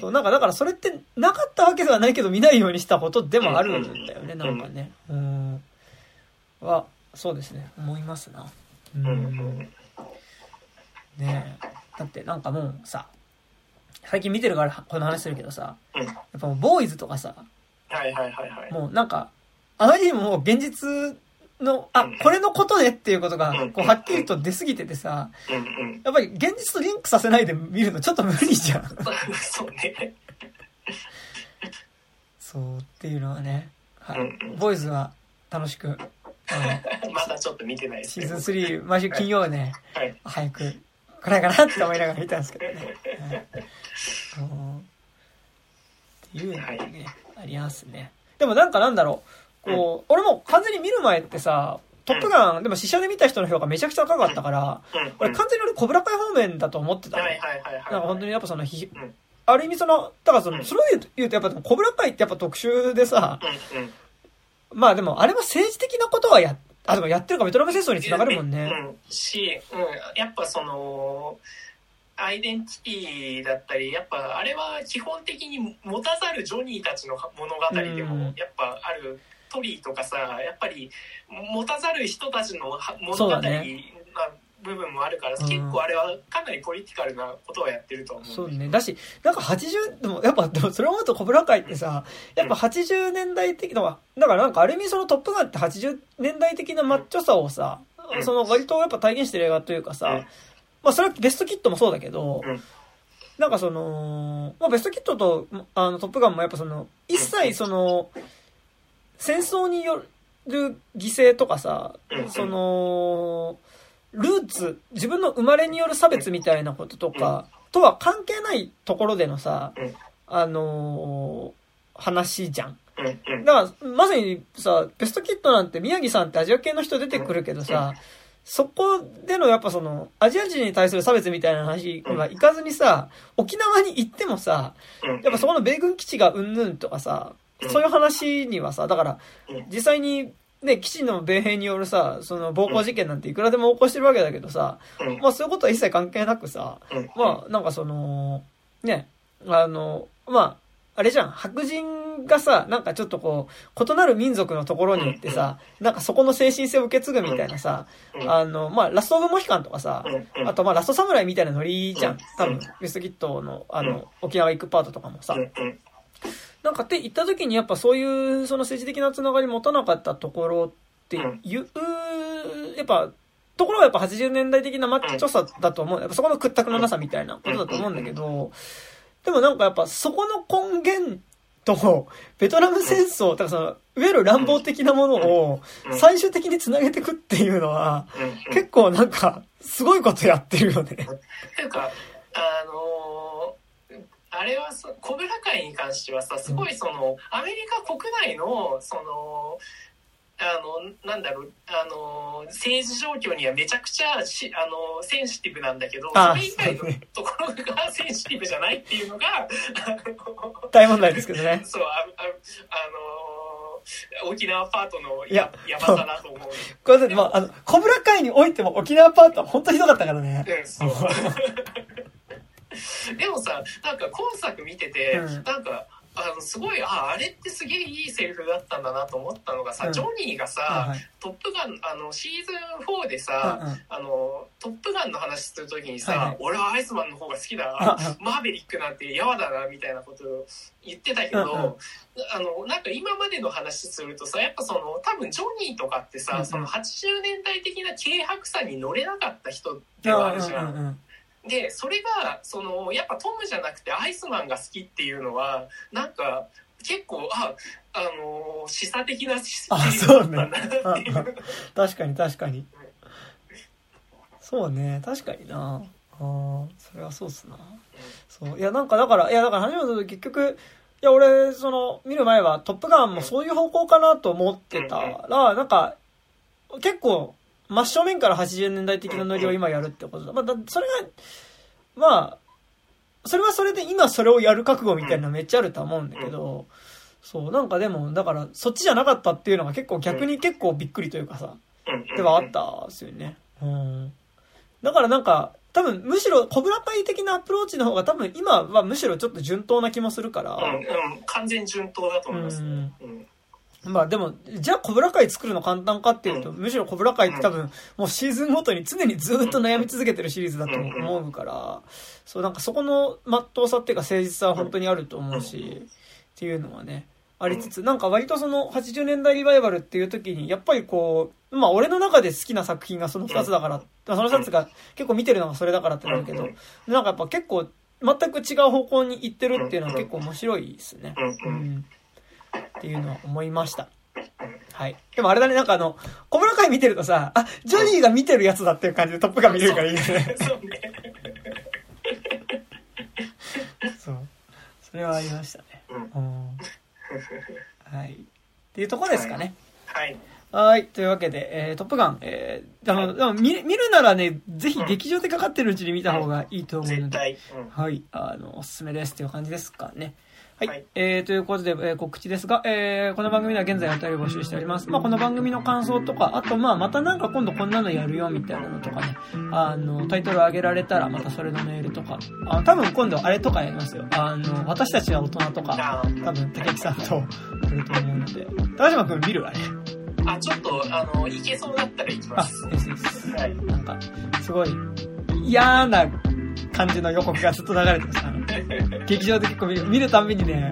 そう、なんかだからそれってなかったわけではないけど見ないようにしたことでもあるんだよね、なんかね。は、そうですね、思いますな。ねえ、だってなんかもうさ最近見てるからこの話するけどさ、やっぱもうボーイズとかさ、もうなんかあまりにも現実のこれのことねっていうことがこうはっきりと出過ぎててさ、やっぱり現実とリンクさせないで見るのちょっと無理じゃんそうねそうっていうのはね、はい、ボーイズは楽しくまだちょっと見てないです、ね、シーズン3毎週金曜ね、早く来ないかなって思いながら見たんですけどね、っていうのがね、ありますね。でもなんかなんだろう、こう俺も完全に見る前ってさトップガンでも試写で見た人の評価めちゃくちゃ高かったから、俺完全に小倉会方面だと思ってた、なんか本当にやっぱそのある意味そのだからそのそれを言うとやっぱ小倉会ってやっぱ特殊でさ、まあでもあれは政治的なことはでもやってるかベトナム戦争につながるもんね。やっぱそのアイデンティティだったりやっぱあれは基本的に持たざるジョニーたちの物語でもやっぱある、トリーとかさやっぱり持たざる人たちの物語な部分もあるから、結構あれはかなりポリティカルなことをやってると思う。そうね。だしなんか80でもやっぱでもそれを思うとコブラ会ってさ、やっぱ80年代的のだからなんかある意味そのトップガンって80年代的なマッチョさをさ、その割とやっぱ体現してる映画というかさ、まあそれはベストキットもそうだけど、なんかそのまあベストキットとトップガンもやっぱその一切その戦争による犠牲とかさ、そのルーツ、自分の生まれによる差別みたいなこととか、とは関係ないところでのさ、話じゃん。だから、まさにさ、ベストキットなんて宮城さんってアジア系の人出てくるけどさ、そこでのやっぱその、アジア人に対する差別みたいな話が行かずにさ、沖縄に行ってもさ、やっぱそこの米軍基地がうんぬんとかさ、そういう話にはさ、だから、実際に、ね、基地の米兵によるさ、その暴行事件なんていくらでも起こしてるわけだけどさ、まあそういうことは一切関係なくさ、まあなんかその、ね、まあ、あれじゃん、白人がさ、なんかちょっとこう、異なる民族のところに行ってさ、なんかそこの精神性を受け継ぐみたいなさ、まあラストオブモヒカンとかさ、あとまあラストサムライみたいなノリじゃん。多分、ベストキットの沖縄行くパートとかもさ、なんかって言った時にやっぱそういうその政治的なつながり持たなかったところっていう、やっぱところはやっぱ80年代的なマッチョさだと思う。やっぱそこの屈託のなさみたいなことだと思うんだけど、でもなんかやっぱそこの根源とベトナム戦争、だからそのいわゆる乱暴的なものを最終的につなげてくっていうのは結構なんかすごいことやってるよね。なんかあれはコブラ会に関してはさ、すごいそのアメリカ国内のそのなんだろう政治状況にはめちゃくちゃセンシティブなんだけど、それ以外のところがセンシティブじゃないっていうのが大問題ですけどね。そう沖縄パートの山田だと思う。これでも小村会においても沖縄パートは本当にひどかったからね。うん、そうでもさ、なんか今作見てて、うん、なんかすごいあれってすげえいいセリフだったんだなと思ったのがさ、うん、ジョニーがさ、はい、トップガンシーズン4でさ、うんうん、トップガンの話するときにさ、はいはい、俺はアイスマンの方が好きだ、マーベリックなんてやわだなみたいなことを言ってたけど、うんうん、なんか今までの話するとさ、やっぱその多分ジョニーとかってさ、うんうん、その80年代的な軽薄さに乗れなかった人ではあるじゃん、うんうんうん、でそれがそのやっぱトムじゃなくてアイスマンが好きっていうのはなんか結構示唆的なシリーズだったなっていう、ね、確かにそうね、確かになあ、それはそうっすな、そういやなんかだから初めての時結局いや俺その見る前はトップガンもそういう方向かなと思ってたら、なんか結構真正面から80年代的なノリを今やるってことだ。まあ、それが、まあ、それはそれで今それをやる覚悟みたいなめっちゃあると思うんだけど、そう、なんかでも、だからそっちじゃなかったっていうのが結構逆に結構びっくりというかさ、ではあったですよね。うん。だからなんか、多分むしろ小倉会的なアプローチの方が多分今はむしろちょっと順当な気もするから。うん、完全順当だと思いますね。うんまあでも、じゃあ小倉会作るの簡単かっていうと、むしろ小倉会って多分、もうシーズンごとに常にずっと悩み続けてるシリーズだと思うから、そうなんかそこの真っ当さっていうか誠実さは本当にあると思うし、っていうのはね、ありつつ、なんか割とその80年代リバイバルっていう時に、やっぱりこう、まあ俺の中で好きな作品がその2つだから、その2つが結構見てるのがそれだからってなるけど、なんかやっぱ結構全く違う方向に行ってるっていうのは結構面白いですね。うんっていうのは思いました。はい。でもあれだね、なんか小村会見てるとさ、あ、ジョニーが見てるやつだっていう感じでトップガン見れるからいいですね。そうね。そう。それはありましたね。はい。っていうとこですかね。はい。はい。というわけで、トップガン、でも見るならね、ぜひ劇場でかかってるうちに見た方がいいと思うので、絶対。はい。おすすめですっていう感じですかね。はい、ということで、告知ですが、この番組では現在お便り募集しております。まあ、この番組の感想とか、あと、まあ、またなんか今度こんなのやるよみたいなのとかね、タイトル上げられたらまたそれのメールとか、多分今度あれとかやりますよ。私たちは大人とか、多分竹木さんと来ると思うので、高島くん見るわね。あ、ちょっと、いけそうだったら行きます。あ、です。はい。なんか、すごい嫌な感じの予告がずっと流れてました。劇場で結構見るたんびにね、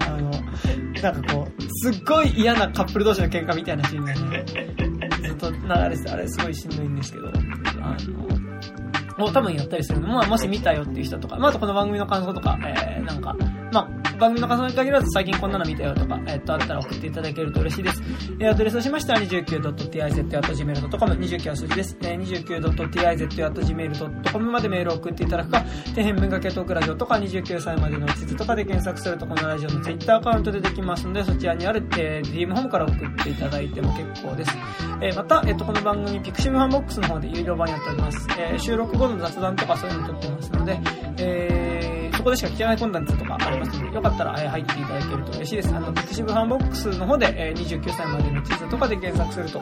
なんかこう、すっごい嫌なカップル同士の喧嘩みたいなシーンがね、ずっと流れてて、あれすごいしんどいんですけど、もう多分やったりするのも、まあ、もし見たよっていう人とか、まあ、あとこの番組の感想とか、なんか、まあ、番組の感想に限らず最近こんなの見たよとか、あったら送っていただけると嬉しいです。アドレスとしましては 29.tiz@gmail.com、 29は数字です。29.tiz@gmail.com までメールを送っていただくか、底辺文化系トークラジオとか29歳までの地図とかで検索するとこのラジオの Twitter アカウントでできますので、そちらにある、DM ホームから送っていただいても結構です。また、この番組ピクシブファンボックスの方で有料版やっております。収録後の雑談とかそういうの撮ってますので、そこでしか聞けないコンテンツとかありますので、よかったら入っていただけると嬉しいです。ピクシブファンボックスの方で29歳までの地図とかで検索すると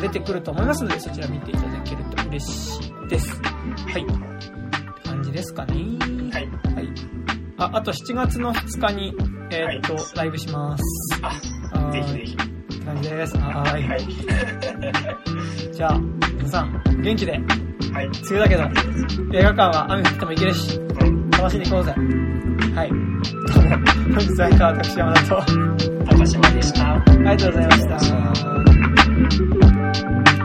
出てくると思いますので、そちら見ていただけると嬉しいです。はい。感じですかね。はい。はい。あと7月の2日に、ライブします。あ、ぜひぜひ。感じです。はい。はい、じゃあ、皆さん、元気で。はい。梅雨だけど、映画館は雨降ってもいけるし。楽しんでいこうぜ。はい。本日は私山田と高島でした。ありがとうございました。